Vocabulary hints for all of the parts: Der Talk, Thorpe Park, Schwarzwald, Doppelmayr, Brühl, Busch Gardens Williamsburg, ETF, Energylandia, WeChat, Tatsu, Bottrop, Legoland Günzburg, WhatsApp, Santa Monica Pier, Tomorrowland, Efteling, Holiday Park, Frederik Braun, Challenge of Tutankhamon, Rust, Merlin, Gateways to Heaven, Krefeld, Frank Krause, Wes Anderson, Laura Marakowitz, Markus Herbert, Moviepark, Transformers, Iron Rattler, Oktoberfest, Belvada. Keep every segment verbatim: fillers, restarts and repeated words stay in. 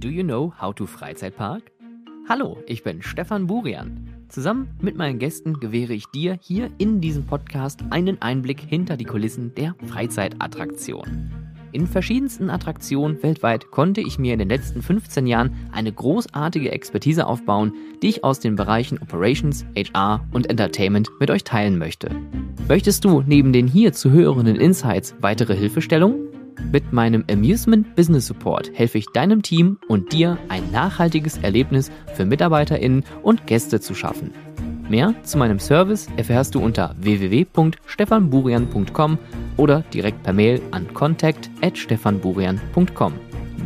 Do you know how to Freizeitpark? Hallo, ich bin Stefan Burian. Zusammen mit meinen Gästen gewähre ich dir hier in diesem Podcast einen Einblick hinter die Kulissen der Freizeitattraktion. In verschiedensten Attraktionen weltweit konnte ich mir in den letzten fünfzehn Jahren eine großartige Expertise aufbauen, die ich aus den Bereichen Operations, H R und Entertainment mit euch teilen möchte. Möchtest du neben den hier zu hörenden Insights weitere Hilfestellungen? Mit meinem Amusement Business Support helfe ich deinem Team und dir, ein nachhaltiges Erlebnis für MitarbeiterInnen und Gäste zu schaffen. Mehr zu meinem Service erfährst du unter w w w punkt stefan burian punkt com oder direkt per Mail an contact at stefan burian punkt com.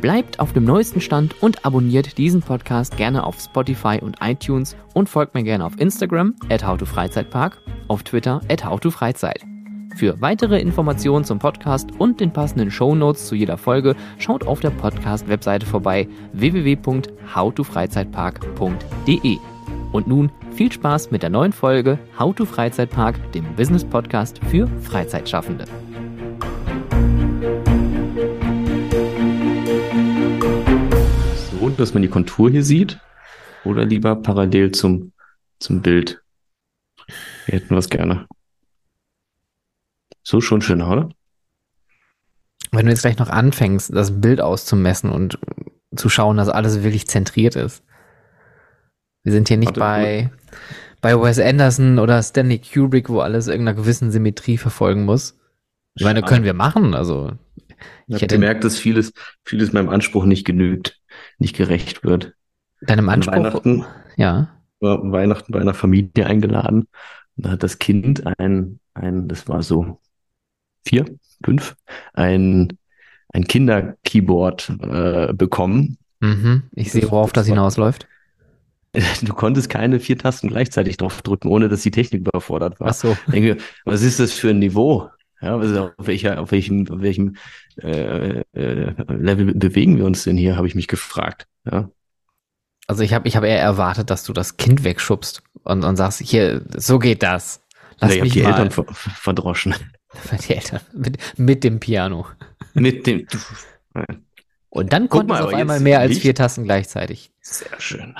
Bleibt auf dem neuesten Stand und abonniert diesen Podcast gerne auf Spotify und iTunes und folgt mir gerne auf Instagram at howtofreizeitpark, auf Twitter at howtofreizeit. Für weitere Informationen zum Podcast und den passenden Shownotes zu jeder Folge schaut auf der Podcast-Webseite vorbei w w w punkt howtofreizeitpark punkt de. Und nun viel Spaß mit der neuen Folge How to Freizeitpark, dem Business-Podcast für Freizeitschaffende. So, dass man die Kontur hier sieht oder lieber parallel zum, zum Bild? Wir hätten was gerne. So, schon schöner, oder? Wenn du jetzt gleich noch anfängst, das Bild auszumessen und zu schauen, dass alles wirklich zentriert ist. Wir sind hier nicht bei, bei Wes Anderson oder Stanley Kubrick, wo alles irgendeiner gewissen Symmetrie verfolgen muss. Ich meine, können wir machen. Also, ich habe gemerkt, dass vieles, vieles meinem Anspruch nicht genügt, nicht gerecht wird. Deinem Anspruch? Weihnachten, ja. War Weihnachten bei einer Familie eingeladen. Da hat das Kind ein, ein, das war so vier, fünf, ein, ein Kinder-Keyboard äh, bekommen. Mhm, ich sehe, worauf das hinausläuft. Du konntest keine vier Tasten gleichzeitig drauf drücken, ohne dass die Technik überfordert war. Ach so. Ich denke, was ist das für ein Niveau? Ja, was ist, auf, welcher, auf welchem, auf welchem äh, äh, Level bewegen wir uns denn hier, habe ich mich gefragt. Ja. Also ich habe ich hab eher erwartet, dass du das Kind wegschubst und, und sagst, hier, so geht das. Lass ja, mich ich habe die mal. Eltern ver- verdroschen. Die Eltern mit, mit dem Piano. Mit dem... Und dann konnten es auf einmal mehr als vier Tasten gleichzeitig. Sehr schön.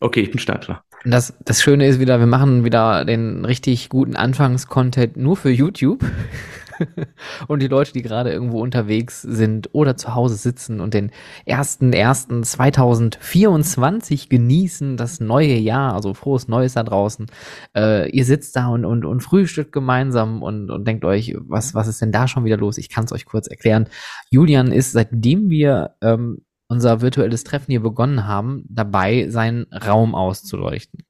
Okay, ich bin startklar. Das, das Schöne ist wieder, wir machen wieder den richtig guten Anfangs-Content nur für YouTube. Und die Leute, die gerade irgendwo unterwegs sind oder zu Hause sitzen und den ersten ersten zweitausendvierundzwanzig genießen, das neue Jahr, also frohes Neues da draußen. Äh, ihr sitzt da und, und, und frühstückt gemeinsam und, und denkt euch, was, was ist denn da schon wieder los? Ich kann es euch kurz erklären. Julian ist, seitdem wir ähm, unser virtuelles Treffen hier begonnen haben, dabei, seinen Raum auszuleuchten.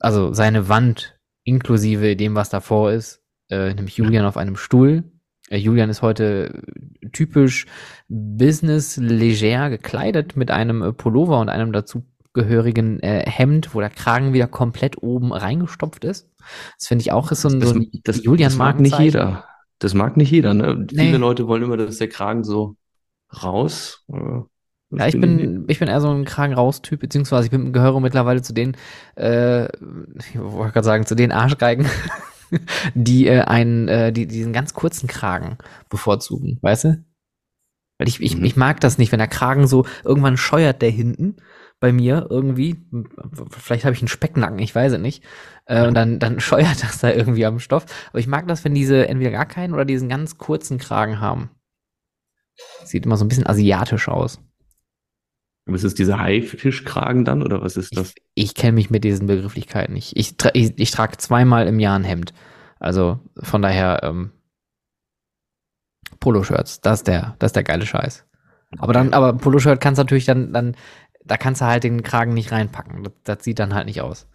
Also seine Wand inklusive dem, was davor ist. Äh, nämlich Julian auf einem Stuhl. Äh, Julian ist heute typisch business leger gekleidet mit einem äh, Pullover und einem dazugehörigen äh, Hemd, wo der Kragen wieder komplett oben reingestopft ist. Das finde ich auch ist so ein, so ein das, Julian das mag nicht jeder. Das mag nicht jeder. Ne? Nee. Viele Leute wollen immer, dass der Kragen so raus. Äh, ja, ich bin ich bin eher so ein Kragen raus Typ, beziehungsweise ich bin, gehöre mittlerweile zu den, äh, ich wollte gerade sagen, zu den Arschgeigen. die äh, einen, äh, die diesen ganz kurzen Kragen bevorzugen, weißt du? Weil ich, ich, ich mag das nicht, wenn der Kragen so, irgendwann scheuert der hinten bei mir irgendwie, vielleicht habe ich einen Specknacken, ich weiß es nicht, äh, und dann, dann scheuert das da irgendwie am Stoff. Aber ich mag das, wenn diese entweder gar keinen oder diesen ganz kurzen Kragen haben. Sieht immer so ein bisschen asiatisch aus. Was ist dieser Haifischkragen dann, oder was ist das? Ich, ich kenne mich mit diesen Begrifflichkeiten nicht. Ich, tra- ich, ich trage zweimal im Jahr ein Hemd. Also von daher ähm, Poloshirts, das ist der, das ist der geile Scheiß. Aber dann, aber Poloshirt kannst du natürlich dann, dann, da kannst du halt den Kragen nicht reinpacken. Das, das sieht dann halt nicht aus.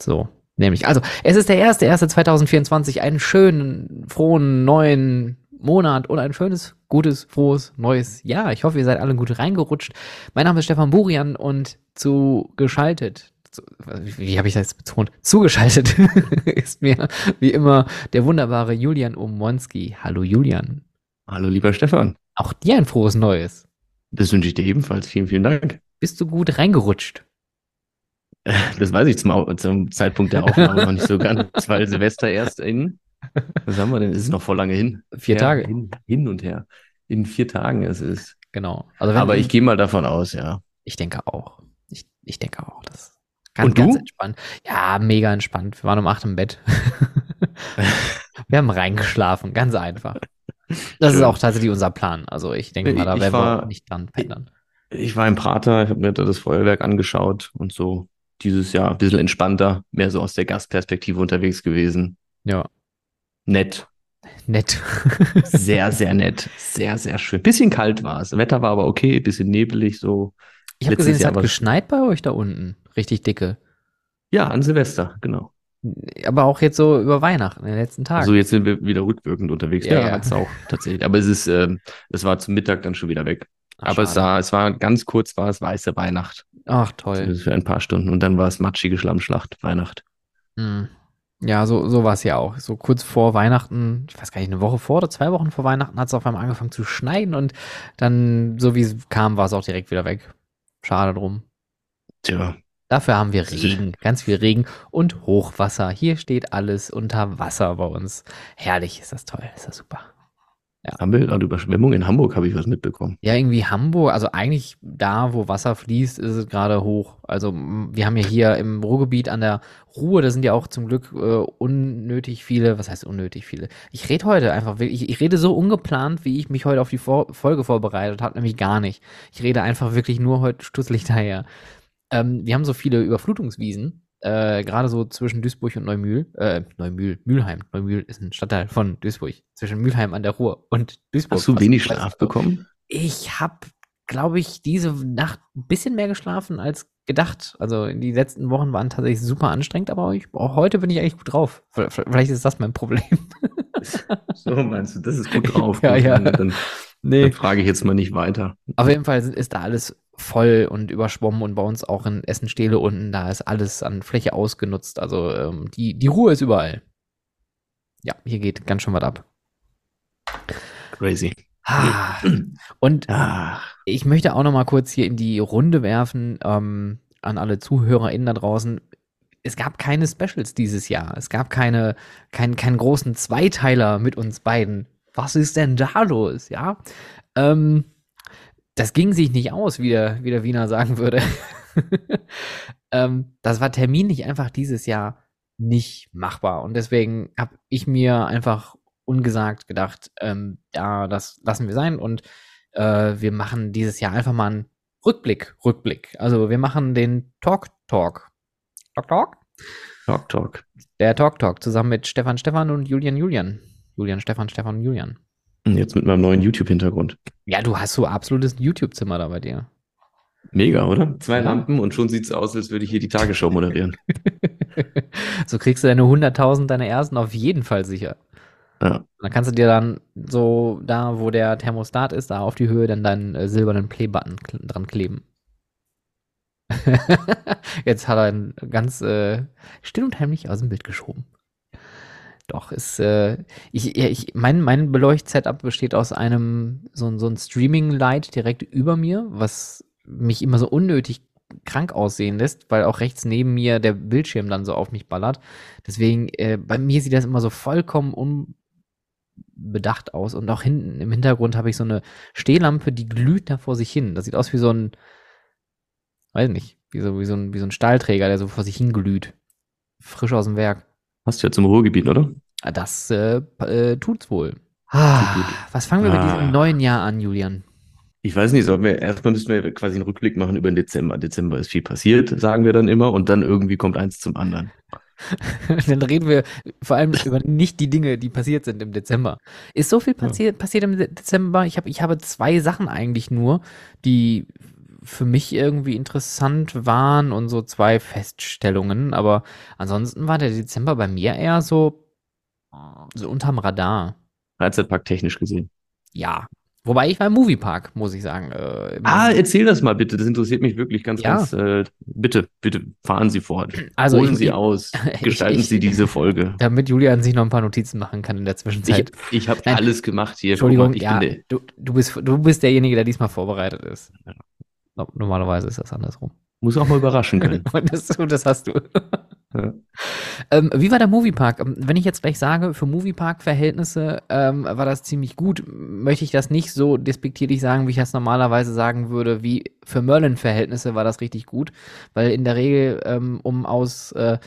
So, nämlich. Also, es ist der erste erste zweitausendvierundzwanzig, einen schönen, frohen, neuen Monat und ein schönes, gutes, frohes, neues Jahr. Ich hoffe, ihr seid alle gut reingerutscht. Mein Name ist Stefan Burian und zugeschaltet, zu, wie habe ich das jetzt betont? Zugeschaltet ist mir wie immer der wunderbare Julian Omonsky. Hallo Julian. Hallo lieber Stefan. Auch dir ein frohes Neues. Das wünsche ich dir ebenfalls. Vielen, vielen Dank. Bist du gut reingerutscht? Das weiß ich zum, zum Zeitpunkt der Aufnahme noch nicht so ganz, weil Silvester erst in... Was haben wir denn? Es ist noch vor lange hin. Vier ja, Tage. Hin, hin und her. In vier Tagen. Es ist Genau. Also wenn, aber ich gehe mal davon aus, ja. Ich denke auch. Ich, ich denke auch, das ganz, und du? Ganz entspannt. Ja, mega entspannt. Wir waren um acht im Bett. Wir haben reingeschlafen, ganz einfach. Das ist auch tatsächlich unser Plan. Also ich denke mal, da werden wir nicht dran pendern. Ich war im Prater, ich habe mir da das Feuerwerk angeschaut und so dieses Jahr ein bisschen entspannter, mehr so aus der Gastperspektive unterwegs gewesen. Ja. Nett. Nett. Sehr, sehr nett. Sehr, sehr schön. Bisschen kalt war es. Wetter war aber okay, bisschen nebelig so. Ich habe gesehen, es hat geschneit bei euch da unten. Richtig dicke. Ja, an Silvester, genau. Aber auch jetzt so über Weihnachten, in den letzten Tagen. Also jetzt sind wir wieder rückwirkend unterwegs. Ja, ja, hat's auch tatsächlich. Aber es ist, äh, es war zum Mittag dann schon wieder weg. Ach, aber schade. es sah, es war ganz kurz, war es weiße Weihnacht. Ach, toll. Also für ein paar Stunden. Und dann war es matschige Schlammschlacht, Weihnacht. Hm. Ja, so, so war es ja auch. So kurz vor Weihnachten, ich weiß gar nicht, eine Woche vor oder zwei Wochen vor Weihnachten hat es auf einmal angefangen zu schneien und dann, so wie es kam, war es auch direkt wieder weg. Schade drum. Tja. Dafür haben wir Regen, ganz viel Regen und Hochwasser. Hier steht alles unter Wasser bei uns. Herrlich, ist das toll, ist das super. Ja. Haben wir gerade Überschwemmung in Hamburg, habe ich was mitbekommen. Ja, irgendwie Hamburg, also eigentlich da, wo Wasser fließt, ist es gerade hoch. Also wir haben ja hier im Ruhrgebiet an der Ruhr, da sind ja auch zum Glück äh, unnötig viele, was heißt unnötig viele? Ich rede heute einfach wirklich, ich, ich rede so ungeplant, wie ich mich heute auf die Vor- Folge vorbereitet habe, nämlich gar nicht. Ich rede einfach wirklich nur heute stutzelig daher. Ähm, wir haben so viele Überflutungswiesen, äh, gerade so zwischen Duisburg und Neumühl, äh, Neumühl, Mülheim, Neumühl ist ein Stadtteil von Duisburg, zwischen Mülheim an der Ruhr und Duisburg. Hast du wenig Schlaf bekommen? Ich habe, glaube ich, diese Nacht ein bisschen mehr geschlafen als gedacht. Also die letzten Wochen waren tatsächlich super anstrengend, aber ich, auch heute bin ich eigentlich gut drauf. Vielleicht ist das mein Problem. So meinst du, das ist gut drauf. Ja, ja. Dann, nee. Dann frage ich jetzt mal nicht weiter. Auf jeden Fall ist da alles voll und überschwommen und bei uns auch in Essen-Stehle unten, da ist alles an Fläche ausgenutzt. Also ähm, die, die Ruhe ist überall. Ja, hier geht ganz schön was ab. Crazy. Ah, und ah. ich möchte auch noch mal kurz hier in die Runde werfen ähm, an alle ZuhörerInnen da draußen. Es gab keine Specials dieses Jahr. Es gab keine, kein, keinen großen Zweiteiler mit uns beiden. Was ist denn da los? Ja, ähm, das ging sich nicht aus, wie der, wie der Wiener sagen würde. ähm, das war terminlich einfach dieses Jahr nicht machbar. Und deswegen habe ich mir einfach ungesagt gedacht, ähm, ja, das lassen wir sein. Und äh, wir machen dieses Jahr einfach mal einen Rückblick, Rückblick. Also wir machen den Talk Talk. Talk Talk? Talk Talk. Der Talk Talk zusammen mit Stefan Stefan und Julian Julian. Julian Stefan Stefan und Julian. Jetzt mit meinem neuen YouTube-Hintergrund. Ja, du hast so absolutes YouTube-Zimmer da bei dir. Mega, oder? Zwei ja. Lampen und schon sieht es aus, als würde ich hier die Tagesschau moderieren. So kriegst du deine hunderttausend, deine ersten auf jeden Fall sicher. Ja. Dann kannst du dir dann so da, wo der Thermostat ist, da auf die Höhe dann deinen äh, silbernen Play-Button kl- dran kleben. Jetzt hat er ihn ganz äh, still und heimlich aus dem Bild geschoben. Doch, ist, äh, ich, ich, mein, mein Beleucht-Setup besteht aus einem, so, so ein Streaming-Light direkt über mir, was mich immer so unnötig krank aussehen lässt, weil auch rechts neben mir der Bildschirm dann so auf mich ballert. Deswegen, äh, bei mir sieht das immer so vollkommen unbedacht aus. Und auch hinten im Hintergrund habe ich so eine Stehlampe, die glüht da vor sich hin. Das sieht aus wie so ein, weiß nicht, wie so, wie so ein, wie so ein Stahlträger, der so vor sich hin glüht. Frisch aus dem Werk. Hast du jetzt im Ruhrgebiet, oder? Das äh, äh, tut's wohl. Ah, was fangen wir ah. mit diesem neuen Jahr an, Julian? Ich weiß nicht, sollten wir, erstmal müssen wir quasi einen Rückblick machen über den Dezember. Dezember ist viel passiert, sagen wir dann immer, und dann irgendwie kommt eins zum anderen. Dann reden wir vor allem über nicht die Dinge, die passiert sind im Dezember. Ist so viel passiert, ja. passiert im Dezember? Ich, hab, ich habe zwei Sachen eigentlich nur, die für mich irgendwie interessant waren und so zwei Feststellungen, aber ansonsten war der Dezember bei mir eher so, so unterm Radar. Freizeitpark technisch gesehen. Ja, wobei ich war im Moviepark, muss ich sagen. Äh, ah, erzähl das mal bitte, das interessiert mich wirklich ganz, ja. ganz, äh, bitte, bitte fahren Sie fort, also holen ich, Sie ich, aus, gestalten ich, ich, Sie diese Folge. Damit Julian sich noch ein paar Notizen machen kann in der Zwischenzeit. Ich, ich habe alles gemacht hier. Entschuldigung, ich ja, bin du, du, bist, du bist derjenige, der diesmal vorbereitet ist. Ja. Normalerweise ist das andersrum. Muss auch mal überraschen können. Und das, das hast du. Ja. Ähm, wie war der Moviepark? Wenn ich jetzt gleich sage, für Moviepark-Verhältnisse ähm, war das ziemlich gut, möchte ich das nicht so despektierlich sagen, wie ich das normalerweise sagen würde, wie für Merlin-Verhältnisse war das richtig gut, weil in der Regel, ähm, um aus äh,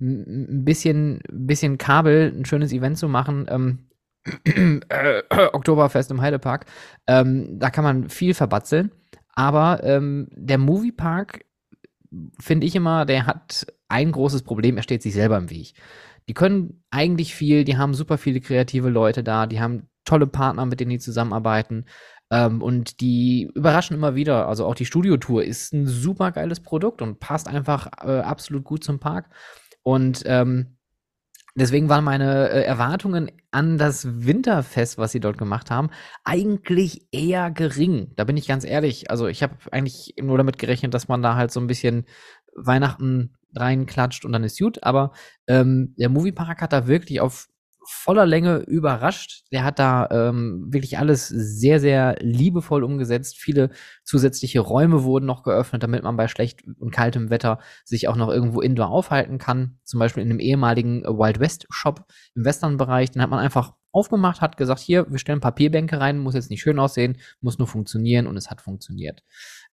ein bisschen, bisschen Kabel ein schönes Event zu machen, ähm, äh, Oktoberfest im Heidepark, ähm, da kann man viel verbatzeln, aber ähm, der Moviepark, finde ich immer, der hat ein großes Problem, er steht sich selber im Weg. Die können eigentlich viel, die haben super viele kreative Leute da, die haben tolle Partner, mit denen die zusammenarbeiten ähm, und die überraschen immer wieder. Also auch die Studiotour ist ein super geiles Produkt und passt einfach äh, absolut gut zum Park. Und ähm, deswegen waren meine äh, Erwartungen an das Winterfest, was sie dort gemacht haben, eigentlich eher gering. Da bin ich ganz ehrlich. Also ich habe eigentlich nur damit gerechnet, dass man da halt so ein bisschen Weihnachten reinklatscht und dann ist gut. Aber ähm, der Moviepark hat da wirklich auf voller Länge überrascht. Der hat da ähm, wirklich alles sehr, sehr liebevoll umgesetzt. Viele zusätzliche Räume wurden noch geöffnet, damit man bei schlecht und kaltem Wetter sich auch noch irgendwo indoor aufhalten kann. Zum Beispiel in einem ehemaligen Wild West Shop im Western-Bereich. Den hat man einfach aufgemacht, hat gesagt, hier, wir stellen Papierbänke rein, muss jetzt nicht schön aussehen, muss nur funktionieren und es hat funktioniert.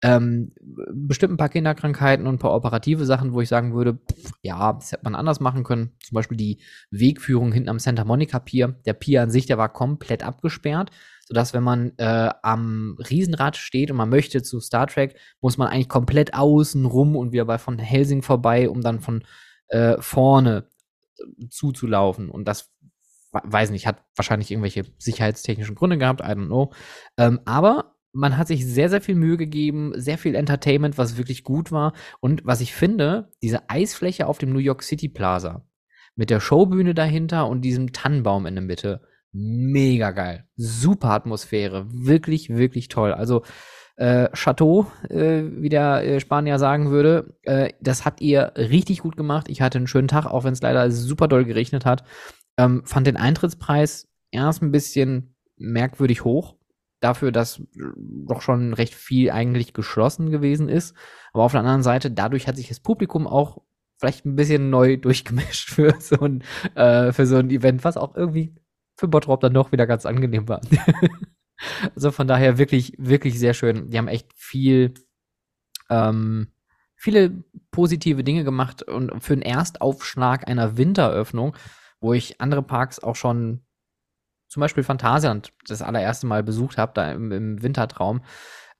Ähm, bestimmt ein paar Kinderkrankheiten und ein paar operative Sachen, wo ich sagen würde, pff, ja, das hätte man anders machen können. Zum Beispiel die Wegführung hinten am Santa Monica Pier. Der Pier an sich, der war komplett abgesperrt, sodass, wenn man äh, am Riesenrad steht und man möchte zu Star Trek, muss man eigentlich komplett außen rum und wieder bei von Helsing vorbei, um dann von äh, vorne zuzulaufen. Und das, weiß nicht, hat wahrscheinlich irgendwelche sicherheitstechnischen Gründe gehabt, I don't know. Ähm, aber man hat sich sehr, sehr viel Mühe gegeben, sehr viel Entertainment, was wirklich gut war. Und was ich finde, diese Eisfläche auf dem New York City Plaza mit der Showbühne dahinter und diesem Tannenbaum in der Mitte, mega geil. Super Atmosphäre, wirklich, wirklich toll. Also äh, Chateau, äh, wie der äh, Spanier sagen würde, äh, das habt ihr richtig gut gemacht. Ich hatte einen schönen Tag, auch wenn es leider super doll geregnet hat. Ähm, fand den Eintrittspreis erst ein bisschen merkwürdig hoch, dafür, dass doch schon recht viel eigentlich geschlossen gewesen ist. Aber auf der anderen Seite, dadurch hat sich das Publikum auch vielleicht ein bisschen neu durchgemischt für so ein, äh, für so ein Event, was auch irgendwie für Bottrop dann doch wieder ganz angenehm war. Also von daher wirklich, wirklich sehr schön. Die haben echt viel, ähm, viele positive Dinge gemacht und für den Erstaufschlag einer Winteröffnung, wo ich andere Parks auch schon, zum Beispiel Phantasialand, das allererste Mal besucht habe, da im, im Wintertraum,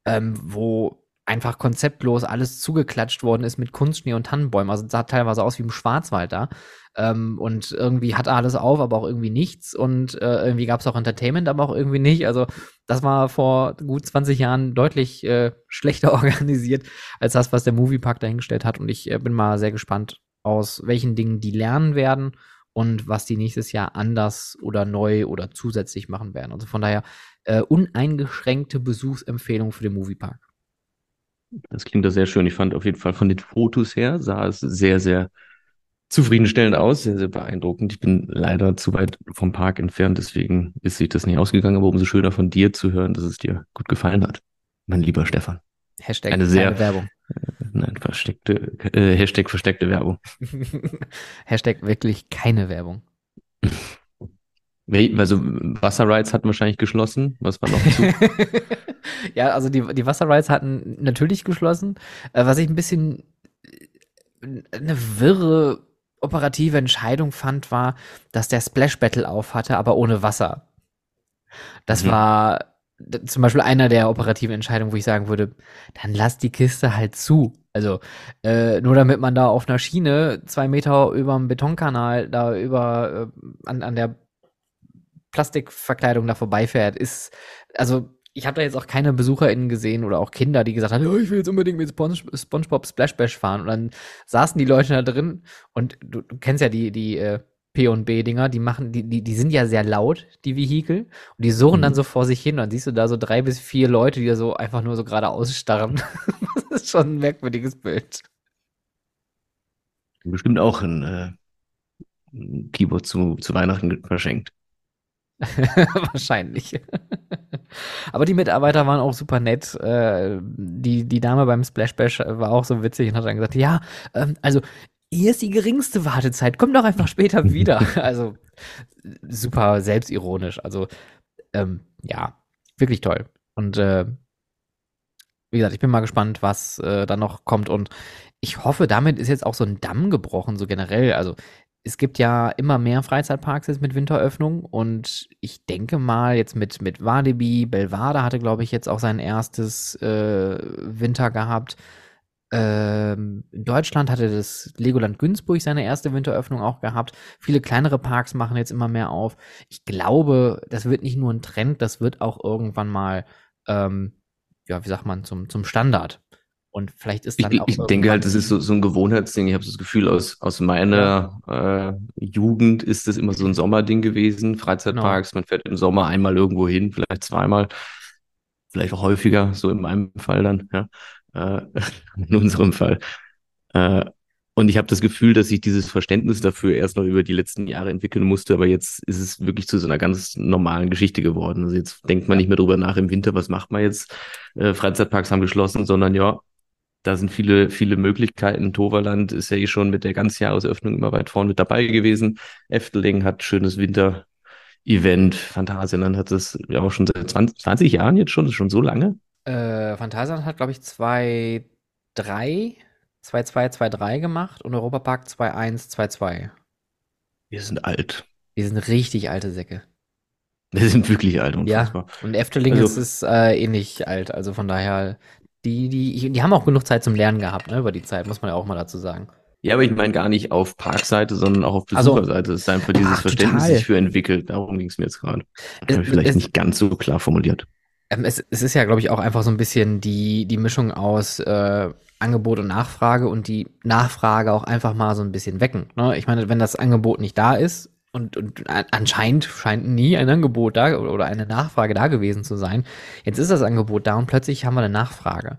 ähm, wo einfach konzeptlos alles zugeklatscht worden ist mit Kunstschnee und Tannenbäumen. Also es sah teilweise aus wie im Schwarzwald da. Ähm, und irgendwie hat alles auf, aber auch irgendwie nichts. Und äh, irgendwie gab es auch Entertainment, aber auch irgendwie nicht. Also das war vor gut zwanzig Jahren deutlich äh, schlechter organisiert, als das, was der Moviepark dahingestellt hat. Und ich äh, bin mal sehr gespannt, aus welchen Dingen die lernen werden und was die nächstes Jahr anders oder neu oder zusätzlich machen werden. Also von daher äh, uneingeschränkte Besuchsempfehlung für den Moviepark. Das klingt da sehr schön. Ich fand auf jeden Fall von den Fotos her sah es sehr, sehr zufriedenstellend aus, sehr, sehr beeindruckend. Ich bin leider zu weit vom Park entfernt, deswegen ist sich das nicht ausgegangen, aber umso schöner von dir zu hören, dass es dir gut gefallen hat, mein lieber Stefan. Hashtag eine sehr Werbung. Nein, versteckte, äh, Hashtag versteckte Werbung. Hashtag wirklich keine Werbung. Also Wasserrides hatten wahrscheinlich geschlossen. Was war noch zu? Ja, also die, die Wasserrides hatten natürlich geschlossen. Was ich ein bisschen eine wirre operative Entscheidung fand, war, dass der Splash-Battle auf hatte, aber ohne Wasser. Das mhm. war zum Beispiel einer der operativen Entscheidungen, wo ich sagen würde, dann lass die Kiste halt zu. Also äh, nur damit man da auf einer Schiene zwei Meter über dem Betonkanal da über äh, an, an der Plastikverkleidung da vorbeifährt, ist, also ich habe da jetzt auch keine BesucherInnen gesehen oder auch Kinder, die gesagt haben, oh, ich will jetzt unbedingt mit Sponge- SpongeBob Splashbash fahren. Und dann saßen die Leute da drin und du, du kennst ja die, die, äh, P- und B-Dinger, die machen, die, die, die sind ja sehr laut, die Vehikel, und die surren mhm. dann so vor sich hin, und dann siehst du da so drei bis vier Leute, die da so einfach nur so geradeaus starren. Das ist schon ein merkwürdiges Bild. Bestimmt auch ein, äh, ein Keyboard zu, zu Weihnachten verschenkt. Wahrscheinlich. Aber die Mitarbeiter waren auch super nett. Äh, die, die Dame beim Splash Bash war auch so witzig und hat dann gesagt, ja, ähm, also Hier ist die geringste Wartezeit, kommt doch einfach später wieder. Also super selbstironisch. Also ähm, ja, wirklich toll. Und äh, wie gesagt, ich bin mal gespannt, was äh, dann noch kommt. Und ich hoffe, damit ist jetzt auch so ein Damm gebrochen, so generell. Also es gibt ja immer mehr Freizeitparks jetzt mit Winteröffnung. Und ich denke mal, jetzt mit, mit Walibi, Belvada hatte, glaube ich, jetzt auch sein erstes äh, Winter gehabt. In Deutschland hatte das Legoland Günzburg seine erste Winteröffnung auch gehabt. Viele kleinere Parks machen jetzt immer mehr auf. Ich glaube, das wird nicht nur ein Trend, das wird auch irgendwann mal, ähm, ja, wie sagt man, zum, zum Standard. Und vielleicht ist dann ich, auch... Ich denke halt, das ist so, so ein Gewohnheitsding. Ich habe so das Gefühl, aus, aus meiner äh, Jugend ist das immer so ein Sommerding gewesen. Freizeitparks, genau. Man fährt im Sommer einmal irgendwo hin, vielleicht zweimal, vielleicht auch häufiger, so in meinem Fall dann, ja. In unserem Fall. Und ich habe das Gefühl, dass ich dieses Verständnis dafür erst noch über die letzten Jahre entwickeln musste, aber jetzt ist es wirklich zu so einer ganz normalen Geschichte geworden. Also jetzt denkt man nicht mehr drüber nach im Winter, was macht man jetzt? Freizeitparks haben geschlossen, sondern ja, da sind viele, viele Möglichkeiten. Toverland ist ja eh schon mit der Ganzjahresöffnung immer weit vorn mit dabei gewesen. Efteling hat schönes Winter-Event. Phantasialand hat das ja auch schon seit zwanzig, zwanzig Jahren jetzt schon, das ist schon so lange. Äh, Phantasialand hat, glaube ich, zwei drei gemacht und Europapark zwei eins, zwei zwei. Wir sind alt. Wir sind richtig alte Säcke. Wir sind wirklich alt. Unfassbar. Ja, und Efteling also, ist, ist äh, ähnlich alt. Also von daher, die, die, die haben auch genug Zeit zum Lernen gehabt, ne, über die Zeit, muss man ja auch mal dazu sagen. Ja, aber ich meine gar nicht auf Parkseite, sondern auch auf Besucherseite. Es ist einfach dieses ach, Verständnis total. sich für entwickelt. Darum ging es mir jetzt gerade. Habe ich vielleicht es, nicht ganz so klar formuliert. Es, es ist ja, glaube ich, auch einfach so ein bisschen die, die Mischung aus äh, Angebot und Nachfrage und die Nachfrage auch einfach mal so ein bisschen wecken. Ne? Ich meine, wenn das Angebot nicht da ist und, und anscheinend scheint nie ein Angebot da oder eine Nachfrage da gewesen zu sein, jetzt ist das Angebot da und plötzlich haben wir eine Nachfrage.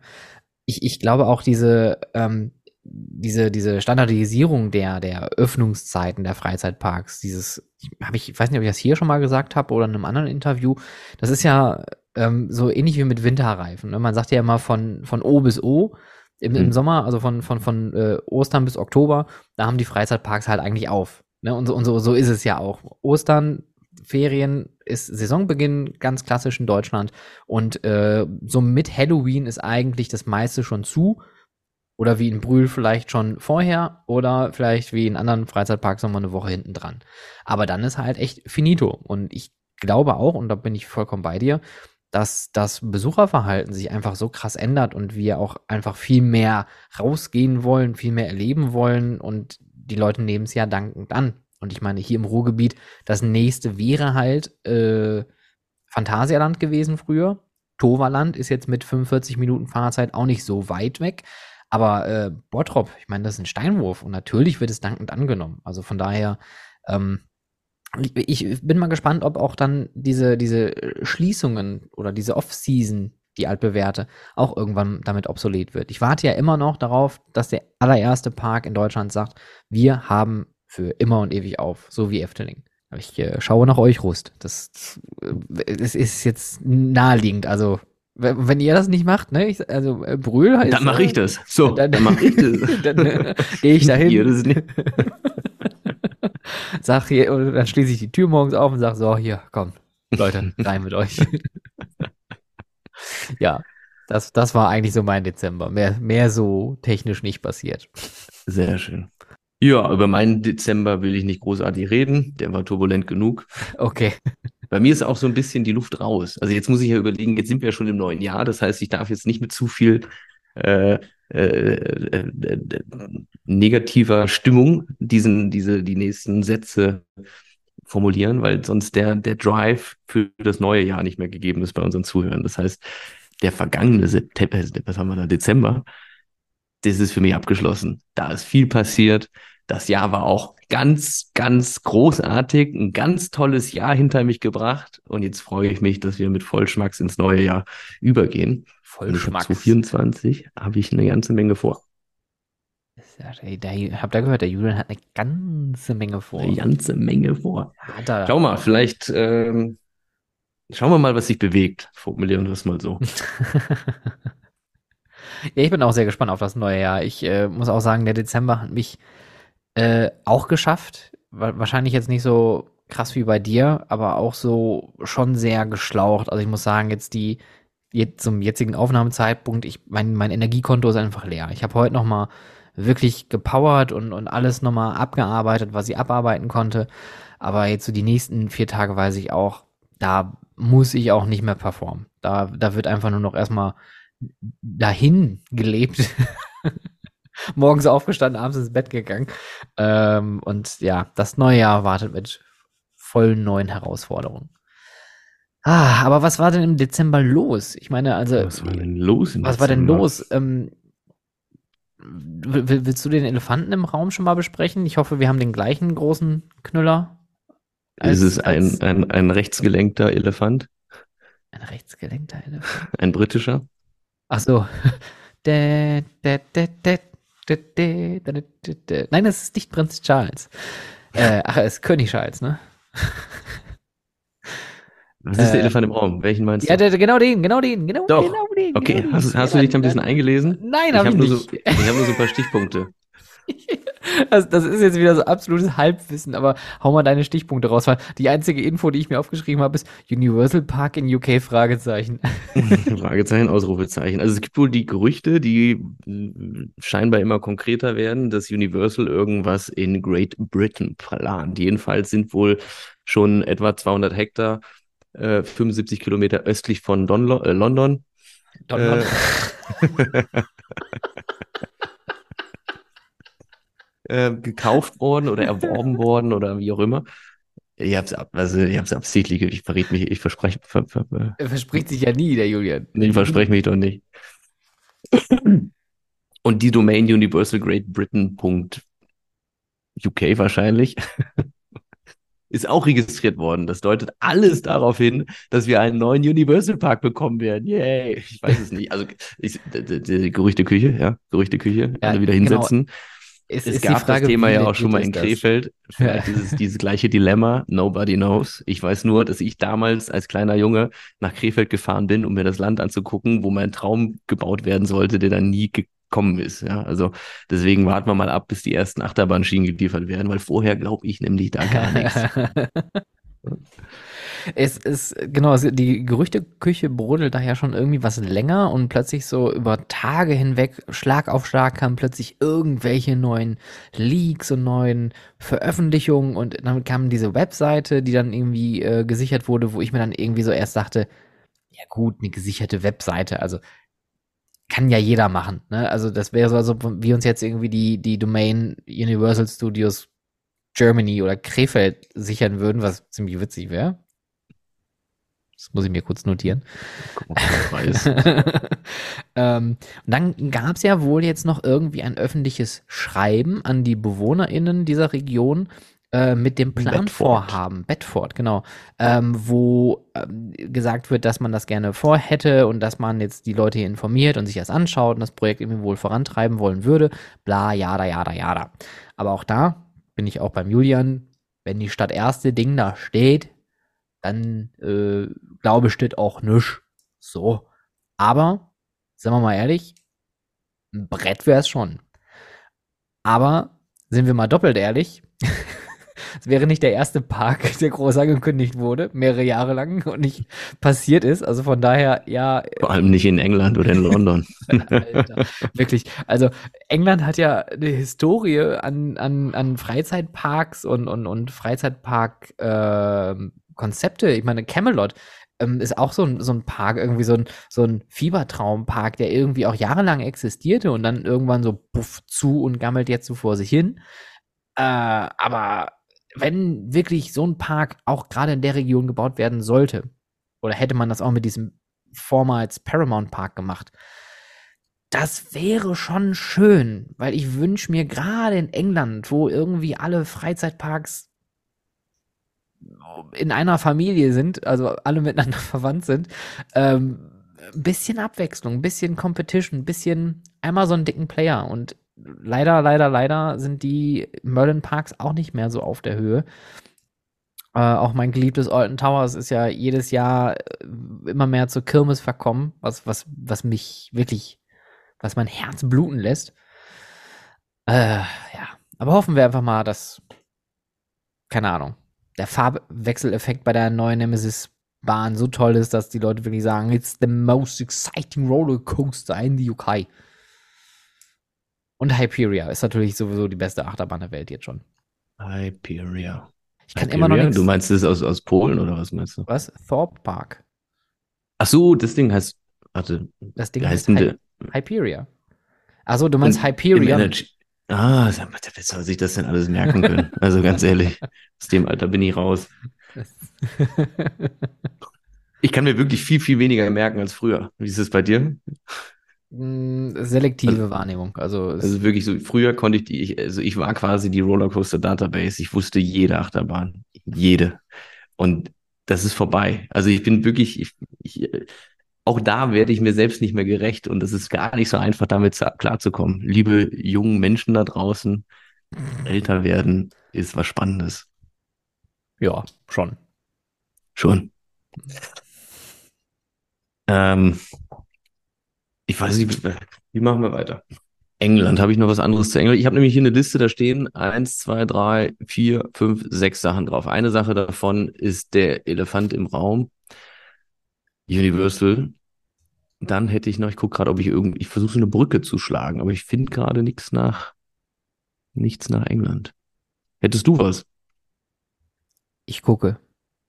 Ich, ich glaube auch diese, ähm, diese, diese Standardisierung der, der Öffnungszeiten der Freizeitparks, dieses, habe ich, ich weiß nicht, ob ich das hier schon mal gesagt habe oder in einem anderen Interview, das ist ja so ähnlich wie mit Winterreifen. Man sagt ja immer von, von O bis O im, mhm. im Sommer, also von, von, von äh, Ostern bis Oktober, da haben die Freizeitparks halt eigentlich auf. Ne? Und, so, und so, so ist es ja auch. Ostern, Ferien ist Saisonbeginn, ganz klassisch in Deutschland. Und äh, so mit Halloween ist eigentlich das meiste schon zu. Oder wie in Brühl vielleicht schon vorher oder vielleicht wie in anderen Freizeitparks nochmal eine Woche hinten dran. Aber dann ist halt echt finito. Und ich glaube auch, und da bin ich vollkommen bei dir, dass das Besucherverhalten sich einfach so krass ändert und wir auch einfach viel mehr rausgehen wollen, viel mehr erleben wollen und die Leute nehmen es ja dankend an. Und ich meine, hier im Ruhrgebiet, das nächste wäre halt äh, Phantasialand gewesen früher. Toverland ist jetzt mit fünfundvierzig Minuten Fahrzeit auch nicht so weit weg. Aber äh, Bottrop, ich meine, das ist ein Steinwurf und natürlich wird es dankend angenommen. Also von daher, ähm, ich bin mal gespannt, ob auch dann diese, diese Schließungen oder diese Off-Season, die altbewährte, auch irgendwann damit obsolet wird. Ich warte ja immer noch darauf, dass der allererste Park in Deutschland sagt, wir haben für immer und ewig auf, so wie Efteling. Aber ich äh, schaue nach euch, Rust. Das, das ist jetzt naheliegend. Also, wenn ihr das nicht macht, ne? Ich, also, Brühl heißt. Dann mache ich das. So, dann, dann mache ich das. Dann äh, gehe ich dahin. Ihr das nicht. Sag hier, und dann schließe ich die Tür morgens auf und sage, so, hier, komm, Leute, rein mit euch. Ja, das, das war eigentlich so mein Dezember. Mehr, mehr so technisch nicht passiert. Sehr schön. Ja, über meinen Dezember will ich nicht großartig reden. Der war turbulent genug. Okay. Bei mir ist auch so ein bisschen die Luft raus. Also jetzt muss ich ja überlegen, jetzt sind wir ja schon im neuen Jahr. Das heißt, ich darf jetzt nicht mit zu viel... Äh, Äh, äh, äh, negativer Stimmung diesen, diese, die nächsten Sätze formulieren, weil sonst der, der Drive für das neue Jahr nicht mehr gegeben ist bei unseren Zuhörern. Das heißt, der vergangene September, was haben wir da, Dezember, das ist für mich abgeschlossen. Da ist viel passiert. Das Jahr war auch ganz, ganz großartig, ein ganz tolles Jahr hinter mich gebracht und jetzt freue ich mich, dass wir mit Vollschmacks ins neue Jahr übergehen. Vollschmacks. zwanzig vierundzwanzig habe ich eine ganze Menge vor. Ich habe da gehört, der Julian hat eine ganze Menge vor. Eine ganze Menge vor. Hat er. Schau mal, vielleicht ähm, schauen wir mal, was sich bewegt. Formulieren wir das mal so. Ja, ich bin auch sehr gespannt auf das neue Jahr. Ich äh, muss auch sagen, der Dezember hat mich äh, auch geschafft. Wahrscheinlich jetzt nicht so krass wie bei dir, aber auch so schon sehr geschlaucht. Also ich muss sagen, jetzt die jetzt zum jetzigen Aufnahmezeitpunkt, ich mein, mein Energiekonto ist einfach leer. Ich habe heute noch mal wirklich gepowert und, und alles noch mal abgearbeitet, was ich abarbeiten konnte. Aber jetzt so die nächsten vier Tage weiß ich auch, da muss ich auch nicht mehr performen. Da, da wird einfach nur noch erstmal dahin gelebt. Morgens aufgestanden, abends ins Bett gegangen. Ähm, und ja, das neue Jahr wartet mit vollen neuen Herausforderungen. Ah, aber was war denn im Dezember los? Ich meine, also. Was war denn los im Was Dezember? War denn los? Ähm, willst du den Elefanten im Raum schon mal besprechen? Ich hoffe, wir haben den gleichen großen Knüller. Als, Ist es ein, ein, ein rechtsgelenkter Elefant? Ein rechtsgelenkter Elefant? Ein britischer? Ach so. Dä, dä, dä, dä. Nein, das ist nicht Prinz Charles. Äh, ach, es ist König Charles, ne? Was ist der äh, Elefant im Raum? Welchen meinst du? Ja, der, genau den, genau den, genau Doch. den. Genau den okay, genau hast, den. hast du dich da ein bisschen eingelesen? Nein, habe ich hab nicht. Nur so, ich habe nur so ein paar Stichpunkte. Das, das ist jetzt wieder so absolutes Halbwissen, aber hau mal deine Stichpunkte raus, weil die einzige Info, die ich mir aufgeschrieben habe, ist Universal Park in U K, Fragezeichen. Fragezeichen, Ausrufezeichen. Also es gibt wohl die Gerüchte, die scheinbar immer konkreter werden, dass Universal irgendwas in Great Britain plant. Jedenfalls sind wohl schon etwa zweihundert Hektar, äh, fünfundsiebzig Kilometer östlich von Don- äh, London. Don- äh, Äh, gekauft worden oder erworben worden oder wie auch immer. Ich hab's, ab, also ich hab's absichtlich, ich verrät mich, ich verspreche. Ver, ver, ver, er verspricht sich ja nie, der Julian. Ich verspreche mich doch nicht. Und die Domain universal great britain dot U K wahrscheinlich ist auch registriert worden. Das deutet alles darauf hin, dass wir einen neuen Universal Park bekommen werden. Yay! Ich weiß es nicht. Also ich, die, die, die Gerüchteküche, ja, Gerüchteküche, ja, alle wieder genau. hinsetzen. Es, es gab Frage, das Thema ja auch schon mal in das? Krefeld. Vielleicht ja. ist es dieses gleiche Dilemma. Nobody knows. Ich weiß nur, dass ich damals als kleiner Junge nach Krefeld gefahren bin, um mir das Land anzugucken, wo mein Traum gebaut werden sollte, der dann nie gekommen ist. Ja, also deswegen warten wir mal ab, bis die ersten Achterbahnschienen geliefert werden, weil vorher glaube ich nämlich da gar nichts. Es ist, genau, die Gerüchteküche brodelt da ja schon irgendwie was länger und plötzlich so über Tage hinweg, Schlag auf Schlag, kamen plötzlich irgendwelche neuen Leaks und neuen Veröffentlichungen und dann kam diese Webseite, die dann irgendwie äh, gesichert wurde, wo ich mir dann irgendwie so erst dachte, ja gut, eine gesicherte Webseite, also kann ja jeder machen, ne? Also das wäre so, als ob wir uns jetzt irgendwie die, die Domain Universal Studios Germany oder Krefeld sichern würden, was ziemlich witzig wäre. Das muss ich mir kurz notieren. Guck mal, ich weiß. ähm, und dann gab es ja wohl jetzt noch irgendwie ein öffentliches Schreiben an die BewohnerInnen dieser Region äh, mit dem Planvorhaben. Bedford, genau. Ähm, wo ähm, gesagt wird, dass man das gerne vorhätte und dass man jetzt die Leute hier informiert und sich das anschaut und das Projekt irgendwie wohl vorantreiben wollen würde. Bla, jada, jada, jada. Aber auch da bin ich auch beim Julian, wenn die Stadt erste Ding da steht, dann äh, glaube ich, steht auch nisch. So. Aber, sagen wir mal ehrlich, ein Brett wäre es schon. Aber, sind wir mal doppelt ehrlich, es wäre nicht der erste Park, der groß angekündigt wurde, mehrere Jahre lang und nicht passiert ist. Also von daher, ja. Vor allem nicht in England oder in London. Alter, wirklich. Also England hat ja eine Historie an, an, an Freizeitparks und, und, und Freizeitpark-Konzepte. Äh, ich meine, Camelot ähm, ist auch so ein, so ein Park, irgendwie so ein, so ein Fiebertraumpark, der irgendwie auch jahrelang existierte und dann irgendwann so puff zu und gammelt jetzt so vor sich hin. Äh, aber wenn wirklich so ein Park auch gerade in der Region gebaut werden sollte, oder hätte man das auch mit diesem vormals Paramount Park gemacht, das wäre schon schön, weil ich wünsche mir gerade in England, wo irgendwie alle Freizeitparks in einer Familie sind, also alle miteinander verwandt sind, ähm, ein bisschen Abwechslung, ein bisschen Competition, ein bisschen einmal so einen dicken Player und leider, leider, leider sind die Merlin Parks auch nicht mehr so auf der Höhe. Äh, auch mein geliebtes Alton Towers ist ja jedes Jahr immer mehr zur Kirmes verkommen, was, was, was mich wirklich, was mein Herz bluten lässt. Äh, ja, Aber hoffen wir einfach mal, dass, keine Ahnung, der Farbwechseleffekt bei der neuen Nemesis-Bahn so toll ist, dass die Leute wirklich sagen, it's the most exciting rollercoaster in the U K. Und Hyperia ist natürlich sowieso die beste Achterbahn der Welt jetzt schon. Hyperia. Ich kann Hyperia? immer noch nichts. Du meinst das aus, aus Polen oder was meinst du? Was? Thorpe Park. Ach so, das Ding heißt, warte. Das Ding heißt Hy- Hyperia. Ach so, du meinst in, Hyperia. In ah, wer soll sich das denn alles merken können? Also ganz ehrlich, aus dem Alter bin ich raus. Ich kann mir wirklich viel, viel weniger merken als früher. Wie ist es bei dir? Selektive also, Wahrnehmung. Also, also wirklich so, früher konnte ich die, ich, also ich war quasi die Rollercoaster-Database. Ich wusste jede Achterbahn. Jede. Und das ist vorbei. Also ich bin wirklich, ich, ich, auch da werde ich mir selbst nicht mehr gerecht und es ist gar nicht so einfach, damit klarzukommen. Liebe jungen Menschen da draußen, älter werden ist was Spannendes. Ja, schon. Schon. Ähm, ich weiß nicht, wie machen wir weiter? England, habe ich noch was anderes zu England? Ich habe nämlich hier eine Liste, da stehen eins, zwei, drei, vier, fünf, sechs Sachen drauf. Eine Sache davon ist der Elefant im Raum, Universal. Dann hätte ich noch, ich gucke gerade, ob ich irgendwie, ich versuche so eine Brücke zu schlagen, aber ich finde gerade nichts nach, nichts nach England. Hättest du was? Ich gucke.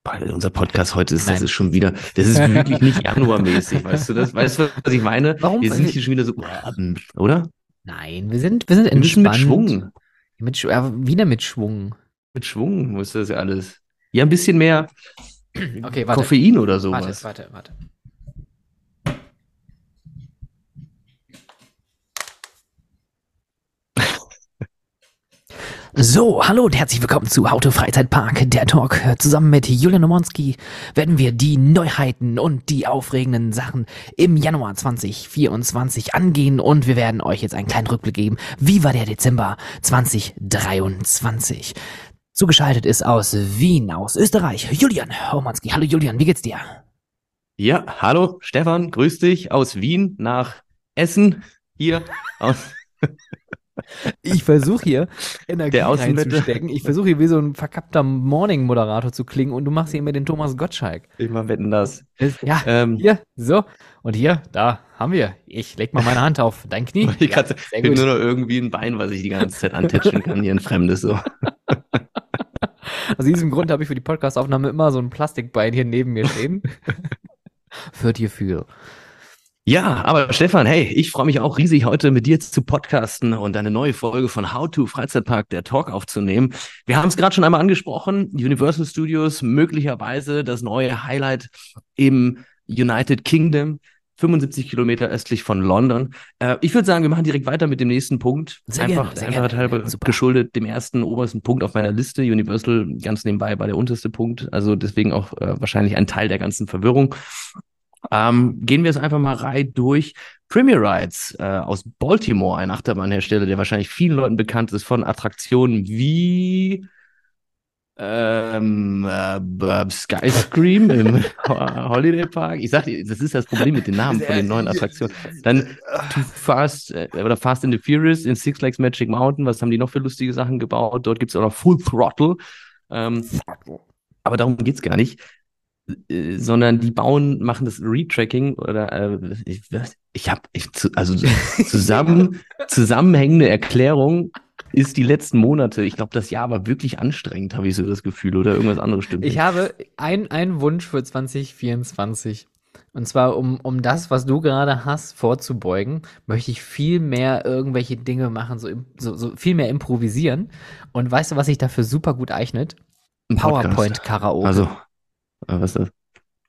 Weil unser Podcast heute ist, Nein. das ist schon wieder, das ist wirklich nicht januarmäßig, weißt du das? Weißt du, was ich meine? Warum? Wir sind hier schon wieder so, oder? Nein, wir sind, wir sind entspannt. Mit Schwung. Mit, äh, wieder mit Schwung. Mit Schwung muss das ja alles. Ja, ein bisschen mehr okay, warte. Koffein oder sowas. Warte, warte, warte. So, hallo und herzlich willkommen zu Auto Freizeitpark, der Talk. Zusammen mit Julian Omonsky werden wir die Neuheiten und die aufregenden Sachen im Januar zwanzig vierundzwanzig angehen und wir werden euch jetzt einen kleinen Rückblick geben. Wie war der Dezember zwanzig dreiundzwanzig? Zugeschaltet ist aus Wien, aus Österreich, Julian Omonsky. Hallo Julian, wie geht's dir? Ja, hallo Stefan, grüß dich aus Wien nach Essen, hier aus... Ich versuche hier Energie reinzustecken. Ich versuche hier wie so ein verkappter Morning-Moderator zu klingen und du machst hier immer den Thomas Gottschalk. Ich mal wetten das. Ja, ähm, hier, so. Und hier, da haben wir. Ich leg mal meine Hand auf dein Knie. Ich ja, bin nur noch irgendwie ein Bein, was ich die ganze Zeit antätschen kann, hier ein Fremdes so. Aus diesem Grund habe ich für die Podcast-Aufnahme immer so ein Plastikbein hier neben mir stehen. Für dir viel. Ja, aber Stefan, hey, ich freue mich auch riesig, heute mit dir zu podcasten und eine neue Folge von How to Freizeitpark, der Talk, aufzunehmen. Wir haben es gerade schon einmal angesprochen, Universal Studios, möglicherweise das neue Highlight im United Kingdom, fünfundsiebzig Kilometer östlich von London. Äh, ich würde sagen, wir machen direkt weiter mit dem nächsten Punkt. Sehr einfach gerne, einfach gerne. Halber Super. Geschuldet dem ersten obersten Punkt auf meiner Liste. Universal ganz nebenbei war der unterste Punkt, also deswegen auch äh, wahrscheinlich ein Teil der ganzen Verwirrung. Ähm, gehen wir es einfach mal rein durch. Premier Rides äh, aus Baltimore, ein Achterbahnhersteller, der wahrscheinlich vielen Leuten bekannt ist von Attraktionen wie ähm, äh, äh, Sky Scream im Holiday Park. Ich sag, das ist das Problem mit den Namen von den neuen Attraktionen. Dann Too Fast äh, oder Fast and the Furious in Six Flags Magic Mountain. Was haben die noch für lustige Sachen gebaut? Dort gibt es auch noch Full Throttle. Ähm, aber darum geht es gar nicht. Sondern die bauen, machen das Retracking oder äh, ich, ich habe ich, also zusammen zusammenhängende Erklärung ist die letzten Monate. Ich glaube, das Jahr war wirklich anstrengend, habe ich so das Gefühl, oder irgendwas anderes stimmt nicht. Ich habe ein, einen Wunsch für zwanzig vierundzwanzig. Und zwar, um, um das, was du gerade hast, vorzubeugen, möchte ich viel mehr irgendwelche Dinge machen, so, so, so viel mehr improvisieren. Und weißt du, was sich dafür super gut eignet? PowerPoint-Karaoke. Also Was ist das?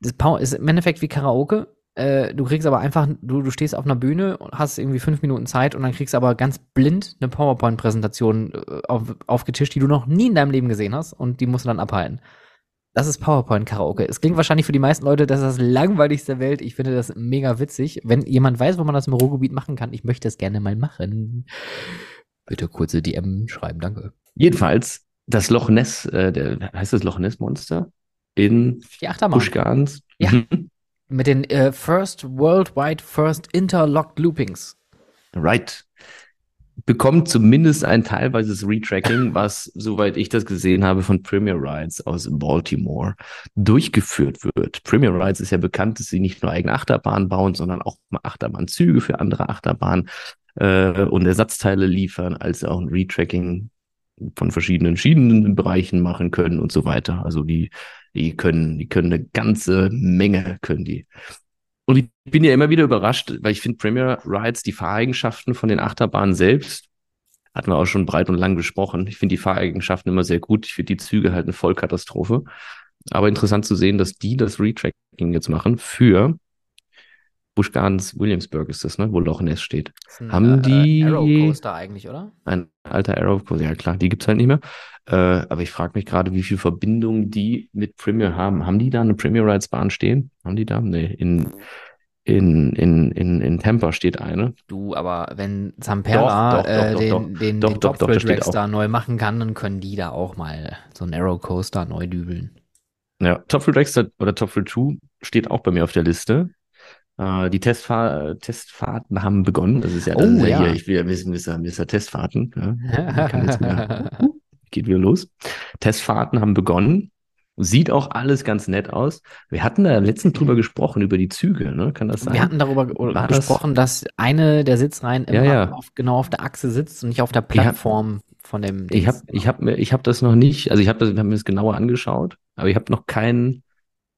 Das Power ist im Endeffekt wie Karaoke. Äh, du kriegst aber einfach, du, du stehst auf einer Bühne und hast irgendwie fünf Minuten Zeit und dann kriegst aber ganz blind eine PowerPoint-Präsentation äh, auf, aufgetischt, die du noch nie in deinem Leben gesehen hast und die musst du dann abhalten. Das ist PowerPoint-Karaoke. Es klingt wahrscheinlich für die meisten Leute, das ist das Langweiligste der Welt. Ich finde das mega witzig. Wenn jemand weiß, wo man das im Ruhrgebiet machen kann, ich möchte das gerne mal machen. Bitte kurze D M schreiben, danke. Jedenfalls, das Loch Ness, äh, der, heißt das Loch Ness-Monster? In die Achterbahn. Buschgans. Ja. Mit den äh, First Worldwide First Interlocked Loopings. Right. bekommt zumindest ein teilweises Retracking, was, soweit ich das gesehen habe, von Premier Rides aus Baltimore durchgeführt wird. Premier Rides ist ja bekannt, dass sie nicht nur eigene Achterbahnen bauen, sondern auch mal Achterbahnzüge für andere Achterbahnen äh, und Ersatzteile liefern, als auch ein Retracking von verschiedenen Schienen Bereichen machen können und so weiter. Also die, die können, die können eine ganze Menge, können die. Und ich bin ja immer wieder überrascht, weil ich finde Premier Rides, die Fahreigenschaften von den Achterbahnen selbst, hatten wir auch schon breit und lang besprochen. Ich finde die Fahreigenschaften immer sehr gut. Ich finde die Züge halt eine Vollkatastrophe. Aber interessant zu sehen, dass die das Retracking jetzt machen für Busch Gardens Williamsburg ist das, ne, wo Loch Ness steht. Das ist haben ein, die... Arrow Coaster eigentlich, oder? Ein alter Arrow Coaster, ja klar, die gibt es halt nicht mehr. Äh, aber ich frage mich gerade, wie viel Verbindung die mit Premier haben. Haben die da eine Premier Rides Bahn stehen? Haben die da? Nee, in, in, in, in, in Tampa steht eine. Du, aber wenn Zamperla äh, den, den, den Top Thrill Tracks da neu machen kann, dann können die da auch mal so einen Arrow Coaster neu dübeln. Ja, Top Thrill Tracks oder Top Thrill zwei steht auch bei mir auf der Liste. Uh, die Testfahr- Testfahrten haben begonnen. Das ist ja, das oh, ist ja, ja. Hier, ich will ja wissen, Mister Testfahrten. Ja. Kann jetzt wieder, geht wieder los. Testfahrten haben begonnen. Sieht auch alles ganz nett aus. Wir hatten da letztens drüber gesprochen, über die Züge, ne? Kann das sein? Wir hatten darüber War gesprochen, das? dass eine der Sitzreihen immer ja, ja. Auf, genau auf der Achse sitzt und nicht auf der Plattform hab, von dem Dings. Ich habe ich hab, ich hab das noch nicht, also ich hab das, wir haben mir das genauer angeschaut, aber ich habe noch kein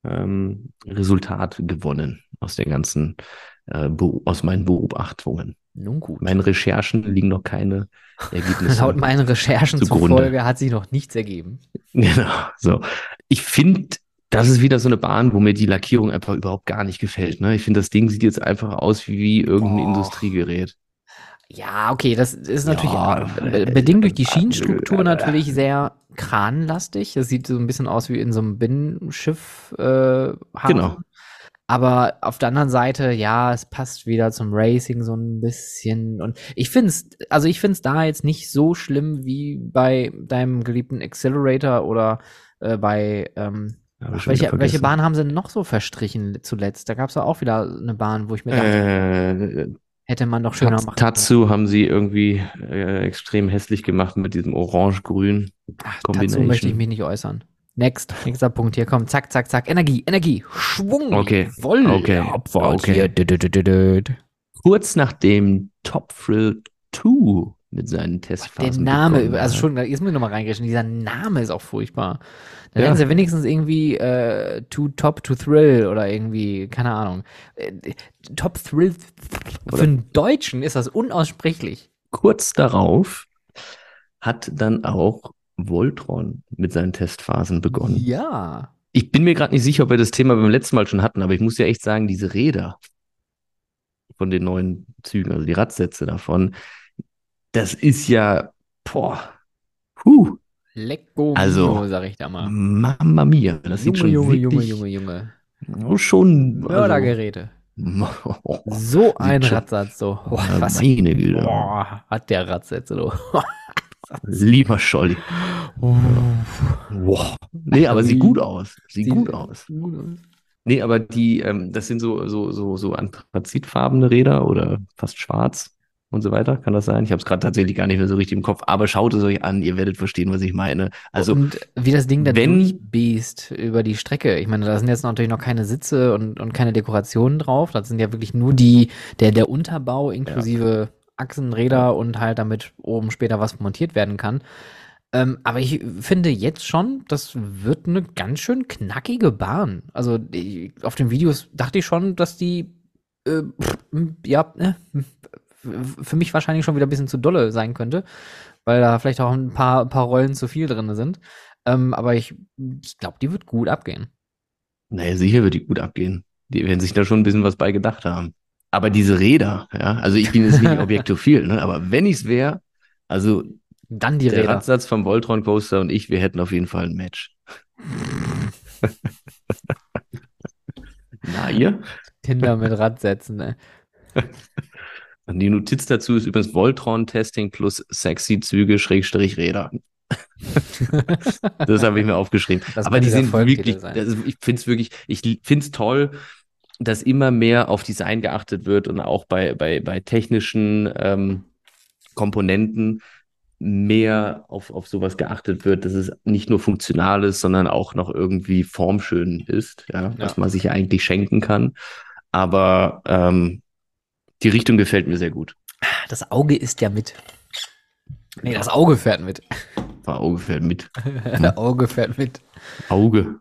ähm, Resultat gewonnen. Aus den ganzen, äh, Be- aus meinen Beobachtungen. Nun gut. Meinen Recherchen liegen noch keine Ergebnisse. Laut meinen Recherchen zugrunde. Zufolge hat sich noch nichts ergeben. Genau, so. Ich finde, das ist wieder so eine Bahn, wo mir die Lackierung einfach überhaupt gar nicht gefällt. Ne? Ich finde, das Ding sieht jetzt einfach aus wie, wie irgendein oh. Industriegerät. Ja, okay, das ist natürlich ja, bedingt durch die Schienenstruktur natürlich sehr kranlastig. Das sieht so ein bisschen aus wie in so einem Binnenschiff. Äh, genau. Aber auf der anderen Seite, ja, es passt wieder zum Racing so ein bisschen. Und ich finde es, also ich finde es da jetzt nicht so schlimm wie bei deinem geliebten Accelerator oder äh, bei, ähm, ach, welche, welche Bahn haben sie denn noch so verstrichen zuletzt? Da gab es ja auch wieder eine Bahn, wo ich mir dachte, äh, hätte man doch schöner Tats- machen können. Tatsu haben sie irgendwie äh, extrem hässlich gemacht mit diesem orange-grün Kombination. Tatsu möchte ich mich nicht äußern. Next, nächster Punkt hier, komm, zack, zack, zack, Energie, Energie, Schwung, okay, voll, okay, Abfahrt okay. Hier. Dü, dü, dü, dü, dü. Kurz nachdem Top Thrill zwei mit seinen Testphasen. Der Name, bekommen, also schon, jetzt muss ich nochmal reingreifen, dieser Name ist auch furchtbar. Dann nennen ja. sie wenigstens irgendwie äh, to Top to Thrill oder irgendwie, keine Ahnung. Äh, Top Thrill, oder? Für einen Deutschen ist das unaussprechlich. Kurz darauf hat dann auch Voltron mit seinen Testphasen begonnen. Ja. Ich bin mir gerade nicht sicher, ob wir das Thema beim letzten Mal schon hatten, aber ich muss ja echt sagen, diese Räder von den neuen Zügen, also die Radsätze davon, das ist ja, boah, huh. Lecko, also, sag ich da mal. Mamma mia. Das Junge, sieht schon Junge, Junge, Junge, Junge, Junge. Schon. Mördergeräte. Also, so ein Radsatz, so. Oh, was meine Güte. Oh, hat der Radsätze, so. Lieber Scholli. Oh. Wow. Nee, aber sieht gut aus. Sieht, sieht gut aus. Gut aus. Nee, aber die, ähm, das sind so, so, so, so anthrazitfarbene Räder oder fast schwarz und so weiter. Kann das sein? Ich habe es gerade tatsächlich gar nicht mehr so richtig im Kopf, aber schaut es euch an, ihr werdet verstehen, was ich meine. Also, und wie das Ding dann durchbiest über die Strecke. Ich meine, da sind jetzt natürlich noch keine Sitze und, und keine Dekorationen drauf. Das sind ja wirklich nur die, der, der Unterbau inklusive. Ja. Achsen, Räder und halt damit oben später was montiert werden kann. Ähm, aber ich finde jetzt schon, das wird eine ganz schön knackige Bahn. Also ich, auf den Videos dachte ich schon, dass die äh, ja, ne, für mich wahrscheinlich schon wieder ein bisschen zu dolle sein könnte, weil da vielleicht auch ein paar, paar Rollen zu viel drin sind. Ähm, aber ich, ich glaube, die wird gut abgehen. Naja, sicher wird die gut abgehen. Die werden sich da schon ein bisschen was bei gedacht haben. Aber diese Räder, ja, also ich bin jetzt nicht objektophil, ne, aber wenn ich es wäre, also dann die der Räder. Radsatz vom Voltron Coaster und ich, wir hätten auf jeden Fall ein Match. Na, ihr? Tinder mit Radsätzen, ne? Und die Notiz dazu ist übrigens Voltron-Testing plus sexy Züge Schrägstrich Räder. Das habe ich mir aufgeschrieben. Das aber die sind wirklich, das, ich finde es wirklich, ich finde es toll, dass immer mehr auf Design geachtet wird und auch bei, bei, bei technischen ähm, Komponenten mehr auf, auf sowas geachtet wird, dass es nicht nur funktional ist, sondern auch noch irgendwie formschön ist, ja, ja. was man sich eigentlich schenken kann. Aber ähm, die Richtung gefällt mir sehr gut. Das Auge ist ja mit. Nee, das Auge fährt mit. Das Auge fährt mit. Das Auge fährt mit. Auge.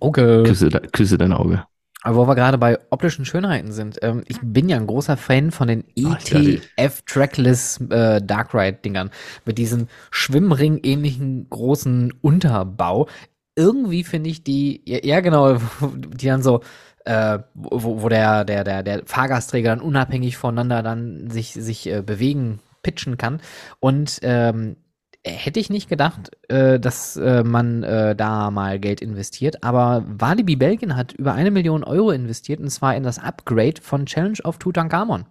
Auge. Küsse, küsse dein Auge. Aber wo wir gerade bei optischen Schönheiten sind, ähm, ich bin ja ein großer Fan von den E T F-Trackless äh, Dark Ride-Dingern mit diesem Schwimmring-ähnlichen großen Unterbau. Irgendwie finde ich die, ja, ja genau, die dann so, äh, wo, wo der, der, der, der Fahrgastträger dann unabhängig voneinander dann sich, sich äh, bewegen, pitchen kann. Und ähm, hätte ich nicht gedacht, äh, dass äh, man äh, da mal Geld investiert, aber Walibi Belgien hat über eine Million Euro investiert, und zwar in das Upgrade von Challenge of Tutankhamon.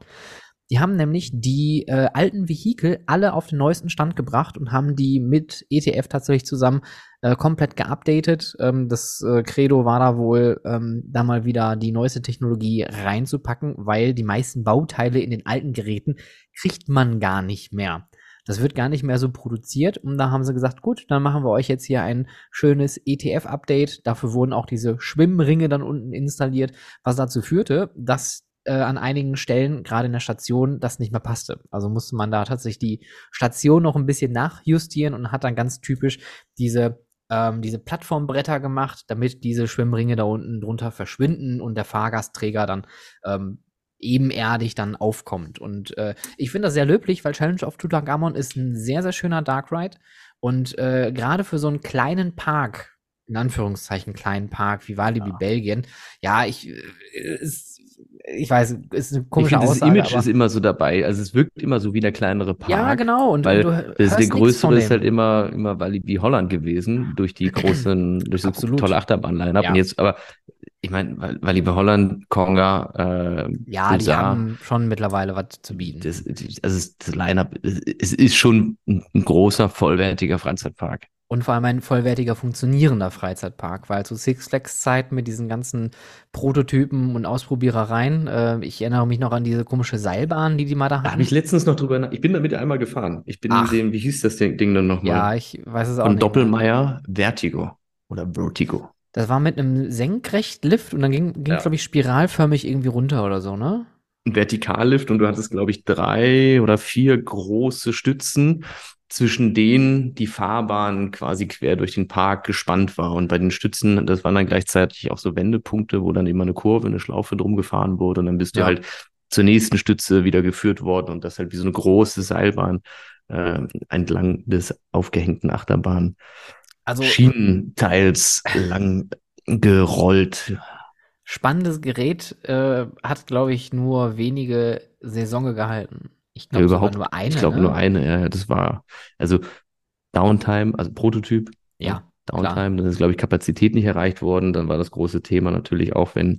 Die haben nämlich die äh, alten Vehikel alle auf den neuesten Stand gebracht und haben die mit E T F tatsächlich zusammen äh, komplett geupdatet. Ähm, das äh, Credo war da wohl, ähm, da mal wieder die neueste Technologie reinzupacken, weil die meisten Bauteile in den alten Geräten kriegt man gar nicht mehr. Das wird gar nicht mehr so produziert, und da haben sie gesagt, gut, dann machen wir euch jetzt hier ein schönes E T F-Update. Dafür wurden auch diese Schwimmringe dann unten installiert, was dazu führte, dass äh, an einigen Stellen, gerade in der Station, das nicht mehr passte. Also musste man da tatsächlich die Station noch ein bisschen nachjustieren und hat dann ganz typisch diese, ähm, diese Plattformbretter gemacht, damit diese Schwimmringe da unten drunter verschwinden und der Fahrgastträger dann ähm, ebenerdig dann aufkommt. Und äh, ich finde das sehr löblich, weil Challenge of Tutankhamon ist ein sehr, sehr schöner Dark Ride. Und äh, gerade für so einen kleinen Park, in Anführungszeichen kleinen Park, wie Walibi ja. Belgien, ja, ich ist, ich weiß, ist eine komische ich find, Aussage. Das Image aber ist immer so dabei. Also es wirkt immer so wie der kleinere Park. Ja, genau. Und weil du das der größere ist halt immer, immer Walibi Holland gewesen, durch die großen, durch so tolle Achterbahn-Line-Up. Ja. Und jetzt, aber ich meine, weil, weil lieber Holland, Konga, äh, ja, U S A, die haben schon mittlerweile was zu bieten. Das, also das Line-Up, es ist schon ein, ein großer, vollwertiger Freizeitpark. Und vor allem ein vollwertiger, funktionierender Freizeitpark, weil zu so Six Flags Zeit mit diesen ganzen Prototypen und Ausprobierereien, äh, ich erinnere mich noch an diese komische Seilbahn, die die mal da hatten. Da habe ich letztens noch drüber, ich bin damit einmal gefahren. Ich bin Ach. in dem, wie hieß das Ding dann nochmal? Ja, ich weiß es auch Von nicht. Von Doppelmayr, Vertigo oder Vertigo. Das war mit einem Senkrechtlift und dann ging, ging ja. glaube ich, spiralförmig irgendwie runter oder so, ne? Ein Vertikallift, und du hattest, glaube ich, drei oder vier große Stützen, zwischen denen die Fahrbahn quasi quer durch den Park gespannt war. Und bei den Stützen, das waren dann gleichzeitig auch so Wendepunkte, wo dann immer eine Kurve, eine Schlaufe drum gefahren wurde. Und dann bist ja. du halt zur nächsten Stütze wieder geführt worden. Und das halt wie so eine große Seilbahn äh, entlang des aufgehängten Achterbahn. Also, Schienenteils lang gerollt. Spannendes Gerät, äh, hat, glaube ich, nur wenige Saisons gehalten. Ich glaube, ja, nur eine. Ich glaube, ne? nur eine, ja. Das war, also Downtime, also Prototyp. Ja, Downtime, klar. Dann ist, glaube ich, Kapazität nicht erreicht worden. Dann war das große Thema natürlich auch, wenn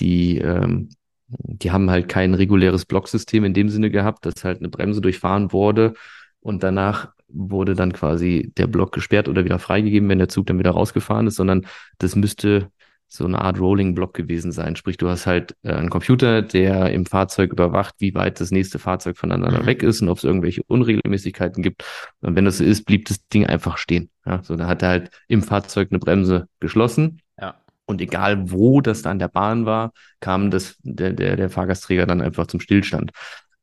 die, ähm, die haben halt kein reguläres Blocksystem in dem Sinne gehabt, dass halt eine Bremse durchfahren wurde und danach wurde dann quasi der Block gesperrt oder wieder freigegeben, wenn der Zug dann wieder rausgefahren ist, sondern das müsste so eine Art Rolling-Block gewesen sein. Sprich, du hast halt äh, einen Computer, der im Fahrzeug überwacht, wie weit das nächste Fahrzeug voneinander mhm. weg ist und ob es irgendwelche Unregelmäßigkeiten gibt. Und wenn das so ist, blieb das Ding einfach stehen. Ja, so, dann hat er halt im Fahrzeug eine Bremse geschlossen. Ja. Und egal, wo das da an der Bahn war, kam das, der, der, der Fahrgastträger dann einfach zum Stillstand.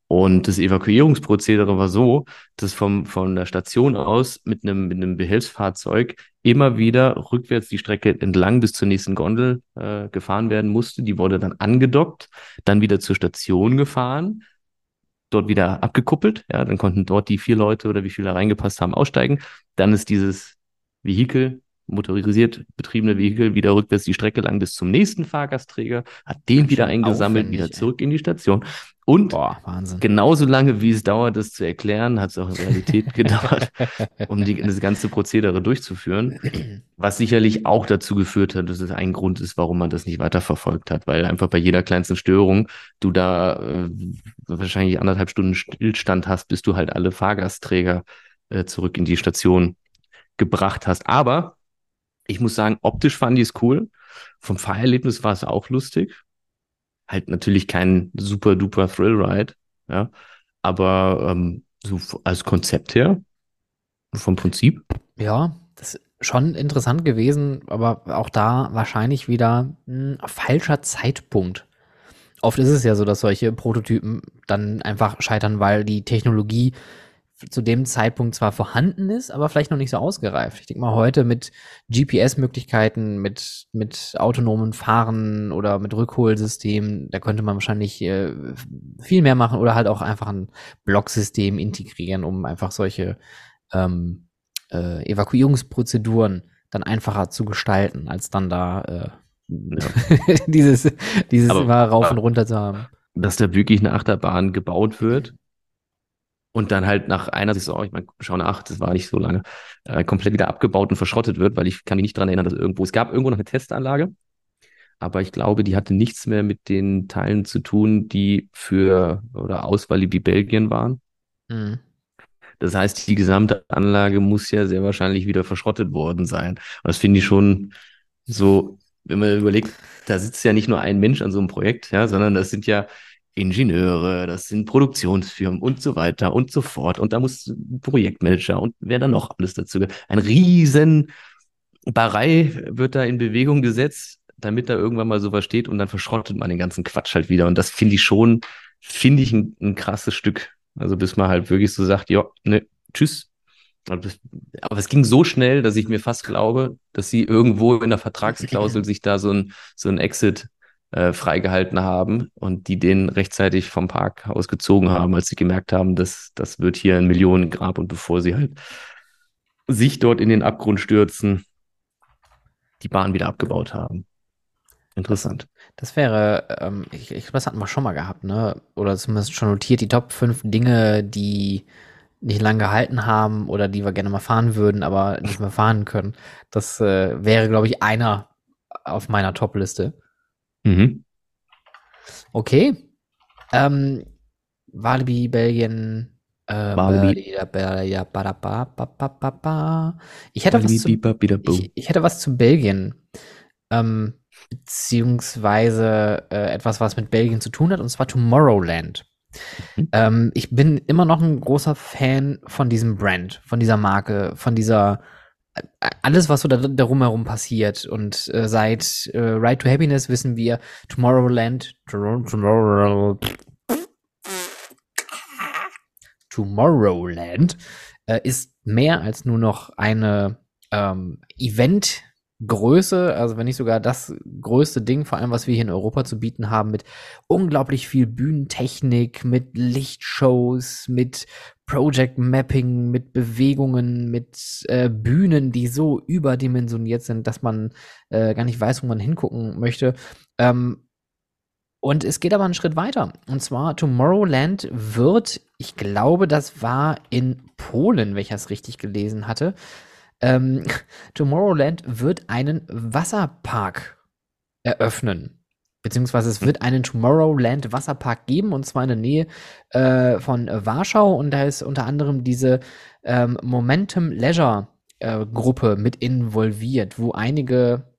Und das Evakuierungsprozedere war so, dass vom, von der Station aus mit einem, mit einem Behelfsfahrzeug immer wieder rückwärts die Strecke entlang bis zur nächsten Gondel äh, gefahren werden musste. Die wurde dann angedockt, dann wieder zur Station gefahren, dort wieder abgekuppelt. Ja, dann konnten dort die vier Leute oder wie viele da reingepasst haben, aussteigen. Dann ist dieses Vehikel, motorisiert betriebene Vehikel, wieder rückwärts die Strecke lang bis zum nächsten Fahrgastträger, hat den wieder eingesammelt, wieder zurück ey. in die Station. Und Boah, genauso lange, wie es dauert, das zu erklären, hat es auch in Realität gedauert, um die, das ganze Prozedere durchzuführen, was sicherlich auch dazu geführt hat, dass es ein Grund ist, warum man das nicht weiterverfolgt hat, weil einfach bei jeder kleinsten Störung du da äh, wahrscheinlich anderthalb Stunden Stillstand hast, bis du halt alle Fahrgastträger äh, zurück in die Station gebracht hast. Aber ich muss sagen, optisch fand ich es cool. Vom Fahrerlebnis war es auch lustig. Halt natürlich kein super-duper Thrill-Ride, ja. Aber ähm, So als Konzept her, vom Prinzip. Ja, das ist schon interessant gewesen, aber auch da wahrscheinlich wieder ein falscher Zeitpunkt. Oft ist es ja so, dass solche Prototypen dann einfach scheitern, weil die Technologie zu dem Zeitpunkt zwar vorhanden ist, aber vielleicht noch nicht so ausgereift. Ich denke mal, heute mit G P S-Möglichkeiten, mit, mit autonomen Fahren oder mit Rückholsystemen, da könnte man wahrscheinlich äh, viel mehr machen oder halt auch einfach ein Blocksystem integrieren, um einfach solche ähm, äh, Evakuierungsprozeduren dann einfacher zu gestalten, als dann da äh, ja. dieses, dieses aber, immer rauf aber, und runter zu haben. Dass da wirklich eine Achterbahn gebaut wird, und dann halt nach einer Saison, ich meine, schau nach, das war nicht so lange, äh, komplett wieder abgebaut und verschrottet wird, weil ich kann mich nicht dran erinnern, dass irgendwo, es gab irgendwo noch eine Testanlage, aber ich glaube, die hatte nichts mehr mit den Teilen zu tun, die für oder aus Walibi Belgien waren. Mhm. Das heißt, die gesamte Anlage muss ja sehr wahrscheinlich wieder verschrottet worden sein. Und das finde ich schon so, wenn man überlegt, da sitzt ja nicht nur ein Mensch an so einem Projekt, ja, sondern das sind ja Ingenieure, das sind Produktionsfirmen und so weiter und so fort. Und da muss ein Projektmanager und wer da noch alles dazu gehört. Ein riesen Barei wird da in Bewegung gesetzt, damit da irgendwann mal sowas steht und dann verschrottet man den ganzen Quatsch halt wieder. Und das finde ich schon, finde ich ein, ein krasses Stück. Also bis man halt wirklich so sagt, ja, ne, tschüss. Aber es ging so schnell, dass ich mir fast glaube, dass sie irgendwo in der Vertragsklausel sich da so ein, so ein Exit freigehalten haben und die den rechtzeitig vom Park ausgezogen haben, als sie gemerkt haben, dass das wird hier ein Millionengrab und bevor sie halt sich dort in den Abgrund stürzen, die Bahn wieder abgebaut haben. Interessant. Das wäre, ähm, ich, ich glaube, das hatten wir schon mal gehabt, ne? Oder zumindest schon notiert, die Top fünf Dinge, die nicht lange gehalten haben oder die wir gerne mal fahren würden, aber nicht mehr fahren können. Das äh, wäre, glaube ich, einer auf meiner Top-Liste. Mhm. Okay. Ähm, Walibi, Belgien. Äh, Walibi. Ich hätte was zu, ich, ich hätte was zu Belgien. Ähm, beziehungsweise äh, etwas, was mit Belgien zu tun hat, und zwar Tomorrowland. Mhm. Ähm, ich bin immer noch ein großer Fan von diesem Brand, von dieser Marke, von dieser alles, was so da, darum herum passiert. Und äh, seit äh, Ride to Happiness wissen wir, Tomorrowland, Tomorrowland äh, ist mehr als nur noch eine ähm, Eventgröße, also wenn nicht sogar das größte Ding, vor allem was wir hier in Europa zu bieten haben, mit unglaublich viel Bühnentechnik, mit Lichtshows, mit Project Mapping, mit Bewegungen, mit äh, Bühnen, die so überdimensioniert sind, dass man äh, gar nicht weiß, wo man hingucken möchte. Ähm, und es geht aber einen Schritt weiter. Und zwar Tomorrowland wird, ich glaube, das war in Polen, wenn ich das richtig gelesen hatte, ähm, Tomorrowland wird einen Wasserpark eröffnen. Beziehungsweise es wird einen Tomorrowland Wasserpark geben, und zwar in der Nähe äh, von Warschau, und da ist unter anderem diese ähm, Momentum Leisure äh, Gruppe mit involviert, wo einige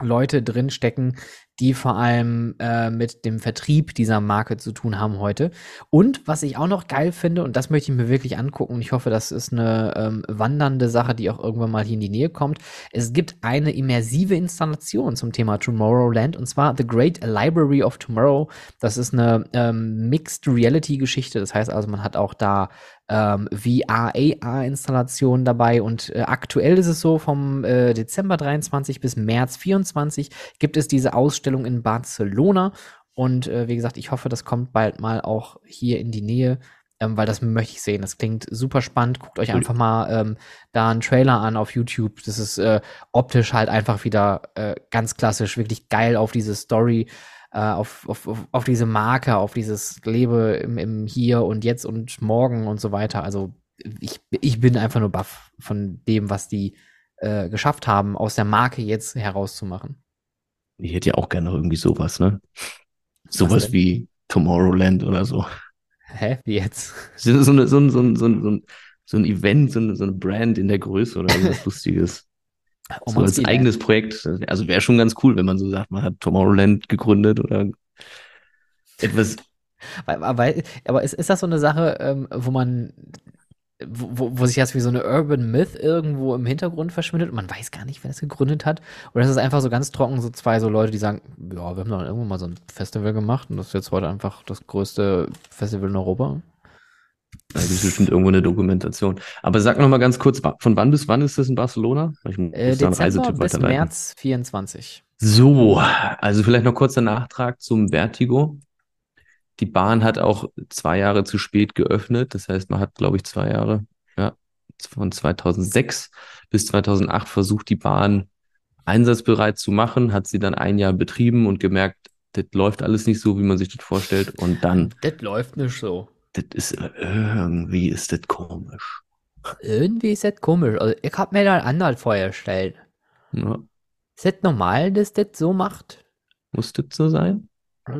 Leute drin stecken, die vor allem äh, mit dem Vertrieb dieser Marke zu tun haben heute. Und was ich auch noch geil finde, und das möchte ich mir wirklich angucken, und ich hoffe, das ist eine ähm, wandernde Sache, die auch irgendwann mal hier in die Nähe kommt. Es gibt eine immersive Installation zum Thema Tomorrowland, und zwar The Great Library of Tomorrow. Das ist eine ähm, Mixed-Reality-Geschichte. Das heißt also, man hat auch da ähm, V R A R-Installationen dabei. Und äh, aktuell ist es so, vom äh, Dezember dreiundzwanzig bis März vierundzwanzig gibt es diese Ausstellung in Barcelona, und äh, wie gesagt, ich hoffe, das kommt bald mal auch hier in die Nähe, ähm, weil das möchte ich sehen. Das klingt super spannend. Guckt euch einfach mal ähm, da einen Trailer an auf YouTube. Das ist äh, optisch halt einfach wieder äh, ganz klassisch, wirklich geil auf diese Story, äh, auf, auf, auf diese Marke, auf dieses Lebe im, im Hier und Jetzt und Morgen und so weiter. Also ich, ich bin einfach nur baff von dem, was die äh, geschafft haben, aus der Marke jetzt herauszumachen. Ich hätte ja auch gerne irgendwie sowas, ne? Sowas wie Tomorrowland oder so. Hä? Wie jetzt? So, so, so, so, so, so, so ein Event, so, so ein Brand in der Größe oder irgendwas Lustiges. Oh, so als Ziel, eigenes ja. Projekt. Also wäre schon ganz cool, wenn man so sagt, man hat Tomorrowland gegründet oder etwas Weil, aber ist, ist das so eine Sache, ähm, wo man, wo, wo sich das wie so eine Urban Myth irgendwo im Hintergrund verschwindet und man weiß gar nicht, wer das gegründet hat? Oder ist das einfach so ganz trocken, so zwei so Leute, die sagen, ja, wir haben doch irgendwann mal so ein Festival gemacht und das ist jetzt heute einfach das größte Festival in Europa? Da gibt es bestimmt irgendwo eine Dokumentation. Aber sag noch mal ganz kurz, von wann bis wann ist das in Barcelona? Ich muss äh, da einen Dezember bis März vierundzwanzig. So, also vielleicht noch kurz ein Nachtrag zum Vertigo. Die Bahn hat auch zwei Jahre zu spät geöffnet. Das heißt, man hat, glaube ich, zwei Jahre, ja, von zweitausendsechs bis zweitausendacht versucht, die Bahn einsatzbereit zu machen, hat sie dann ein Jahr betrieben und gemerkt, das läuft alles nicht so, wie man sich das vorstellt. Und dann... Das läuft nicht so. Das ist... Irgendwie ist das komisch. Irgendwie ist das komisch. Also ich habe mir da ein anderes vorgestellt. Ja. Ist das normal, dass das so macht? Muss das so sein?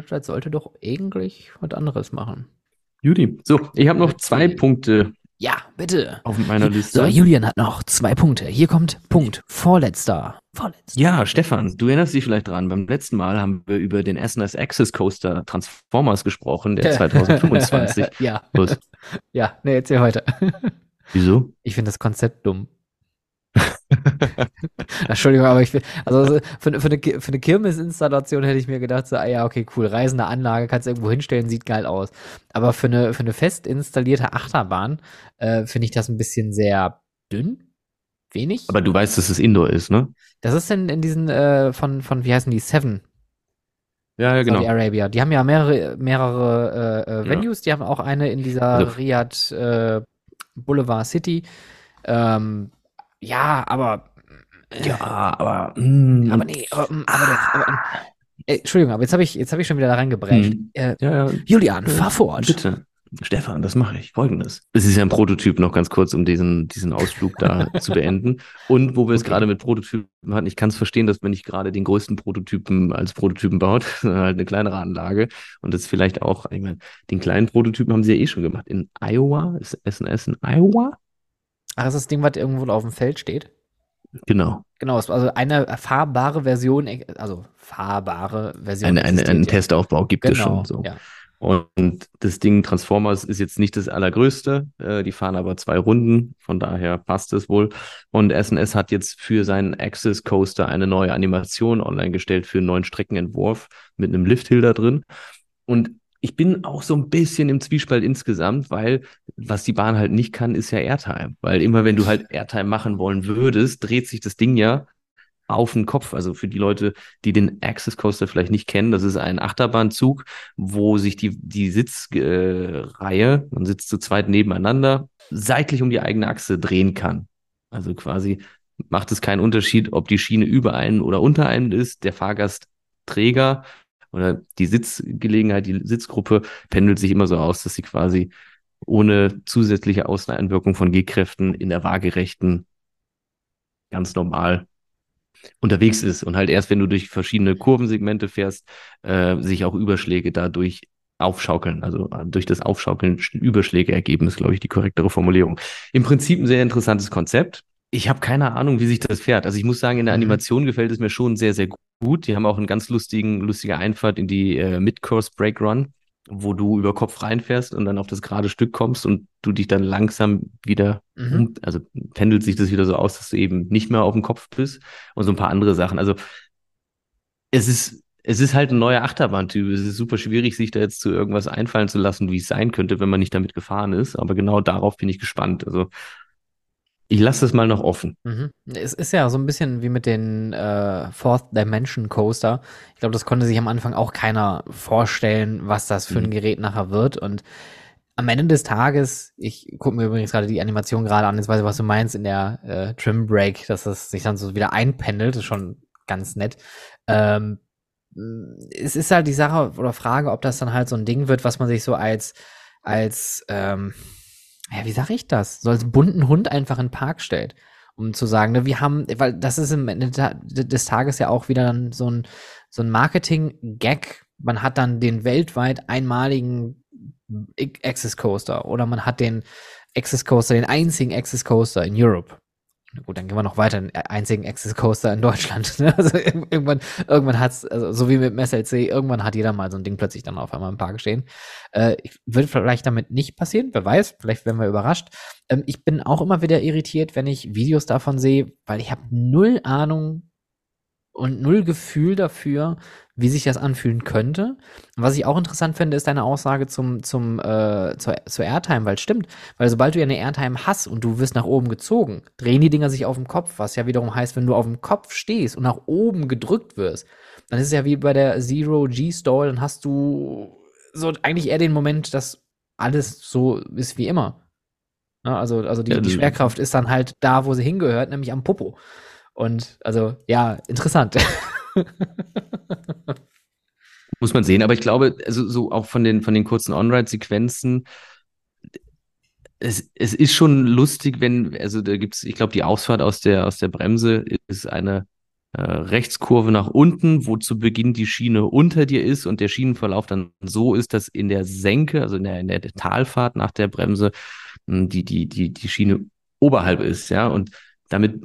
Das sollte doch eigentlich was anderes machen. Judy, so, ich habe noch zwei Punkte. Ja, bitte. Auf meiner Liste. So, Julian hat noch zwei Punkte. Hier kommt Punkt. Vorletzter. Vorletzter. Ja, Stefan, du erinnerst dich vielleicht dran. Beim letzten Mal haben wir über den S N S Axis Coaster Transformers gesprochen, der zweitausendfünfundzwanzig ja. wird. Ja, nee, jetzt hier heute. Wieso? Ich finde das Konzept dumm. Entschuldigung, aber ich will, also für, für eine, für eine Kirmesinstallation hätte ich mir gedacht, so, ah ja, okay, cool, reisende Anlage, kannst du irgendwo hinstellen, sieht geil aus. Aber für eine, für eine fest installierte Achterbahn äh, finde ich das ein bisschen sehr dünn. Wenig. Aber du weißt, dass es Indoor ist, ne? Das ist in, in diesen, äh, von, von, wie heißen die, Seven? Ja, ja, genau. Saudi Arabia. Die haben ja mehrere, mehrere äh, äh, Venues, ja. Die haben auch eine in dieser also. Riyadh äh, Boulevard City. Ähm, Ja, aber. Ja, aber. Mh, aber nee, aber. aber, aber, aber äh, Entschuldigung, aber jetzt habe ich, hab ich schon wieder da reingebrecht. Hm. Äh, ja, ja. Julian, ja, fahr fort. Bitte. Stefan, das mache ich. Folgendes. Es ist ja ein Prototyp, noch ganz kurz, um diesen, diesen Ausflug da zu beenden. Und wo wir es okay. gerade mit Prototypen hatten, ich kann es verstehen, dass man nicht gerade den größten Prototypen als Prototypen baut, sondern halt eine kleinere Anlage. Und das vielleicht auch, ich meine, den kleinen Prototypen haben sie ja eh schon gemacht. In Iowa, ist S N S in Iowa? Ach, ist das Ding, was irgendwo auf dem Feld steht? Genau. Genau, also eine fahrbare Version, also fahrbare Version. Eine, eine, einen ja. Testaufbau gibt genau, es schon. So. Ja. Und das Ding Transformers ist jetzt nicht das allergrößte, äh, die fahren aber zwei Runden, von daher passt es wohl. Und S N S hat jetzt für seinen Axis Coaster eine neue Animation online gestellt für einen neuen Streckenentwurf mit einem Lifthilder drin. Und ich bin auch so ein bisschen im Zwiespalt insgesamt, weil was die Bahn halt nicht kann, ist ja Airtime. Weil immer, wenn du halt Airtime machen wollen würdest, dreht sich das Ding ja auf den Kopf. Also für die Leute, die den Axis Coaster vielleicht nicht kennen, das ist ein Achterbahnzug, wo sich die, die Sitzreihe, man sitzt zu zweit nebeneinander, seitlich um die eigene Achse drehen kann. Also quasi macht es keinen Unterschied, ob die Schiene über einen oder unter einem ist. Der Fahrgastträger oder die Sitzgelegenheit, die Sitzgruppe pendelt sich immer so aus, dass sie quasi ohne zusätzliche Außeneinwirkung von G-Kräften in der Waagerechten ganz normal unterwegs ist und halt erst, wenn du durch verschiedene Kurvensegmente fährst, äh, sich auch Überschläge dadurch aufschaukeln. Also durch das Aufschaukeln Überschläge ergeben, ist, glaube ich, die korrektere Formulierung. Im Prinzip ein sehr interessantes Konzept. Ich habe keine Ahnung, wie sich das fährt. Also ich muss sagen, in der Animation gefällt es mir schon sehr, sehr gut. Die haben auch einen ganz lustigen, lustige Einfahrt in die äh, Mid-Course-Break-Run, wo du über Kopf reinfährst und dann auf das gerade Stück kommst und du dich dann langsam wieder, mhm. also pendelt sich das wieder so aus, dass du eben nicht mehr auf dem Kopf bist und so ein paar andere Sachen. Also es ist, es ist halt ein neuer Achterbahntyp. Es ist super schwierig, sich da jetzt zu irgendwas einfallen zu lassen, wie es sein könnte, wenn man nicht damit gefahren ist. Aber genau darauf bin ich gespannt. Also ich lasse das mal noch offen. Mhm. Es ist ja so ein bisschen wie mit den äh, Fourth Dimension Coaster. Ich glaube, das konnte sich am Anfang auch keiner vorstellen, was das für ein mhm. Gerät nachher wird. Und am Ende des Tages, ich gucke mir übrigens gerade die Animation gerade an, jetzt weiß ich, was du meinst, in der äh, Trim Break, dass das sich dann so wieder einpendelt, ist schon ganz nett. Ähm, es ist halt die Sache oder Frage, ob das dann halt so ein Ding wird, was man sich so als, als, ähm, ja, wie sage ich das? So als bunten Hund einfach in den Park stellt, um zu sagen, ne, wir haben, weil das ist am Ende des Tages ja auch wieder dann so ein, so ein Marketing-Gag. Man hat dann den weltweit einmaligen Axis Coaster oder man hat den Axis Coaster, den einzigen Axis Coaster in Europe. Gut, dann gehen wir noch weiter, den einzigen Axis Coaster in Deutschland. Ne? Also irgendwann, irgendwann hat's, also so wie mit dem S L C, irgendwann hat jeder mal so ein Ding plötzlich dann auf einmal im Park stehen. Äh, wird vielleicht damit nicht passieren, wer weiß, vielleicht werden wir überrascht. Ähm, ich bin auch immer wieder irritiert, wenn ich Videos davon sehe, weil ich habe null Ahnung und null Gefühl dafür, wie sich das anfühlen könnte. Was ich auch interessant finde, ist deine Aussage zum, zum, äh, zur, zur Airtime, weil es stimmt, weil sobald du ja eine Airtime hast und du wirst nach oben gezogen, drehen die Dinger sich auf dem Kopf, was ja wiederum heißt, wenn du auf dem Kopf stehst und nach oben gedrückt wirst, dann ist es ja wie bei der Zero-G-Stall, dann hast du so eigentlich eher den Moment, dass alles so ist wie immer. Na, also, also die, die Schwerkraft ist dann halt da, wo sie hingehört, nämlich am Popo. Und also, ja, interessant. Muss man sehen, aber ich glaube, also so auch von den, von den kurzen On-Ride-Sequenzen, es, es ist schon lustig, wenn, also da gibt's, ich glaube, die Ausfahrt aus der, aus der Bremse ist eine äh, Rechtskurve nach unten, wo zu Beginn die Schiene unter dir ist und der Schienenverlauf dann so ist, dass in der Senke, also in der, in der Talfahrt nach der Bremse, die, die, die, die Schiene oberhalb ist, ja, und damit.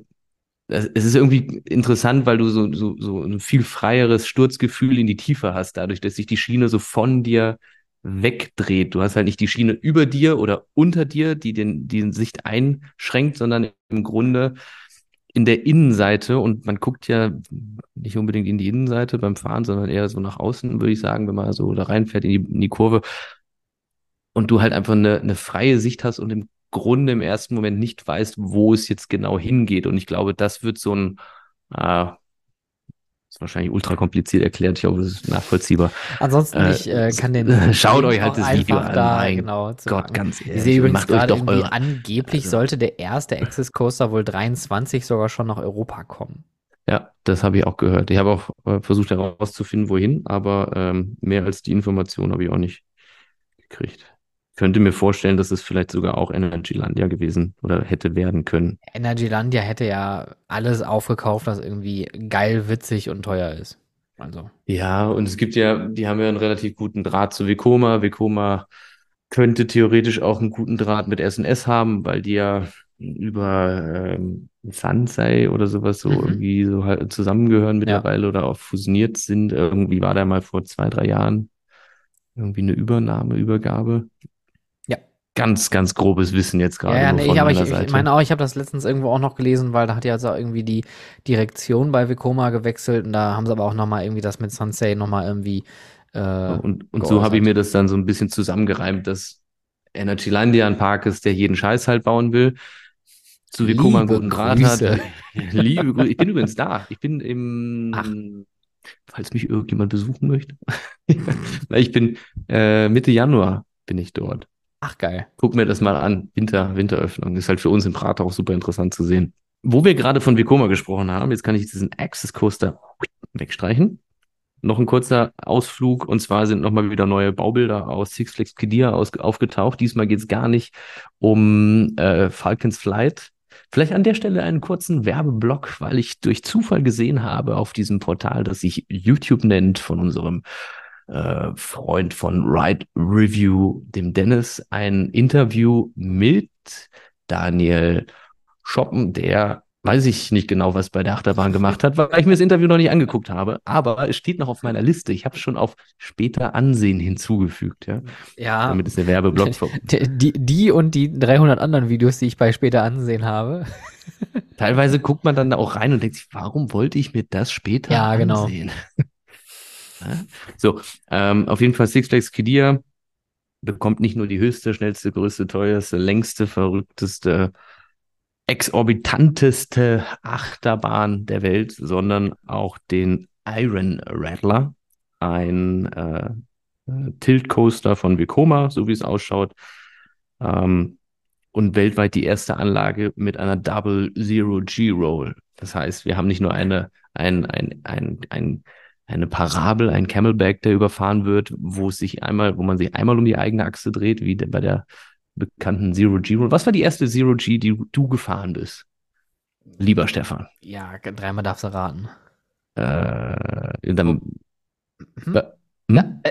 Es ist irgendwie interessant, weil du so, so, so ein viel freieres Sturzgefühl in die Tiefe hast, dadurch, dass sich die Schiene so von dir wegdreht. Du hast halt nicht die Schiene über dir oder unter dir, die den, die den Sicht einschränkt, sondern im Grunde in der Innenseite. Und man guckt ja nicht unbedingt in die Innenseite beim Fahren, sondern eher so nach außen, würde ich sagen, wenn man so da reinfährt in die, in die Kurve. Und du halt einfach eine, eine freie Sicht hast und im Grunde im ersten Moment nicht weißt, wo es jetzt genau hingeht. Und ich glaube, das wird so ein, äh, ist wahrscheinlich ultra kompliziert erklärt. Ich glaube, das ist nachvollziehbar. Ansonsten, äh, ich äh, kann den äh, schaut euch halt das Video an. Da, mein genau, Gott, machen. Ganz ehrlich. Ich sehe übrigens gerade irgendwie eure... angeblich also. Sollte der erste Axis Coaster wohl dreiundzwanzig sogar schon nach Europa kommen. Ja, das habe ich auch gehört. Ich habe auch äh, versucht herauszufinden, wohin, aber ähm, mehr als die Information habe ich auch nicht gekriegt. Könnte mir vorstellen, dass es vielleicht sogar auch Energylandia gewesen oder hätte werden können. Energylandia hätte ja alles aufgekauft, was irgendwie geil, witzig und teuer ist. Also. Ja, und es gibt ja, die haben ja einen relativ guten Draht zu Vekoma. Vekoma könnte theoretisch auch einen guten Draht mit S N S haben, weil die ja über ähm, Sansei oder sowas so mhm. irgendwie so halt zusammengehören mittlerweile ja. Oder auch fusioniert sind. Irgendwie war da mal vor zwei, drei Jahren irgendwie eine Übernahme, Übergabe. Ganz, ganz grobes Wissen jetzt gerade. Ja, ja nee, ich, aber ich, ich meine auch, ich habe das letztens irgendwo auch noch gelesen, weil da hat ja also irgendwie die Direktion bei Vekoma gewechselt und da haben sie aber auch nochmal irgendwie das mit Sansei nochmal irgendwie äh, Und, und so habe ich mir das dann so ein bisschen zusammengereimt, dass Energylandia ein Park ist, der jeden Scheiß halt bauen will, zu Vekoma einen guten Draht hat. Liebe Grüße. Ich bin übrigens da. Ich bin im... Ach. Falls mich irgendjemand besuchen möchte. Ich bin äh, Mitte Januar bin ich dort. Ach, geil. Guck mir das mal an. Winter, Winteröffnung. Ist halt für uns in Prater auch super interessant zu sehen. Wo wir gerade von Vekoma gesprochen haben, jetzt kann ich diesen Axis Coaster wegstreichen. Noch ein kurzer Ausflug. Und zwar sind nochmal wieder neue Baubilder aus Six Flags Qiddiya aufgetaucht. Diesmal geht es gar nicht um äh, Falcons Flight. Vielleicht an der Stelle einen kurzen Werbeblock, weil ich durch Zufall gesehen habe auf diesem Portal, das sich YouTube nennt, von unserem Freund von Ride Review, dem Dennis, ein Interview mit Daniel Schoppen, der weiß ich nicht genau, was bei der Achterbahn gemacht hat, weil ich mir das Interview noch nicht angeguckt habe, aber es steht noch auf meiner Liste. Ich habe es schon auf später Ansehen hinzugefügt. Ja, ja. Damit ist der Werbeblock vor. Die, die und die dreihundert anderen Videos, die ich bei später Ansehen habe. Teilweise guckt man dann da auch rein und denkt sich, warum wollte ich mir das später ja, genau. ansehen? So, ähm, auf jeden Fall Six Flags Qiddiya bekommt nicht nur die höchste, schnellste, größte, teuerste, längste, verrückteste, exorbitanteste Achterbahn der Welt, sondern auch den Iron Rattler, ein äh, Tilt-Coaster von Vekoma, so wie es ausschaut, ähm, und weltweit die erste Anlage mit einer Double Zero G-Roll. Das heißt, wir haben nicht nur eine, ein, ein, ein, ein eine Parabel, ein Camelback, der überfahren wird, wo es sich einmal, wo man sich einmal um die eigene Achse dreht, wie bei der bekannten Zero G Roll. Was war die erste Zero G, die du gefahren bist? Lieber Stefan. Ja, dreimal darfst du raten. Äh, dann, hm? Hm?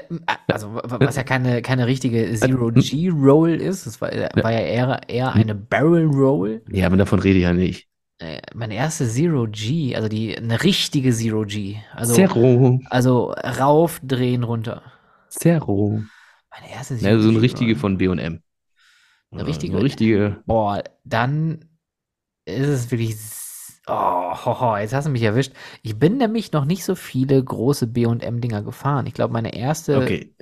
Also, was ja keine, keine richtige Zero G Roll ist, das war, war ja eher, ehr eine Barrel Roll. Ja, aber davon rede ich ja nicht. äh, meine erste Zero G, also die eine richtige Zero G. Also, Zero. Also rauf, drehen, runter. Zero. Meine erste Zero G. Ja, so eine richtige von B und M. Eine richtige? Eine richtige. Boah, dann ist es wirklich. Oh, ho, ho, jetzt hast du mich erwischt. Ich bin nämlich noch nicht so viele große B und M-Dinger gefahren. Ich glaube, meine erste okay.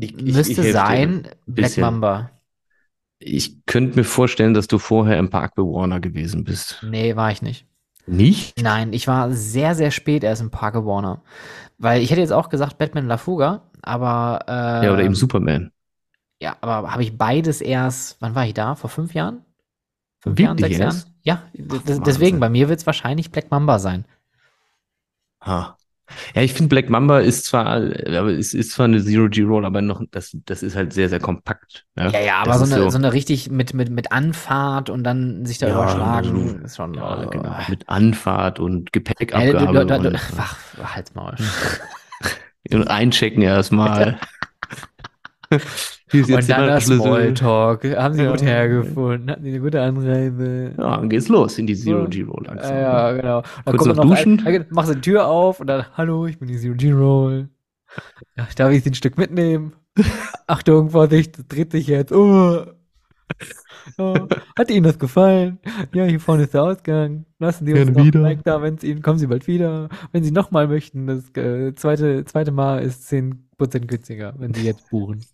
ich, ich, müsste ich sein Black Mamba. Ich könnte mir vorstellen, dass du vorher im Park bei Warner gewesen bist. Nee, war ich nicht. Nicht? Nein, ich war sehr, sehr spät erst im Park bei Warner. Weil ich hätte jetzt auch gesagt Batman La Fuga, aber äh, ja, oder eben Superman. Ja, aber habe ich beides erst, wann war ich da? Vor fünf Jahren? Fünf Wirklich Jahren, sechs erst? Jahren? Ja, d- Ach, deswegen, bei mir wird es wahrscheinlich Black Mamba sein. Ha. Ja, ich finde, Black Mamba ist zwar, ist, ist zwar eine Zero-G-Roll, aber noch, das, das ist halt sehr, sehr kompakt. Ne? Ja, ja, aber so eine, so. so eine richtig mit, mit, mit Anfahrt und dann sich da ja, überschlagen. So, ist schon, ja, oh. genau. Mit Anfahrt und Gepäckabgabe. Ja, und ach, halt's Maul. Und einchecken erstmal. Hier ist jetzt und dann das Smalltalk. Haben sie ja. gut hergefunden, hatten sie eine gute Anreibe. Ja, dann geht's los in die Zero-G-Roll langsam. Ja, genau. Dann kurz noch, noch duschen. Ein, machst du die Tür auf und dann, hallo, ich bin die Zero-G-Roll. Ja, darf ich sie ein Stück mitnehmen? Achtung, Vorsicht, das dreht sich jetzt. Oh. Oh. Hat Ihnen das gefallen? Ja, hier vorne ist der Ausgang. Lassen Sie uns Gerne noch wieder. Like da, wenn es Ihnen, kommen Sie bald wieder. Wenn Sie nochmal möchten, das äh, zweite, zweite Mal ist zehn Prozent günstiger, wenn Sie jetzt buchen.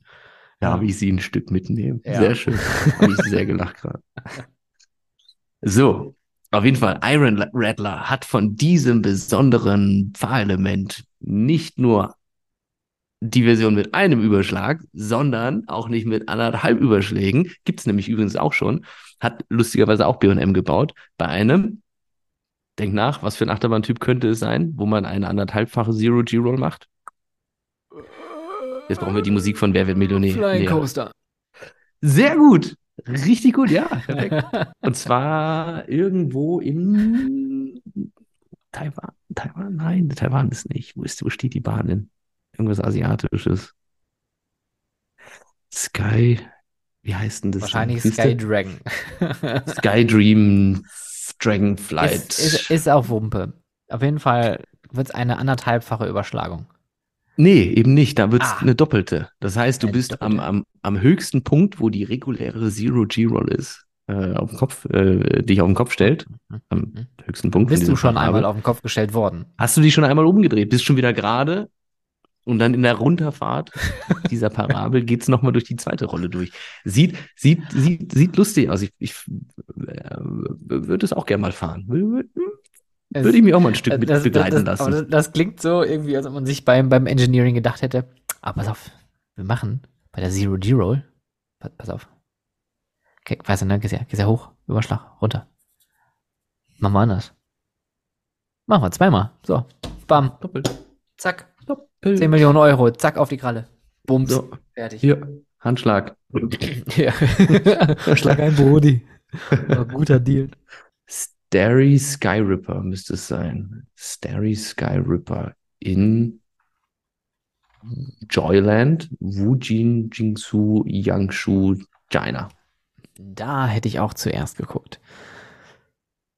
Darf ich Sie ein Stück mitnehmen? Ja. Sehr schön. Habe ich sehr gelacht gerade. So, auf jeden Fall, Iron Rattler hat von diesem besonderen Fahrelement nicht nur die Version mit einem Überschlag, sondern auch nicht mit anderthalb Überschlägen. Gibt es nämlich übrigens auch schon. Hat lustigerweise auch B und M gebaut. Bei einem, denk nach, was für ein Achterbahntyp könnte es sein, wo man eine anderthalbfache Zero-G-Roll macht? Jetzt brauchen wir die Musik von Wer wird Millionär? Flying Coaster. Sehr gut. Richtig gut, ja. Perfekt. Und zwar irgendwo in Taiwan. Taiwan? Nein, Taiwan ist nicht. Wo ist, wo steht die Bahn hin? Irgendwas Asiatisches. Sky. Wie heißt denn das? Wahrscheinlich dann? Sky Dragon. Sky Dream Dragonflight. Ist, ist, ist auch Wumpe. Auf jeden Fall wird es eine anderthalbfache Überschlagung. Nee, eben nicht. Da wird es ah, eine doppelte. Das heißt, du bist am, am, am höchsten Punkt, wo die reguläre Zero-G-Roll ist, äh, auf den Kopf, äh, dich auf den Kopf stellt. Am mhm. höchsten Punkt. Bist du schon Fall einmal habe. auf den Kopf gestellt worden? Hast du dich schon einmal umgedreht? Bist schon wieder gerade und dann in der Runterfahrt dieser Parabel geht es nochmal durch die zweite Rolle durch. Sieht, sieht, sieht, sieht lustig aus. Ich, ich äh, würde es auch gerne mal fahren. Würde es, ich mich auch mal ein Stück mit das, begleiten das, das, lassen. Das klingt so irgendwie, als ob man sich beim, beim Engineering gedacht hätte, ah, pass auf, wir machen bei der Zero-G-Roll, pass, pass auf, okay, weißt du, ne, gehst ja, gehst ja hoch, Überschlag, runter. Machen wir anders. Machen wir zweimal, so, bam, doppelt, zack, doppelt. zehn Millionen Euro, zack, auf die Kralle, bums, so, fertig. Hier, Handschlag. Ja. Schlag ein, Brody. Guter Deal. Starry Skyripper müsste es sein. Starry Skyripper in Joyland, Wujin, Jingsu, Yangshu, China. Da hätte ich auch zuerst geguckt.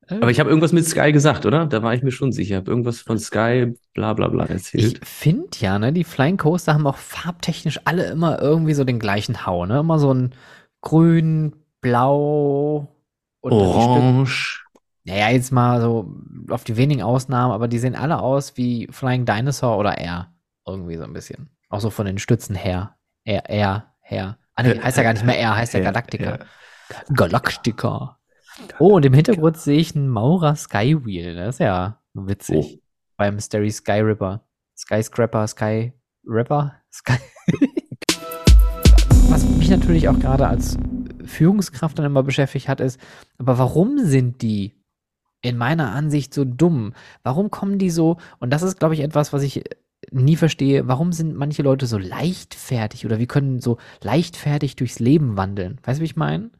Aber ich habe irgendwas mit Sky gesagt, oder? Da war ich mir schon sicher. Ich habe irgendwas von Sky bla bla bla erzählt. Ich finde ja, ne, die Flying Coaster haben auch farbtechnisch alle immer irgendwie so den gleichen Hau, ne? Immer so ein grün, blau, und orange. Naja, jetzt mal so auf die wenigen Ausnahmen, aber die sehen alle aus wie Flying Dinosaur oder Air. Irgendwie so ein bisschen. Auch so von den Stützen her. Air, Air, Air. Ah, nee, heißt ja gar nicht mehr Air, heißt ja Galactica. Galactica. Oh, und im Hintergrund sehe ich einen Maurer Skywheel. Das ist ja witzig. Oh. Beim Starry Skyripper. Skyscraper, Skyrapper, Sky. Was mich natürlich auch gerade als Führungskraft dann immer beschäftigt hat, ist, aber warum sind die in meiner Ansicht so dumm? Warum kommen die so, und das ist, glaube ich, etwas, was ich nie verstehe, warum sind manche Leute so leichtfertig oder wie können so leichtfertig durchs Leben wandeln? Weißt du, wie ich meine?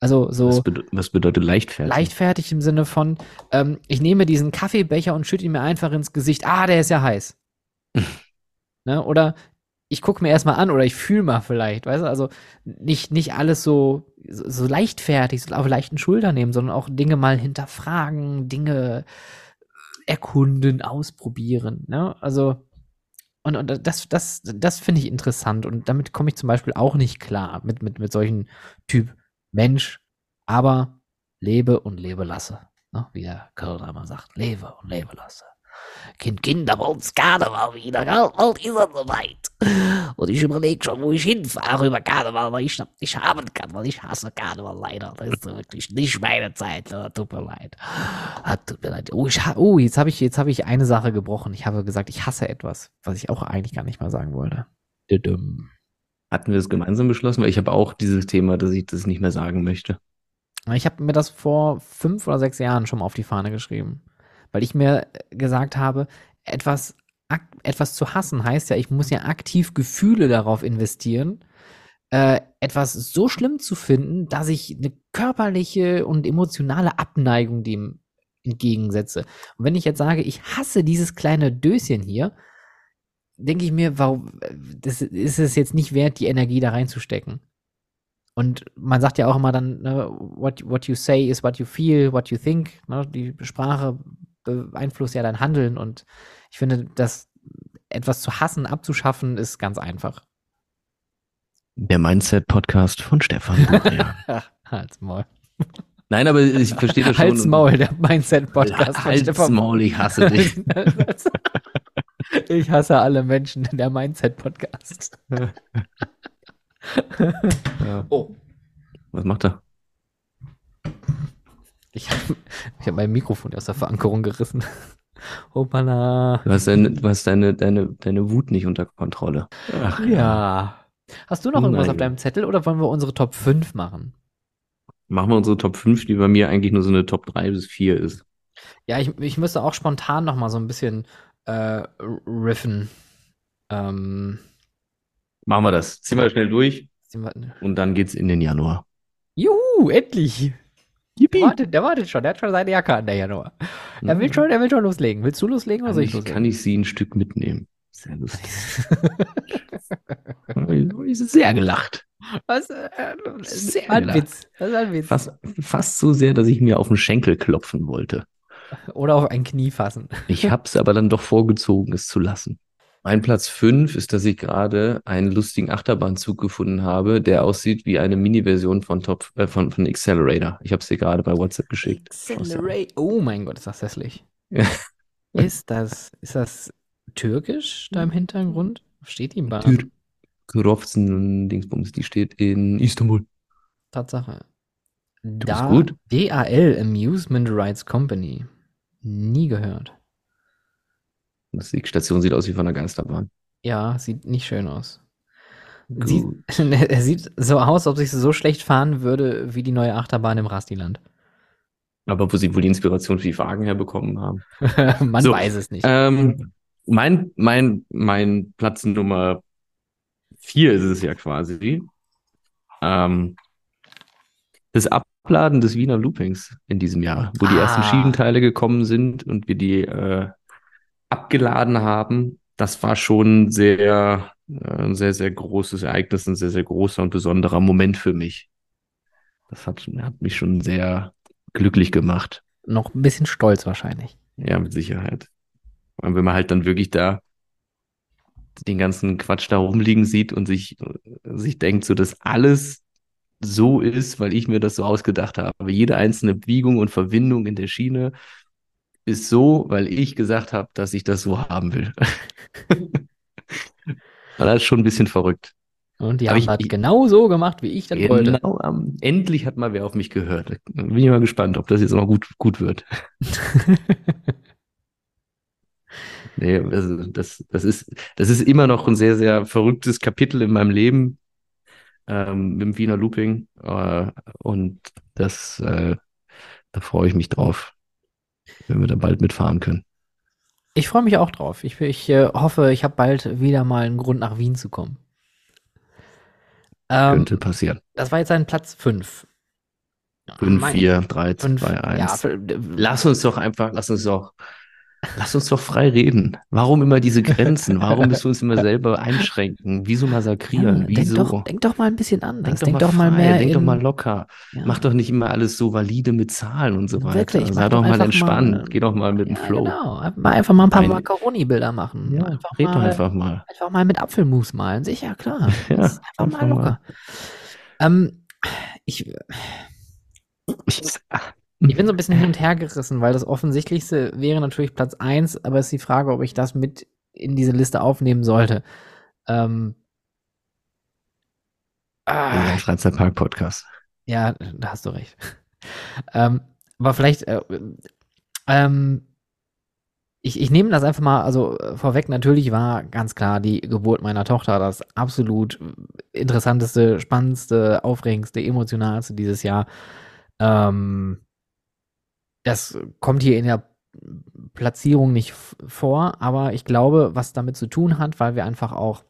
Also so. Was, be- was bedeutet leichtfertig? Leichtfertig im Sinne von, ähm, ich nehme diesen Kaffeebecher und schütte ihn mir einfach ins Gesicht. Ah, der ist ja heiß. Ne? Oder ich gucke mir erstmal an oder ich fühle mal vielleicht, weißt du, also nicht, nicht alles so, so leichtfertig, so auf leichten Schultern nehmen, sondern auch Dinge mal hinterfragen, Dinge erkunden, ausprobieren, ne, also und, und das, das, das finde ich interessant und damit komme ich zum Beispiel auch nicht klar mit, mit, mit solchen Typ Mensch, aber lebe und lebe lasse, ne? Wie der Karl einmal sagt, lebe und lebe lasse. Kind, Kinder, bei uns Karneval wieder, bald ist er soweit. Und ich überlege schon, wo ich hinfahre über Karneval, weil ich das nicht haben kann, weil ich hasse Karneval leider. Das ist wirklich nicht meine Zeit, tut mir leid. Tut mir leid. Oh, ich, oh jetzt habe ich, jetzt hab ich eine Sache gebrochen. Ich habe gesagt, ich hasse etwas, was ich auch eigentlich gar nicht mal sagen wollte. Hatten wir es gemeinsam beschlossen? Weil ich habe auch dieses Thema, dass ich das nicht mehr sagen möchte. Ich habe mir das vor fünf oder sechs Jahren schon mal auf die Fahne geschrieben. Weil ich mir gesagt habe, etwas, etwas zu hassen heißt ja, ich muss ja aktiv Gefühle darauf investieren, äh, etwas so schlimm zu finden, dass ich eine körperliche und emotionale Abneigung dem entgegensetze. Und wenn ich jetzt sage, ich hasse dieses kleine Döschen hier, denke ich mir, warum, das ist es jetzt nicht wert, die Energie da reinzustecken. Und man sagt ja auch immer dann, ne, what, what you say is what you feel, what you think. Ne, die Sprache beeinflusst ja dein Handeln und ich finde, das etwas zu hassen, abzuschaffen, ist ganz einfach. Der Mindset-Podcast von Stefan Burian. Halt's Maul. Nein, aber ich verstehe das schon. Halt's Maul, der Mindset-Podcast von Stefan. Halt's Maul, ich hasse dich. Ich hasse alle Menschen in der Mindset-Podcast. Ja. Oh. Was macht er? Ich habe ich hab mein Mikrofon aus der Verankerung gerissen. Hoppala. Du hast, deine, du hast deine, deine, deine Wut nicht unter Kontrolle. Ach ja. Hast du noch irgendwas Nein. auf deinem Zettel oder wollen wir unsere Top fünf machen? Machen wir unsere Top fünf, die bei mir eigentlich nur so eine Top drei bis vier ist. Ja, ich, ich müsste auch spontan noch mal so ein bisschen äh, riffen. Ähm, Machen wir das. Ziehen wir schnell durch und dann geht's in den Januar. Juhu, endlich. Yippie. Der wartet, der wartet schon, der hat schon seine Jacke an, der Januar. Er mhm. will schon, er will schon loslegen. Willst du loslegen oder soll ich loslegen? Kann ich sie ein Stück mitnehmen? Sehr lustig. Sehr gelacht. Was? Sehr ein gelacht. Witz. Das ist ein Witz. Fast, fast so sehr, dass ich mir auf den Schenkel klopfen wollte. Oder auf ein Knie fassen. Ich hab's aber dann doch vorgezogen, es zu lassen. Mein Platz fünf ist, dass ich gerade einen lustigen Achterbahnzug gefunden habe, der aussieht wie eine Mini-Version von, Top, äh, von, von Accelerator. Ich habe es dir gerade bei WhatsApp geschickt. Accelerator. Oh mein Gott, ist das hässlich. ist, das, ist das türkisch da im Hintergrund? Steht die Bahn? Tür Kurofsen Dingsbums, die steht in Istanbul. Tatsache. Du da bist gut. D A L Amusement Rides Company. Nie gehört. Die Station sieht aus wie von einer Geisterbahn. Ja, sieht nicht schön aus. Sie, er sieht so aus, als ob sich so schlecht fahren würde, wie die neue Achterbahn im Rastiland. Aber wo sie wohl die Inspiration für die Wagen herbekommen haben. Man so, weiß es nicht. Ähm, mein, mein, mein Platz Nummer vier ist es ja quasi. Ähm, das Abladen des Wiener Loopings in diesem Jahr, wo ah. die ersten Schienenteile gekommen sind und wir die äh, abgeladen haben, das war schon ein sehr, ein sehr, sehr großes Ereignis, ein sehr, sehr großer und besonderer Moment für mich. Das hat, hat mich schon sehr glücklich gemacht. Noch ein bisschen stolz wahrscheinlich. Ja, mit Sicherheit. Und wenn man halt dann wirklich da den ganzen Quatsch da rumliegen sieht und sich, sich denkt, so dass alles so ist, weil ich mir das so ausgedacht habe. Jede einzelne Biegung und Verwindung in der Schiene ist so, weil ich gesagt habe, dass ich das so haben will. Das ist schon ein bisschen verrückt. Und die haben das genau so gemacht, wie ich das genau wollte. Am, endlich hat mal wer auf mich gehört. Bin ich mal gespannt, ob das jetzt noch gut, gut wird. Nee, also das, das, ist, das ist immer noch ein sehr, sehr verrücktes Kapitel in meinem Leben ähm, mit dem Wiener Looping. Äh, und das, äh, da freue ich mich drauf, wenn wir da bald mitfahren können. Ich freue mich auch drauf. Ich, ich äh, hoffe, ich habe bald wieder mal einen Grund, nach Wien zu kommen. Ähm, Könnte passieren. Das war jetzt ein Platz fünf. fünf, vier, drei, zwei, eins. Lass uns doch einfach, lass uns doch Lass uns doch frei reden. Warum immer diese Grenzen? Warum müssen wir uns immer selber einschränken? Wieso massakrieren? Ja, Wieso? Denk, doch, denk doch mal ein bisschen anders. Denk, denk doch mal, frei, mal mehr. Denk in... doch mal locker. Ja. Mach doch nicht immer alles so valide mit Zahlen und so weiter. Wirklich, sei doch mal entspannt. Mal, Geh doch mal mit ja, dem Flow. Genau. Einfach mal ein paar Macaroni-Bilder machen. Ja, einfach red mal, doch einfach mal. Einfach mal mit Apfelmus malen. Sicher, klar. Ja, einfach, einfach mal locker. Mal. Ähm, ich... ich Ich bin so ein bisschen hin und her gerissen, weil das Offensichtlichste wäre natürlich Platz eins, aber es ist die Frage, ob ich das mit in diese Liste aufnehmen sollte. Ähm, ah, ja, Freizeitpark-Podcast. Ja, da hast du recht. ähm, aber vielleicht, äh, ähm, ich, ich nehme das einfach mal, also vorweg, natürlich war ganz klar die Geburt meiner Tochter das absolut interessanteste, spannendste, aufregendste, emotionalste dieses Jahr. Ähm, das kommt hier in der Platzierung nicht vor, aber ich glaube, was damit zu tun hat, weil wir einfach auch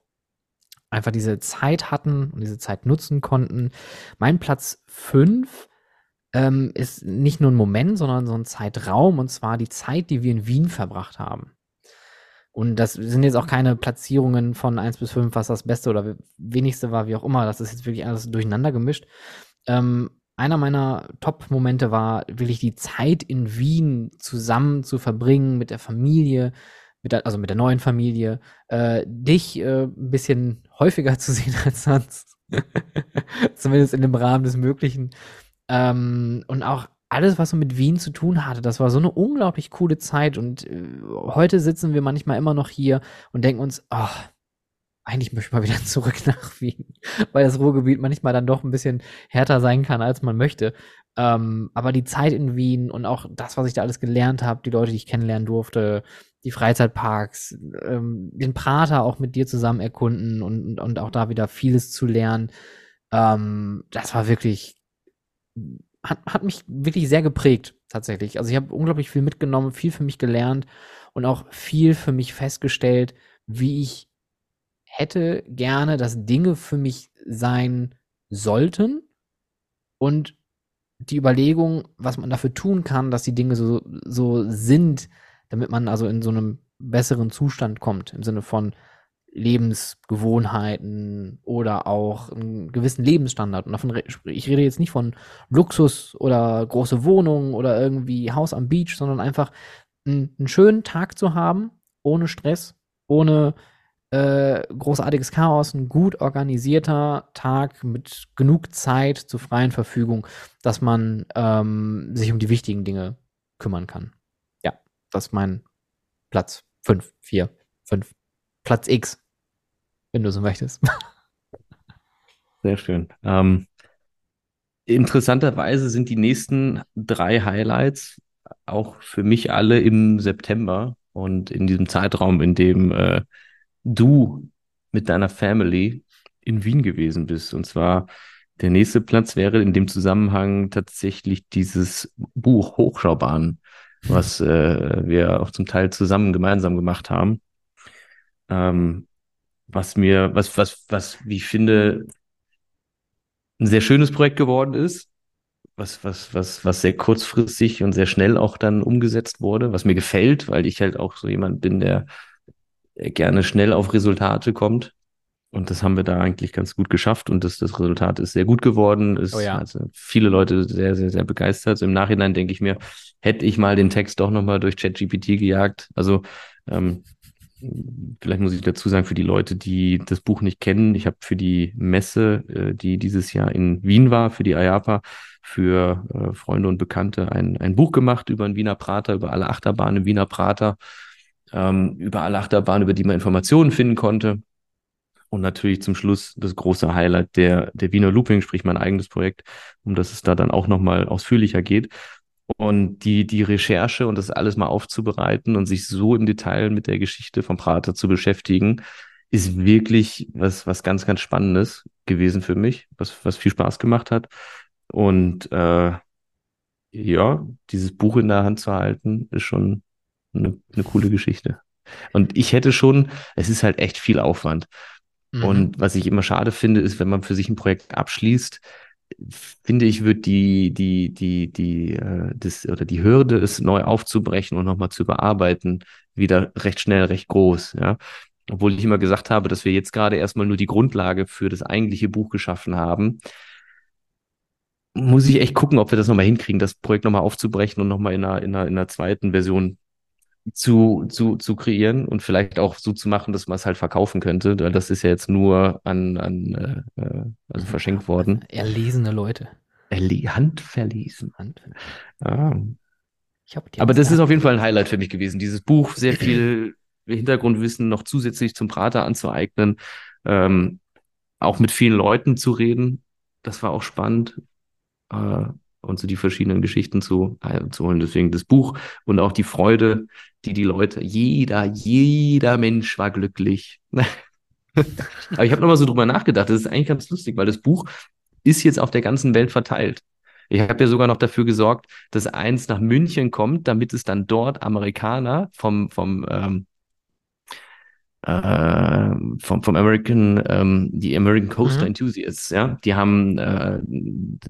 einfach diese Zeit hatten und diese Zeit nutzen konnten. Mein Platz fünf ähm, ist nicht nur ein Moment, sondern so ein Zeitraum, und zwar die Zeit, die wir in Wien verbracht haben. Und das sind jetzt auch keine Platzierungen von eins bis fünf, was das Beste oder Wenigste war, wie auch immer. Das ist jetzt wirklich alles durcheinander gemischt. Ähm, Einer meiner Top-Momente war, wirklich die Zeit in Wien zusammen zu verbringen mit der Familie, mit der, also mit der neuen Familie, äh, dich äh, ein bisschen häufiger zu sehen als sonst, zumindest in dem Rahmen des Möglichen, ähm, und auch alles, was so mit Wien zu tun hatte. Das war so eine unglaublich coole Zeit, und äh, heute sitzen wir manchmal immer noch hier und denken uns, oh, eigentlich möchte ich mal wieder zurück nach Wien, weil das Ruhrgebiet manchmal dann doch ein bisschen härter sein kann, als man möchte. Ähm, aber die Zeit in Wien und auch das, was ich da alles gelernt habe, die Leute, die ich kennenlernen durfte, die Freizeitparks, ähm, den Prater auch mit dir zusammen erkunden und, und, und auch da wieder vieles zu lernen, ähm, das war wirklich, hat, hat mich wirklich sehr geprägt, tatsächlich. Also ich habe unglaublich viel mitgenommen, viel für mich gelernt und auch viel für mich festgestellt, wie ich hätte gerne, dass Dinge für mich sein sollten, und die Überlegung, was man dafür tun kann, dass die Dinge so, so sind, damit man also in so einem besseren Zustand kommt, im Sinne von Lebensgewohnheiten oder auch einen gewissen Lebensstandard. Und davon re- ich rede jetzt nicht von Luxus oder große Wohnungen oder irgendwie Haus am Beach, sondern einfach einen, einen schönen Tag zu haben, ohne Stress, ohne Äh, großartiges Chaos, ein gut organisierter Tag mit genug Zeit zur freien Verfügung, dass man ähm, sich um die wichtigen Dinge kümmern kann. Ja, das ist mein Platz fünf, vier, fünf. Platz X, wenn du so möchtest. Sehr schön. Ähm, interessanterweise sind die nächsten drei Highlights auch für mich alle im September und in diesem Zeitraum, in dem äh, du mit deiner Family in Wien gewesen bist. Und zwar der nächste Platz wäre in dem Zusammenhang tatsächlich dieses Buch Hochschaubahn, was äh, wir auch zum Teil zusammen gemeinsam gemacht haben. Ähm, was mir, was, was, was, wie ich finde, ein sehr schönes Projekt geworden ist, was, was, was, was sehr kurzfristig und sehr schnell auch dann umgesetzt wurde, was mir gefällt, weil ich halt auch so jemand bin, der gerne schnell auf Resultate kommt, und das haben wir da eigentlich ganz gut geschafft, und das, das Resultat ist sehr gut geworden, ist oh ja. also viele Leute sehr, sehr, sehr begeistert. Im Nachhinein denke ich mir, hätte ich mal den Text doch nochmal durch ChatGPT gejagt, also ähm, vielleicht muss ich dazu sagen, für die Leute, die das Buch nicht kennen, ich habe für die Messe, äh, die dieses Jahr in Wien war, für die I A A P A, für äh, Freunde und Bekannte ein, ein Buch gemacht über den Wiener Prater, über alle Achterbahnen im Wiener Prater, über alle Achterbahnen, über die man Informationen finden konnte. Und natürlich zum Schluss das große Highlight der, der Wiener Looping, sprich mein eigenes Projekt, um das es da dann auch nochmal ausführlicher geht. Und die, die Recherche und das alles mal aufzubereiten und sich so im Detail mit der Geschichte vom Prater zu beschäftigen, ist wirklich was, was ganz, ganz Spannendes gewesen für mich, was, was viel Spaß gemacht hat. Und äh, ja, dieses Buch in der Hand zu halten, ist schon Eine, eine coole Geschichte. Und ich hätte schon, es ist halt echt viel Aufwand. Mhm. Und was ich immer schade finde, ist, wenn man für sich ein Projekt abschließt, finde ich, wird die, die, die, die, äh, das, oder die Hürde, es neu aufzubrechen und nochmal zu überarbeiten, wieder recht schnell, recht groß, ja. Obwohl ich immer gesagt habe, dass wir jetzt gerade erstmal nur die Grundlage für das eigentliche Buch geschaffen haben, muss ich echt gucken, ob wir das nochmal hinkriegen, das Projekt nochmal aufzubrechen und nochmal in einer, in einer, in einer zweiten Version zu, zu, zu kreieren und vielleicht auch so zu machen, dass man es halt verkaufen könnte. Das ist ja jetzt nur an, an äh, also verschenkt worden. Erlesene Leute. Erle- Handverlesen. Handverlesen. Ah. Ich hab die Aber das ist auf jeden Fall ein Highlight für mich gewesen, dieses Buch, sehr viel Hintergrundwissen noch zusätzlich zum Prater anzueignen, ähm, auch mit vielen Leuten zu reden, das war auch spannend, äh, und so die verschiedenen Geschichten zu, äh, zu holen. Deswegen das Buch und auch die Freude, die die Leute, jeder, jeder Mensch war glücklich. Aber ich habe nochmal so drüber nachgedacht, das ist eigentlich ganz lustig, weil das Buch ist jetzt auf der ganzen Welt verteilt. Ich habe ja sogar noch dafür gesorgt, dass eins nach München kommt, damit es dann dort Amerikaner vom, vom ähm, Äh, vom, vom American, ähm, die American Coaster mhm. Enthusiasts, ja, die haben äh,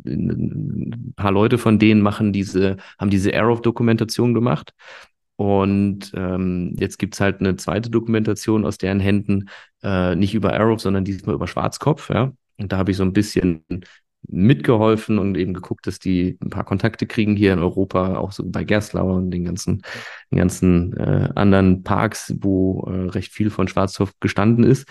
ein paar Leute von denen machen diese, haben diese Arrow-Dokumentation gemacht und ähm, jetzt gibt's halt eine zweite Dokumentation aus deren Händen, äh, nicht über Arrow, sondern diesmal über Schwarzkopf, ja, und da habe ich so ein bisschen mitgeholfen und eben geguckt, dass die ein paar Kontakte kriegen hier in Europa, auch so bei Gerstlauer und den ganzen, den ganzen äh, anderen Parks, wo äh, recht viel von Schwarzkopf gestanden ist.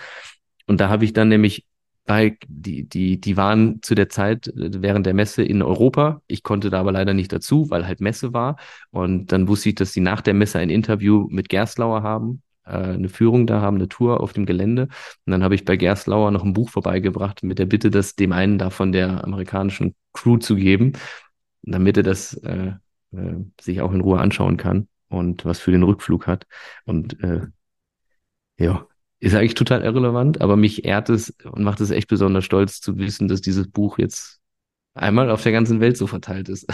Und da habe ich dann nämlich bei, die, die, die waren zu der Zeit während der Messe in Europa. Ich konnte da aber leider nicht dazu, weil halt Messe war. Und dann wusste ich, dass sie nach der Messe ein Interview mit Gerstlauer haben, eine Führung da haben, eine Tour auf dem Gelände. Und dann habe ich bei Gerstlauer noch ein Buch vorbeigebracht mit der Bitte, das dem einen da von der amerikanischen Crew zu geben, damit er das äh, äh, sich auch in Ruhe anschauen kann und was für den Rückflug hat. Und äh, ja, ist eigentlich total irrelevant, aber mich ehrt es und macht es echt besonders stolz zu wissen, dass dieses Buch jetzt einmal auf der ganzen Welt so verteilt ist.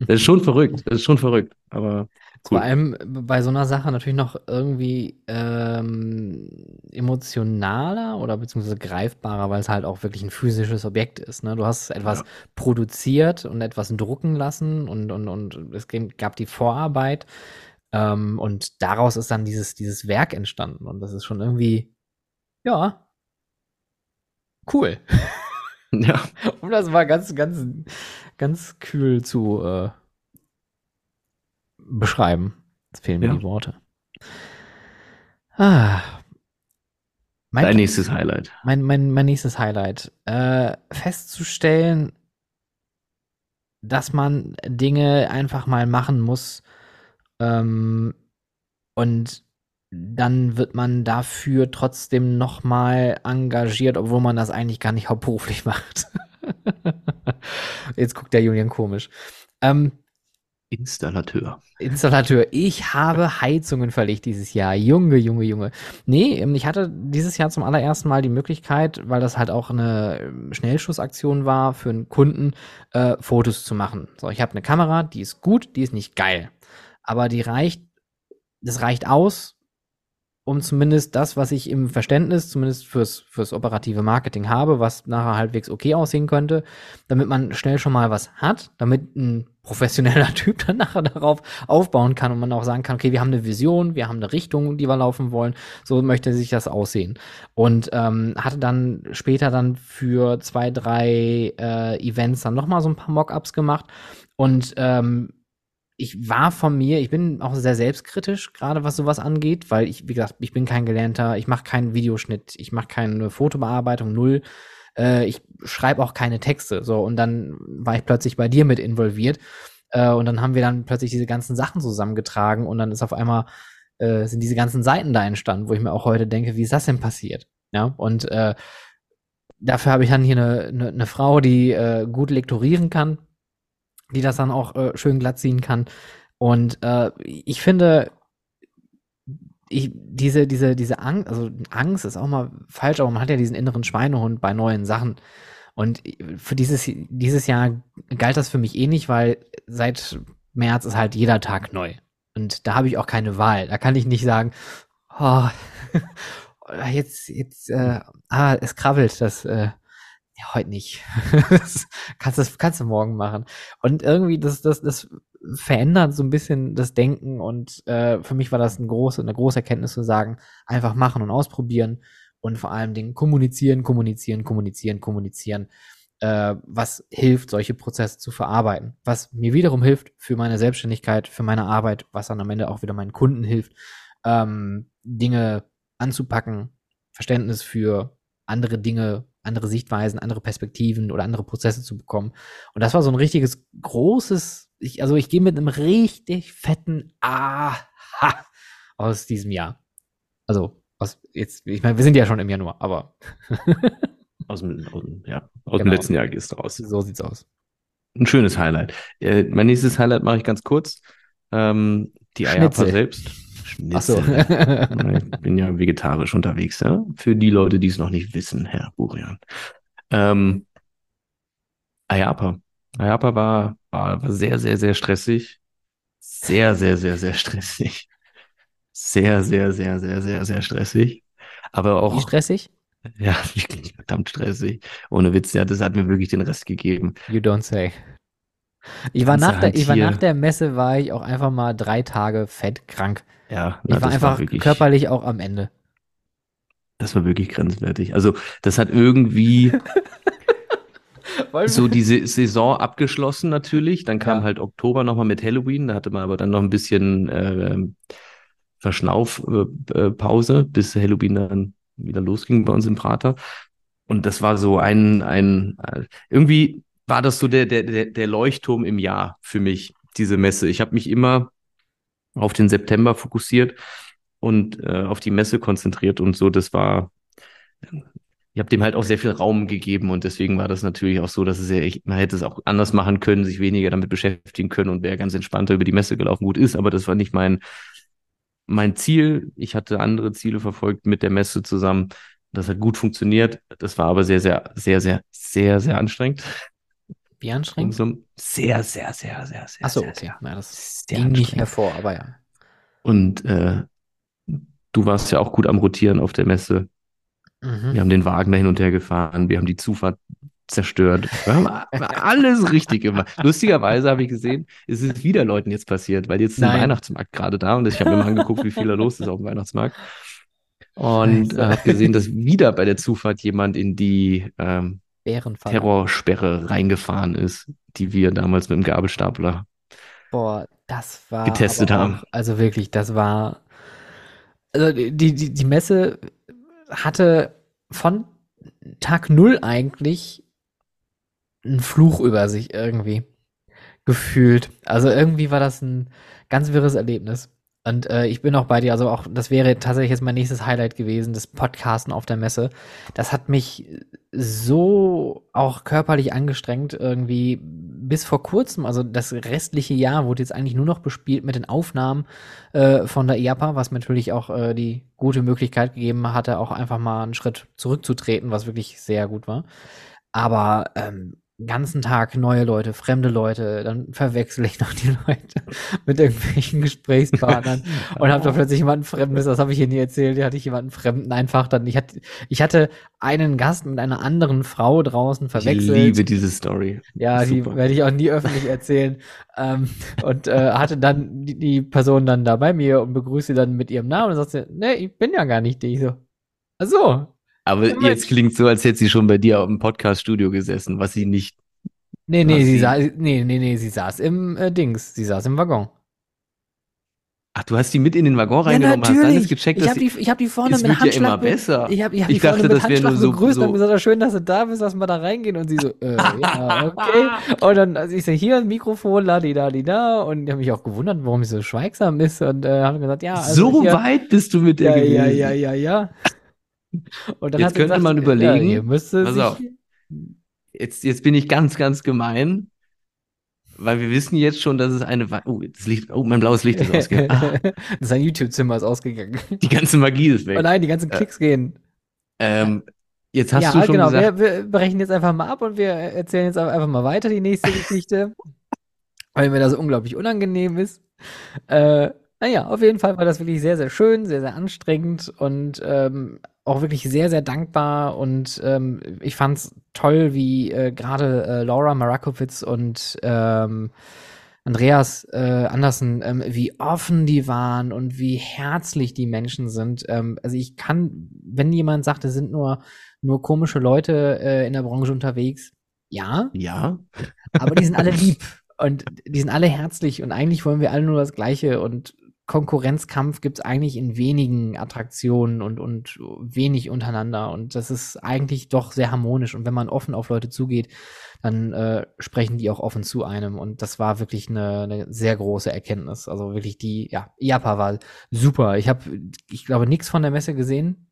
Das ist schon verrückt, das ist schon verrückt, aber cool. Vor allem bei so einer Sache natürlich noch irgendwie ähm, emotionaler oder beziehungsweise greifbarer, weil es halt auch wirklich ein physisches Objekt ist. Ne? Du hast etwas ja. produziert und etwas drucken lassen und, und, und es gab die Vorarbeit ähm, und daraus ist dann dieses, dieses Werk entstanden und das ist schon irgendwie, ja, cool. Ja. Um das mal ganz, ganz, ganz kühl zu äh, beschreiben. Jetzt fehlen mir ja. die Worte. Ah. Mein Dein nächstes Highlight. Mein, mein, mein nächstes Highlight. Äh, festzustellen, dass man Dinge einfach mal machen muss, ähm, und dann wird man dafür trotzdem nochmal engagiert, obwohl man das eigentlich gar nicht hauptberuflich macht. Jetzt guckt der Julian komisch. Ähm, Installateur. Installateur. Ich habe Heizungen verlegt dieses Jahr. Junge, Junge, Junge. Nee, ich hatte dieses Jahr zum allerersten Mal die Möglichkeit, weil das halt auch eine Schnellschussaktion war für einen Kunden, äh, Fotos zu machen. So, ich habe eine Kamera, die ist gut, die ist nicht geil. Aber die reicht, das reicht aus, um zumindest das, was ich im Verständnis, zumindest fürs, fürs operative Marketing habe, was nachher halbwegs okay aussehen könnte, damit man schnell schon mal was hat, damit ein professioneller Typ dann nachher darauf aufbauen kann und man auch sagen kann, okay, wir haben eine Vision, wir haben eine Richtung, die wir laufen wollen, so möchte sich das aussehen. Und ähm, hatte dann später dann für zwei, drei äh, Events dann nochmal so ein paar Mockups gemacht und ähm, ich war von mir, ich bin auch sehr selbstkritisch, gerade was sowas angeht, weil ich, wie gesagt, ich bin kein Gelernter, ich mache keinen Videoschnitt, ich mache keine Fotobearbeitung, null, äh, ich schreibe auch keine Texte, so, und dann war ich plötzlich bei dir mit involviert äh, und dann haben wir dann plötzlich diese ganzen Sachen zusammengetragen und dann ist auf einmal, äh, sind diese ganzen Seiten da entstanden, wo ich mir auch heute denke, wie ist das denn passiert, ja, und äh, dafür habe ich dann hier eine, eine, eine Frau, die äh, gut lektorieren kann, die das dann auch äh, schön glatt ziehen kann. Und äh, ich finde, ich, diese, diese, diese Angst, also Angst ist auch mal falsch, aber man hat ja diesen inneren Schweinehund bei neuen Sachen. Und für dieses, dieses Jahr galt das für mich eh nicht, weil seit März ist halt jeder Tag neu. Und da habe ich auch keine Wahl. Da kann ich nicht sagen, oh, jetzt, jetzt, äh, ah, es krabbelt, das, äh, ja, heute nicht. das kannst, das kannst du morgen machen. Und irgendwie, das, das, das verändert so ein bisschen das Denken. Und äh, für mich war das ein groß, eine große Erkenntnis zu sagen, einfach machen und ausprobieren. Und vor allem Dingen kommunizieren, kommunizieren, kommunizieren, kommunizieren. Äh, was hilft, solche Prozesse zu verarbeiten. Was mir wiederum hilft für meine Selbstständigkeit, für meine Arbeit, was dann am Ende auch wieder meinen Kunden hilft, ähm, Dinge anzupacken, Verständnis für andere Dinge, andere Sichtweisen, andere Perspektiven oder andere Prozesse zu bekommen. Und das war so ein richtiges, großes, ich, also ich gehe mit einem richtig fetten Aha aus diesem Jahr. Also, aus, jetzt, ich meine, wir sind ja schon im Januar, aber aus dem, aus dem, ja, aus genau. dem letzten Jahr gehst du raus. So sieht's aus. Ein schönes Highlight. Äh, mein nächstes Highlight mache ich ganz kurz. Ähm, die Schnitzel. I A P A selbst. Schnitzel. Ach so. Ich bin ja vegetarisch unterwegs, ja? Für die Leute, die es noch nicht wissen, Herr Burian. Ähm, I A P A. I A P A war, war, war sehr, sehr, sehr stressig. Sehr, sehr, sehr, sehr stressig. Sehr, sehr, sehr, sehr, sehr, sehr stressig. Aber auch. Wie stressig? Ja, wirklich verdammt stressig. Ohne Witz, ja, das hat mir wirklich den Rest gegeben. You don't say. Ich war, nach der, ich war nach der Messe, war ich auch einfach mal drei Tage fettkrank. Ja, na, ich war einfach war wirklich, körperlich auch am Ende. Das war wirklich grenzwertig. Also, das hat irgendwie so die Saison abgeschlossen natürlich. Dann kam ja. halt Oktober nochmal mit Halloween. Da hatte man aber dann noch ein bisschen äh, Verschnaufpause, äh, bis Halloween dann wieder losging bei uns im Prater. Und das war so ein, ein, irgendwie war das so der, der, der Leuchtturm im Jahr für mich, diese Messe. Ich habe mich immer auf den September fokussiert und äh, auf die Messe konzentriert und so. Das war, ich habe dem halt auch sehr viel Raum gegeben und deswegen war das natürlich auch so, dass es ja echt, man hätte es auch anders machen können, sich weniger damit beschäftigen können und wäre ganz entspannter über die Messe gelaufen. Gut ist, aber das war nicht mein Mein Ziel, ich hatte andere Ziele verfolgt mit der Messe zusammen. Das hat gut funktioniert. Das war aber sehr, sehr, sehr, sehr, sehr, sehr anstrengend. Wie anstrengend? So sehr, sehr, sehr, sehr, sehr. Ach so, sehr, okay. Sehr, Na, das ging nicht hervor, aber ja. Und äh, du warst ja auch gut am Rotieren auf der Messe. Mhm. Wir haben den Wagen da hin und her gefahren. Wir haben die Zufahrt zerstört. Wir haben alles richtig gemacht. Lustigerweise habe ich gesehen, es ist wieder Leuten jetzt passiert, weil jetzt ist ein Weihnachtsmarkt gerade da und ich habe mir mal angeguckt, wie viel da los ist auf dem Weihnachtsmarkt und äh, habe gesehen, dass wieder bei der Zufahrt jemand in die ähm, Terrorsperre reingefahren ist, die wir damals mit dem Gabelstapler Boah, das war getestet auch, haben. Also wirklich, das war also die, die, die Messe hatte von Tag Null eigentlich ein Fluch über sich irgendwie gefühlt. Also irgendwie war das ein ganz wirres Erlebnis. Und äh, ich bin auch bei dir, also auch, das wäre tatsächlich jetzt mein nächstes Highlight gewesen, das Podcasten auf der Messe. Das hat mich so auch körperlich angestrengt irgendwie bis vor kurzem. Also das restliche Jahr wurde jetzt eigentlich nur noch bespielt mit den Aufnahmen äh, von der I A P A, was natürlich auch äh, die gute Möglichkeit gegeben hatte, auch einfach mal einen Schritt zurückzutreten, was wirklich sehr gut war. Aber ähm, ganzen Tag neue Leute, fremde Leute, dann verwechsel ich noch die Leute mit irgendwelchen Gesprächspartnern und habe da plötzlich jemanden Fremdes, das habe ich hier nie erzählt, da hatte ich jemanden Fremden einfach dann, ich hatte, ich hatte einen Gast mit einer anderen Frau draußen verwechselt. Ich liebe diese Story. Ja, Super. Die werde ich auch nie öffentlich erzählen. ähm, und äh, hatte dann die, die Person dann da bei mir und begrüße sie dann mit ihrem Namen und sagt sie, nee, ich bin ja gar nicht die. Ich so, ach so. Aber ja, jetzt klingt so, als hätte sie schon bei dir im Podcast-Studio gesessen, was sie nicht... Nee, nee, sie, sie saß, nee, nee, nee, sie saß im äh, Dings, sie saß im Waggon. Ach, du hast die mit in den Waggon reingenommen, ja, natürlich. Hast alles gecheckt, ich dass die, Ich habe die vorne mit Handschlag... Es wird ja immer be- besser. Ich habe hab die dachte, vorne mit Handschlag so, begrüßt so. Und gesagt, schön, dass du da bist, lass mal da reingehen. Und sie so, äh, ja, okay. Und dann, also ich so, hier ein Mikrofon, ladidadida. Und ich habe mich auch gewundert, warum ich so schweigsam ist. Und äh, habe gesagt, ja... Also so hier, weit bist du mit der ja, gewesen. Ja, ja, ja, ja, ja. Und dann jetzt könnte gesagt, man überlegen, ja, pass auf, jetzt, jetzt bin ich ganz, ganz gemein, weil wir wissen jetzt schon, dass es eine, We- oh, das Licht, oh, mein blaues Licht ist ausgegangen. Ah. Sein YouTube-Zimmer ist ausgegangen. Die ganze Magie ist weg. Oh nein, die ganzen Klicks äh, gehen. Ähm, jetzt hast ja, du halt schon genau. gesagt. Wir, wir brechen jetzt einfach mal ab und wir erzählen jetzt einfach mal weiter die nächste Geschichte, weil mir das so unglaublich unangenehm ist. Äh, naja, auf jeden Fall war das wirklich sehr, sehr schön, sehr, sehr anstrengend und ähm, auch wirklich sehr, sehr dankbar und ähm, ich fand's toll, wie äh, gerade äh, Laura Marakowitz und ähm, Andreas äh, Andersen, ähm, wie offen die waren und wie herzlich die Menschen sind. Ähm, also ich kann, wenn jemand sagt, es sind nur, nur komische Leute äh, in der Branche unterwegs, ja. Ja. Aber die sind alle lieb und die sind alle herzlich und eigentlich wollen wir alle nur das Gleiche und Konkurrenzkampf gibt's eigentlich in wenigen Attraktionen und, und wenig untereinander und das ist eigentlich doch sehr harmonisch und wenn man offen auf Leute zugeht, dann äh, sprechen die auch offen zu einem und das war wirklich eine, eine sehr große Erkenntnis, also wirklich die, ja, I A P A war super, ich habe, ich glaube, nichts von der Messe gesehen,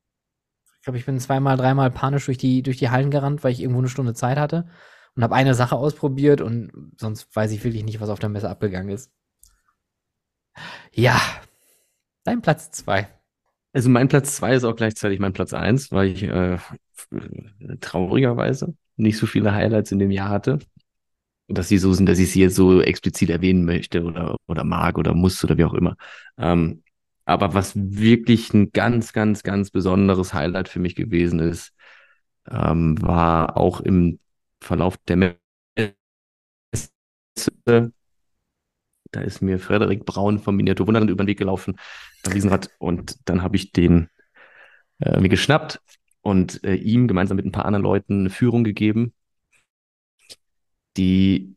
ich glaube, ich bin zweimal, dreimal panisch durch die, durch die Hallen gerannt, weil ich irgendwo eine Stunde Zeit hatte und habe eine Sache ausprobiert und sonst weiß ich wirklich nicht, was auf der Messe abgegangen ist. Ja, dein Platz zwei. Also mein Platz zwei ist auch gleichzeitig mein Platz eins, weil ich äh, traurigerweise nicht so viele Highlights in dem Jahr hatte, dass sie so sind, dass ich sie jetzt so explizit erwähnen möchte oder, oder mag oder muss oder wie auch immer. Ähm, aber was wirklich ein ganz, ganz, ganz besonderes Highlight für mich gewesen ist, ähm, war auch im Verlauf der Messe. Da ist mir Frederik Braun vom Miniatur Wunderland über den Weg gelaufen, am Riesenrad. Und dann habe ich den äh, mir geschnappt und äh, ihm gemeinsam mit ein paar anderen Leuten eine Führung gegeben, die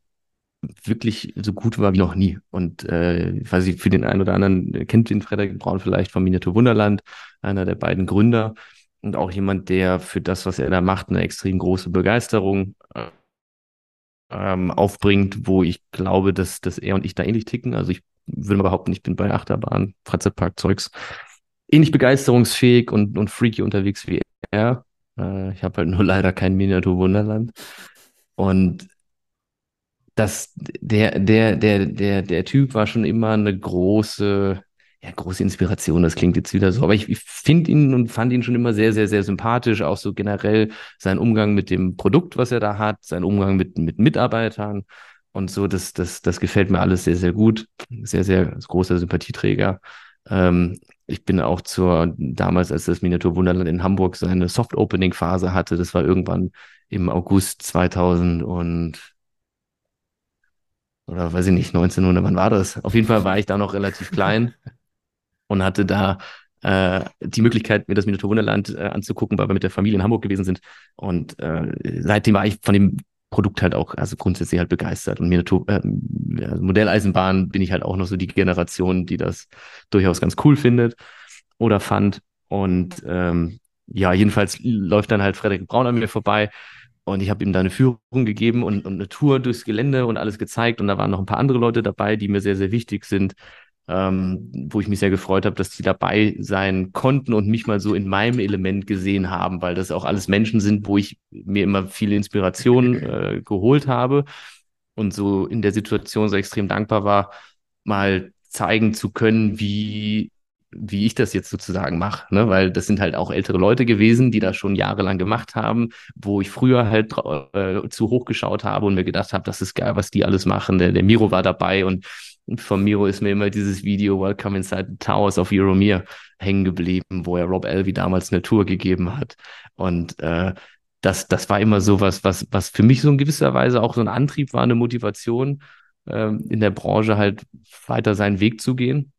wirklich so gut war wie noch nie. Und äh, weiß ich, für den einen oder anderen kennt den Frederik Braun vielleicht vom Miniatur Wunderland, einer der beiden Gründer und auch jemand, der für das, was er da macht, eine extrem große Begeisterung äh, aufbringt, wo ich glaube, dass, dass er und ich da ähnlich ticken. Also ich würde mal behaupten, ich bin bei Achterbahn, Freizeitpark, Zeugs ähnlich begeisterungsfähig und, und freaky unterwegs wie er. Äh, ich habe halt nur leider kein Miniatur-Wunderland. Und das, der, der, der, der, der Typ war schon immer eine große, ja, große Inspiration. Das klingt jetzt wieder so. Aber ich, ich finde ihn und fand ihn schon immer sehr, sehr, sehr sympathisch. Auch so generell sein Umgang mit dem Produkt, was er da hat, sein Umgang mit, mit Mitarbeitern und so. Das, das, das gefällt mir alles sehr, sehr gut. Sehr, sehr großer Sympathieträger. Ähm, ich bin auch zur, damals, als das Miniatur Wunderland in Hamburg seine Soft-Opening-Phase hatte, das war irgendwann im August zweitausend und oder weiß ich nicht, neunzehnhundert, wann war das? Auf jeden Fall war ich da noch relativ klein. Und hatte da äh, die Möglichkeit, mir das Miniatur Wunderland äh, anzugucken, weil wir mit der Familie in Hamburg gewesen sind. Und äh, seitdem war ich von dem Produkt halt auch, also grundsätzlich halt begeistert. Und Miniatur, äh, also Modelleisenbahn bin ich halt auch noch so die Generation, die das durchaus ganz cool findet oder fand. Und ähm, ja, jedenfalls läuft dann halt Frederik Braun an mir vorbei. Und ich habe ihm da eine Führung gegeben und, und eine Tour durchs Gelände und alles gezeigt. Und da waren noch ein paar andere Leute dabei, die mir sehr, sehr wichtig sind. Ähm, wo ich mich sehr gefreut habe, dass die dabei sein konnten und mich mal so in meinem Element gesehen haben, weil das auch alles Menschen sind, wo ich mir immer viele Inspirationen äh, geholt habe und so in der Situation so extrem dankbar war, mal zeigen zu können, wie, wie ich das jetzt sozusagen mache, ne? Weil das sind halt auch ältere Leute gewesen, die das schon jahrelang gemacht haben, wo ich früher halt äh, zu hoch geschaut habe und mir gedacht habe, das ist geil, was die alles machen. Der, der Miro war dabei und von Miro ist mir immer dieses Video Welcome Inside the Towers of Euromir hängen geblieben, wo er Rob Elvey damals eine Tour gegeben hat. Und äh, das, das war immer so was, was, was für mich so in gewisser Weise auch so ein Antrieb war, eine Motivation, äh, in der Branche halt weiter seinen Weg zu gehen.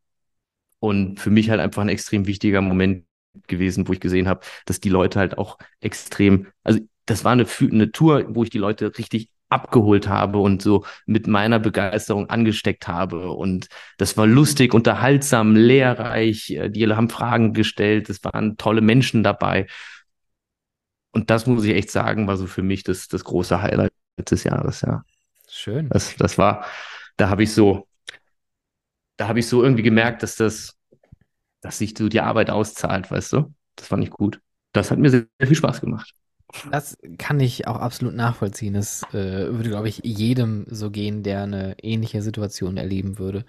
Und für mich halt einfach ein extrem wichtiger Moment gewesen, wo ich gesehen habe, dass die Leute halt auch extrem, also das war eine, eine Tour, wo ich die Leute richtig abgeholt habe und so mit meiner Begeisterung angesteckt habe. Und das war lustig, unterhaltsam, lehrreich. Die haben Fragen gestellt. Es waren tolle Menschen dabei. Und das muss ich echt sagen, war so für mich das, das große Highlight des Jahres, ja. Schön. Das, das war, da habe ich so, da habe ich so irgendwie gemerkt, dass das, dass sich so die Arbeit auszahlt, weißt du? Das fand ich gut. Das hat mir sehr, sehr viel Spaß gemacht. Das kann ich auch absolut nachvollziehen. Das äh, würde, glaube ich, jedem so gehen, der eine ähnliche Situation erleben würde.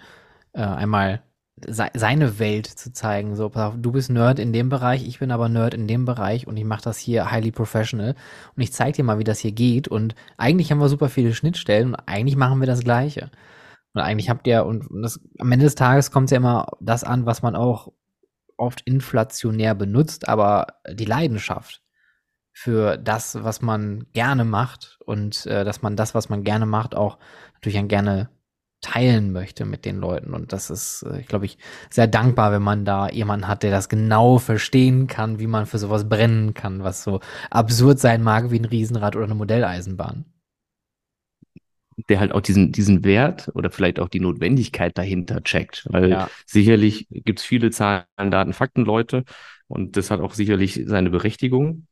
Äh, einmal se- seine Welt zu zeigen. So, pass auf, du bist Nerd in dem Bereich, ich bin aber Nerd in dem Bereich und ich mache das hier highly professional und ich zeige dir mal, wie das hier geht. Und eigentlich haben wir super viele Schnittstellen und eigentlich machen wir das Gleiche. Und eigentlich habt ihr, und das, am Ende des Tages kommt es ja immer das an, was man auch oft inflationär benutzt, aber die Leidenschaft für das, was man gerne macht und äh, dass man das, was man gerne macht, auch natürlich dann gerne teilen möchte mit den Leuten. Und das ist, äh, glaube ich, sehr dankbar, wenn man da jemanden hat, der das genau verstehen kann, wie man für sowas brennen kann, was so absurd sein mag wie ein Riesenrad oder eine Modelleisenbahn. Der halt auch diesen, diesen Wert oder vielleicht auch die Notwendigkeit dahinter checkt. Weil ja. sicherlich gibt es viele Zahlen, Daten, Fakten, Leute. Und das hat auch sicherlich seine Berechtigung.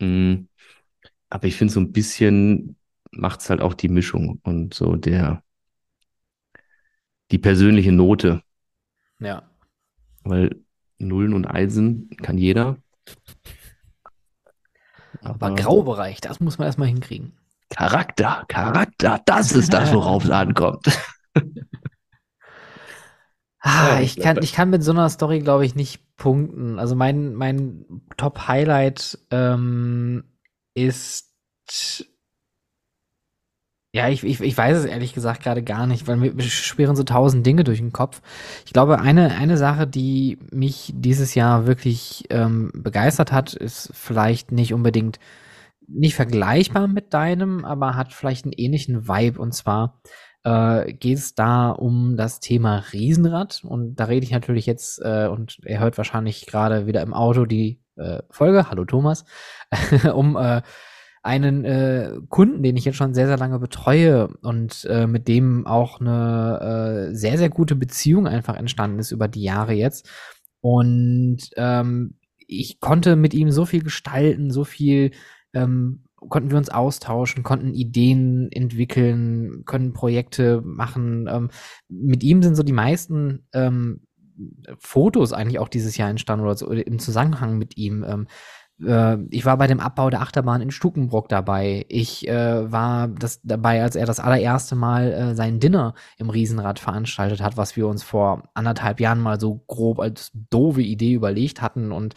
Aber ich finde, so ein bisschen macht es halt auch die Mischung und so der die persönliche Note. Ja. Weil Nullen und Einsen kann jeder. Aber, Aber Graubereich, das muss man erstmal hinkriegen. Charakter, Charakter, das ist das, worauf es ankommt. Ah, ich kann, ich kann mit so einer Story, glaube ich, nicht punkten. Also mein, mein Top-Highlight ähm, ist, ja, ich, ich, ich weiß es ehrlich gesagt gerade gar nicht, weil mir schwirren so tausend Dinge durch den Kopf. Ich glaube, eine, eine Sache, die mich dieses Jahr wirklich ähm, begeistert hat, ist vielleicht nicht unbedingt, nicht vergleichbar mit deinem, aber hat vielleicht einen ähnlichen Vibe, und zwar Äh, geht es da um das Thema Riesenrad, und da rede ich natürlich jetzt äh, und er hört wahrscheinlich gerade wieder im Auto die äh, Folge, hallo Thomas, um äh, einen äh, Kunden, den ich jetzt schon sehr, sehr lange betreue und äh, mit dem auch eine äh, sehr, sehr gute Beziehung einfach entstanden ist über die Jahre jetzt, und ähm, ich konnte mit ihm so viel gestalten, so viel ähm, konnten wir uns austauschen, konnten Ideen entwickeln, können Projekte machen. Mit ihm sind so die meisten ähm, Fotos eigentlich auch dieses Jahr entstanden oder so, im Zusammenhang mit ihm. Ähm, ich war bei dem Abbau der Achterbahn in Stukenbrock dabei. Ich äh, war das dabei, als er das allererste Mal äh, sein Dinner im Riesenrad veranstaltet hat, was wir uns vor anderthalb Jahren mal so grob als doofe Idee überlegt hatten und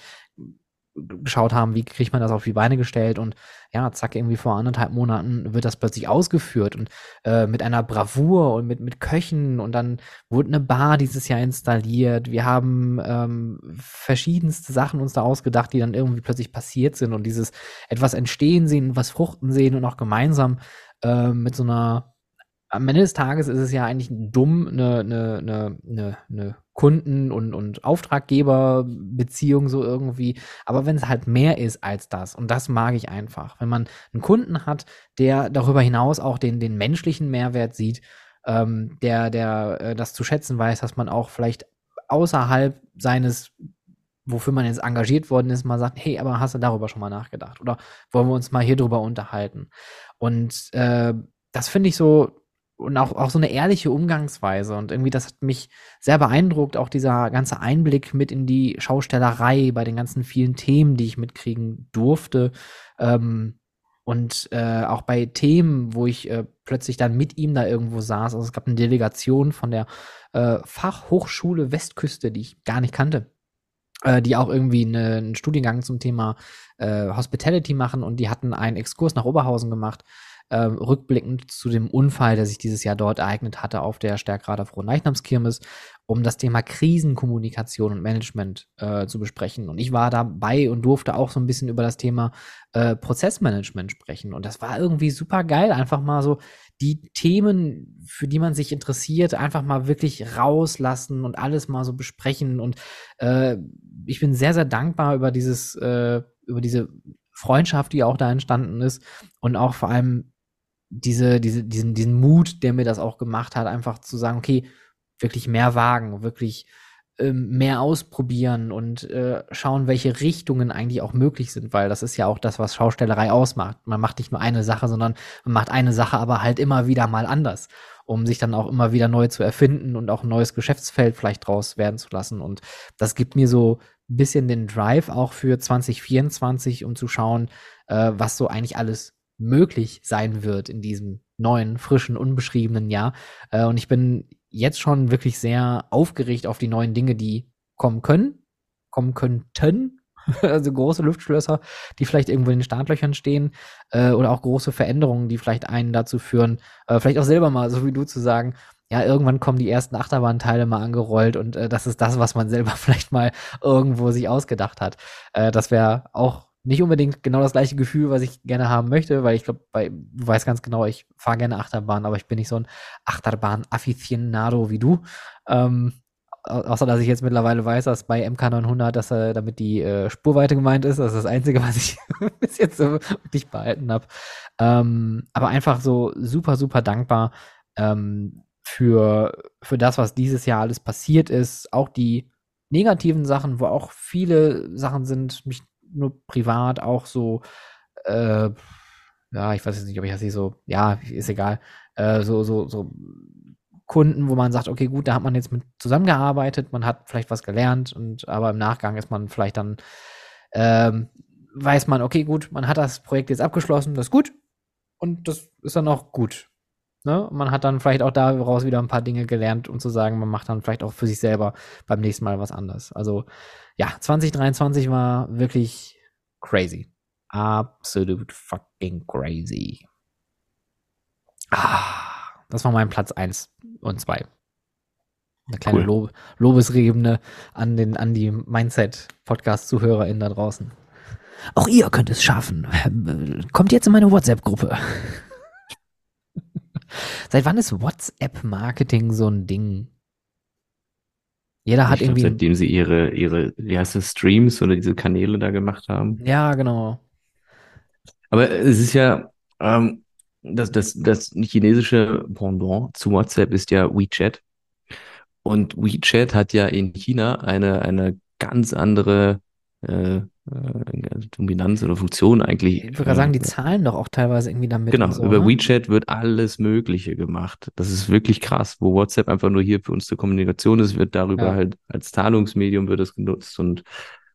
geschaut haben, wie kriegt man das auf die Beine gestellt, und ja, zack, irgendwie vor anderthalb Monaten wird das plötzlich ausgeführt und äh, mit einer Bravour und mit, mit Köchen, und dann wurde eine Bar dieses Jahr installiert. Wir haben ähm, verschiedenste Sachen uns da ausgedacht, die dann irgendwie plötzlich passiert sind, und dieses etwas entstehen sehen, was fruchten sehen und auch gemeinsam äh, mit so einer, am Ende des Tages ist es ja eigentlich dumm, eine, eine, eine, eine, eine Kunden- und, und Auftraggeberbeziehung so irgendwie. Aber wenn es halt mehr ist als das, und das mag ich einfach, wenn man einen Kunden hat, der darüber hinaus auch den, den menschlichen Mehrwert sieht, ähm, der, der äh, das zu schätzen weiß, dass man auch vielleicht außerhalb seines, wofür man jetzt engagiert worden ist, mal sagt, hey, aber hast du darüber schon mal nachgedacht? Oder wollen wir uns mal hier drüber unterhalten? Und äh, das finde ich so, und auch, auch so eine ehrliche Umgangsweise, und irgendwie das hat mich sehr beeindruckt, auch dieser ganze Einblick mit in die Schaustellerei bei den ganzen vielen Themen, die ich mitkriegen durfte, ähm, und äh, auch bei Themen, wo ich äh, plötzlich dann mit ihm da irgendwo saß. Also es gab eine Delegation von der äh, Fachhochschule Westküste, die ich gar nicht kannte, äh, die auch irgendwie eine, einen Studiengang zum Thema äh, Hospitality machen, und die hatten einen Exkurs nach Oberhausen gemacht, Äh, rückblickend zu dem Unfall, der sich dieses Jahr dort ereignet hatte auf der Stärkrader Fronleichnamskirmes, um das Thema Krisenkommunikation und Management äh, zu besprechen. Und ich war dabei und durfte auch so ein bisschen über das Thema äh, Prozessmanagement sprechen. Und das war irgendwie super geil, einfach mal so die Themen, für die man sich interessiert, einfach mal wirklich rauslassen und alles mal so besprechen. Und äh, ich bin sehr, sehr dankbar über dieses, äh, über diese Freundschaft, die auch da entstanden ist, und auch vor allem diese, diese, diesen, diesen Mut, der mir das auch gemacht hat, einfach zu sagen, okay, wirklich mehr wagen, wirklich ähm, mehr ausprobieren und äh, schauen, welche Richtungen eigentlich auch möglich sind, weil das ist ja auch das, was Schaustellerei ausmacht. Man macht nicht nur eine Sache, sondern man macht eine Sache aber halt immer wieder mal anders, um sich dann auch immer wieder neu zu erfinden und auch ein neues Geschäftsfeld vielleicht draus werden zu lassen. Und das gibt mir so bisschen den Drive auch für zwanzig vierundzwanzig, um zu schauen, äh, was so eigentlich alles möglich sein wird in diesem neuen, frischen, unbeschriebenen Jahr. Äh, und ich bin jetzt schon wirklich sehr aufgeregt auf die neuen Dinge, die kommen können, kommen könnten. Also große Luftschlösser, die vielleicht irgendwo in den Startlöchern stehen, äh, oder auch große Veränderungen, die vielleicht einen dazu führen, äh, vielleicht auch selber mal, so wie du, zu sagen, ja, irgendwann kommen die ersten Achterbahnteile mal angerollt und äh, das ist das, was man selber vielleicht mal irgendwo sich ausgedacht hat. Äh, das wäre auch nicht unbedingt genau das gleiche Gefühl, was ich gerne haben möchte, weil ich glaube, bei, du weißt ganz genau, ich fahre gerne Achterbahn, aber ich bin nicht so ein Achterbahn-Afficionado wie du. Ähm, außer, dass ich jetzt mittlerweile weiß, dass bei M K neunhundert, dass äh, damit die äh, Spurweite gemeint ist. Das ist das Einzige, was ich bis jetzt so wirklich behalten habe. Ähm, aber einfach so super, super dankbar ähm, für, für das, was dieses Jahr alles passiert ist. Auch die negativen Sachen, wo auch viele Sachen sind, mich nur privat auch so, äh, ja, ich weiß jetzt nicht, ob ich das hier so, ja, ist egal, äh, so, so, so Kunden, wo man sagt, okay, gut, da hat man jetzt mit zusammengearbeitet, man hat vielleicht was gelernt und aber im Nachgang ist man vielleicht dann, äh, weiß man, okay, gut, man hat das Projekt jetzt abgeschlossen, das ist gut und das ist dann auch gut. Ne? Man hat dann vielleicht auch daraus wieder ein paar Dinge gelernt, um zu sagen, man macht dann vielleicht auch für sich selber beim nächsten Mal was anderes. Also ja, zwanzig dreiundzwanzig war wirklich crazy. Absolut fucking crazy. Ah, das war mein Platz eins und zwei. Eine kleine cool. Lob- Lobesrede an, den, an die Mindset-Podcast-ZuhörerInnen da draußen. Auch ihr könnt es schaffen. Kommt jetzt in meine WhatsApp-Gruppe. Seit wann ist WhatsApp-Marketing so ein Ding? Jeder hat ich irgendwie. Glaub, seitdem sie ihre, ihre, wie heißt das, Streams oder diese Kanäle da gemacht haben. Ja, genau. Aber es ist ja, ähm, das, das, das chinesische Pendant zu WhatsApp ist ja WeChat. Und WeChat hat ja in China eine, eine ganz andere äh, Dominanz oder Funktion eigentlich. Ich würde gerade sagen, die zahlen doch auch teilweise irgendwie damit. Genau, so, über ne? WeChat wird alles Mögliche gemacht. Das ist wirklich krass, wo WhatsApp einfach nur hier für uns zur Kommunikation ist, wird darüber ja. halt als Zahlungsmedium wird es genutzt und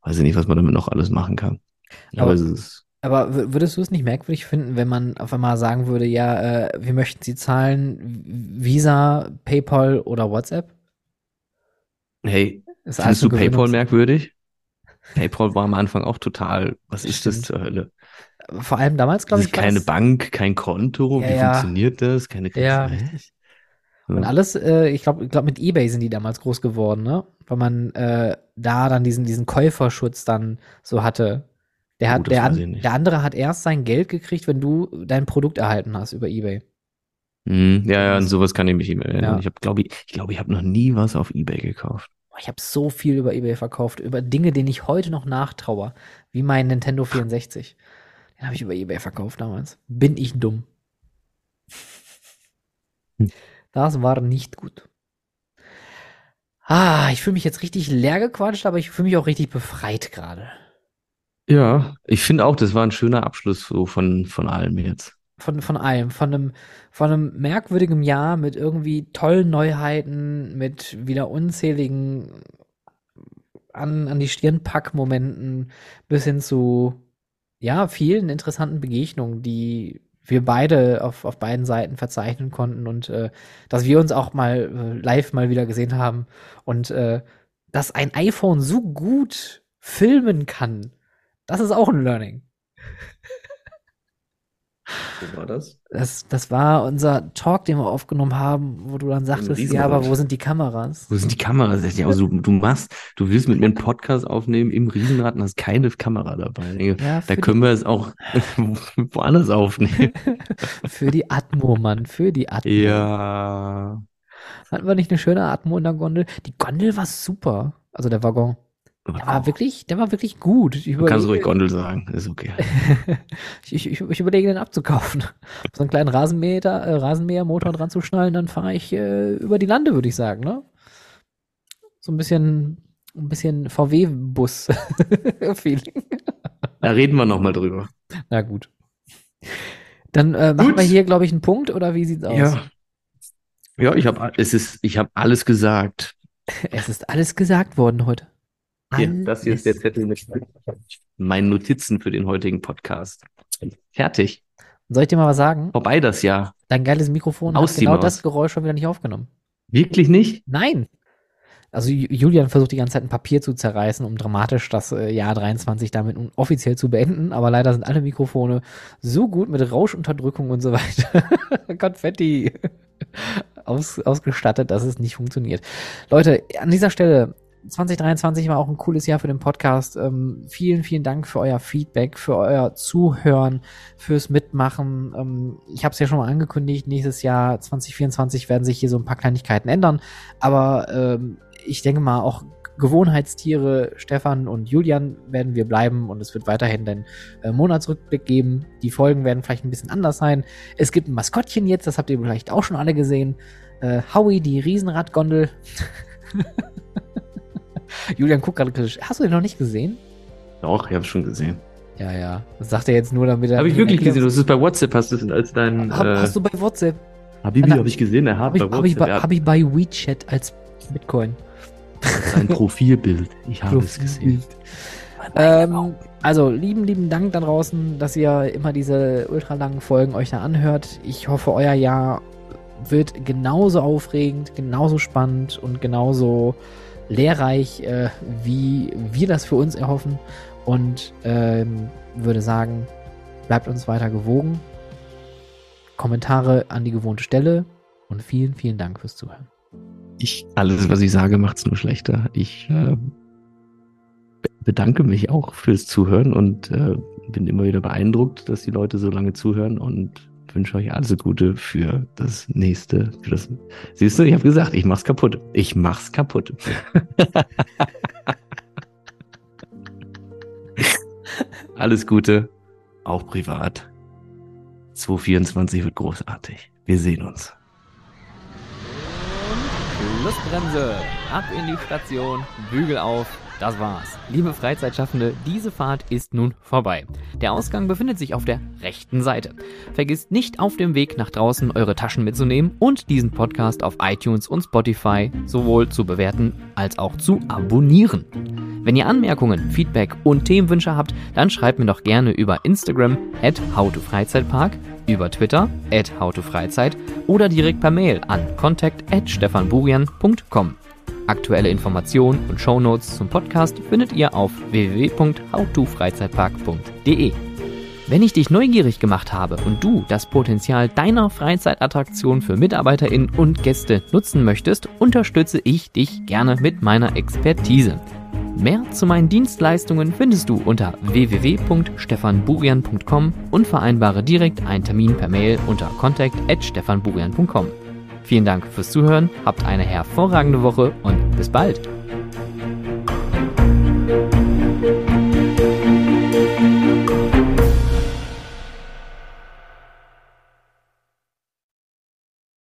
weiß ich nicht, was man damit noch alles machen kann. Aber, aber, es ist, aber würdest du es nicht merkwürdig finden, wenn man auf einmal sagen würde, ja, äh, wir möchten sie zahlen, Visa, PayPal oder WhatsApp? Hey, findest du PayPal merkwürdig? PayPal war am Anfang auch total, was ist das zur Hölle? Vor allem damals, glaube ich. Das ist keine Bank, kein Konto, ja, wie ja. funktioniert das? Keine Krise. Ja. Und alles, äh, ich glaube, glaub mit eBay sind die damals groß geworden, ne? Weil man äh, da dann diesen, diesen Käuferschutz dann so hatte. Der, hat, oh, der, an, der andere hat erst sein Geld gekriegt, wenn du dein Produkt erhalten hast über eBay. Mhm, ja, ja, an sowas kann ich mich nicht mehr erinnern. Ja. Ich glaube, ich, ich, glaub, ich habe noch nie was auf eBay gekauft. Ich habe so viel über eBay verkauft, über Dinge, denen ich heute noch nachtraue, wie mein Nintendo vierundsechzig. Den habe ich über eBay verkauft damals. Bin ich dumm. Hm. Das war nicht gut. Ah, ich fühle mich jetzt richtig leer gequatscht, aber ich fühle mich auch richtig befreit gerade. Ja, ich finde auch, das war ein schöner Abschluss so von, von allem jetzt. Von, von allem, von einem, von einem merkwürdigen Jahr mit irgendwie tollen Neuheiten, mit wieder unzähligen an, an die Stirn pack Momenten bis hin zu ja, vielen interessanten Begegnungen, die wir beide auf, auf beiden Seiten verzeichnen konnten und äh, dass wir uns auch mal äh, live mal wieder gesehen haben und äh, dass ein iPhone so gut filmen kann, das ist auch ein Learning. Was war das? das? Das war unser Talk, den wir aufgenommen haben, wo du dann sagtest, ja, aber wo sind die Kameras? Wo sind die Kameras? Ich auch so, du machst, du willst mit mir einen Podcast aufnehmen im Riesenrad und hast keine Kamera dabei. Ja, da können wir es auch woanders aufnehmen. Für die Atmo, Mann, für die Atmo. Ja. Hatten wir nicht eine schöne Atmo in der Gondel? Die Gondel war super, also der Waggon. Der war, war wirklich, der war wirklich gut. Ich überlege, du kannst ruhig Gondel sagen, ist okay. ich, ich, ich überlege, den abzukaufen. So einen kleinen Rasenmäher, äh, Rasenmähermotor dran zu schnallen, dann fahre ich äh, über die Lande, würde ich sagen, ne? So ein bisschen, ein bisschen V W-Bus-Feeling. Da reden wir nochmal drüber. Na gut. Dann äh, machen gut. wir hier, glaube ich, einen Punkt, oder wie sieht's aus? Ja, ja ich habe es ist, ich habe alles gesagt. Es ist alles gesagt worden heute. Ja, das hier ist der Zettel mit meinen Notizen für den heutigen Podcast. Fertig. Soll ich dir mal was sagen? Vorbei das Jahr. Dein geiles Mikrofon hat genau das Geräusch schon wieder nicht aufgenommen. Wirklich nicht? Nein. Also Julian versucht die ganze Zeit ein Papier zu zerreißen, um dramatisch das Jahr dreiundzwanzig damit offiziell zu beenden. Aber leider sind alle Mikrofone so gut mit Rauschunterdrückung und so weiter. Konfetti. aus, ausgestattet, dass es nicht funktioniert. Leute, an dieser Stelle, zwanzig dreiundzwanzig war auch ein cooles Jahr für den Podcast. Ähm, vielen, vielen Dank für euer Feedback, für euer Zuhören, fürs Mitmachen. Ähm, ich habe es ja schon mal angekündigt, nächstes Jahr zwanzig vierundzwanzig werden sich hier so ein paar Kleinigkeiten ändern. Aber ähm, ich denke mal, auch Gewohnheitstiere Stefan und Julian werden wir bleiben und es wird weiterhin den äh, Monatsrückblick geben. Die Folgen werden vielleicht ein bisschen anders sein. Es gibt ein Maskottchen jetzt, das habt ihr vielleicht auch schon alle gesehen. Äh, Howie, die Riesenradgondel. Julian guckt gerade kritisch. Hast du den noch nicht gesehen? Doch, ich habe schon gesehen. Ja, ja. Das sagt er jetzt nur, damit er... Habe ich wirklich gesehen. Das ist bei WhatsApp. Hast du das als dein... Hab, äh, hast du bei WhatsApp? Habibi habe ich gesehen. Er hat bei WhatsApp. Habe ich, ja. hab ich bei WeChat als Bitcoin. Ein Profilbild. Ich habe es gesehen. Ähm, also, lieben, lieben Dank da draußen, dass ihr immer diese ultralangen Folgen euch da anhört. Ich hoffe, euer Jahr wird genauso aufregend, genauso spannend und genauso lehrreich, äh, wie wir das für uns erhoffen, und ähm, würde sagen, bleibt uns weiter gewogen. Kommentare an die gewohnte Stelle und vielen, vielen Dank fürs Zuhören. Ich, alles, was ich sage, macht es nur schlechter. Ich äh, bedanke mich auch fürs Zuhören und äh, bin immer wieder beeindruckt, dass die Leute so lange zuhören, und wünsche euch alles Gute für das nächste. Für das, siehst du, ich habe gesagt, ich mach's kaputt. Ich mach's kaputt. Alles Gute, auch privat. zwanzig vierundzwanzig wird großartig. Wir sehen uns. Schlussbremse, ab in die Station, Bügel auf, das war's. Liebe Freizeitschaffende, diese Fahrt ist nun vorbei. Der Ausgang befindet sich auf der rechten Seite. Vergesst nicht, auf dem Weg nach draußen eure Taschen mitzunehmen und diesen Podcast auf iTunes und Spotify sowohl zu bewerten als auch zu abonnieren. Wenn ihr Anmerkungen, Feedback und Themenwünsche habt, dann schreibt mir doch gerne über Instagram at howtofreizeitpark, über Twitter at howtofreizeit oder direkt per Mail an kontakt at stefanburian punkt com. Aktuelle Informationen und Shownotes zum Podcast findet ihr auf w w w punkt howtofreizeitpark punkt d e. Wenn ich dich neugierig gemacht habe und du das Potenzial deiner Freizeitattraktion für MitarbeiterInnen und Gäste nutzen möchtest, unterstütze ich dich gerne mit meiner Expertise. Mehr zu meinen Dienstleistungen findest du unter w w w punkt stefanburian punkt com und vereinbare direkt einen Termin per Mail unter kontakt at stefanburian punkt com. Vielen Dank fürs Zuhören, habt eine hervorragende Woche und bis bald!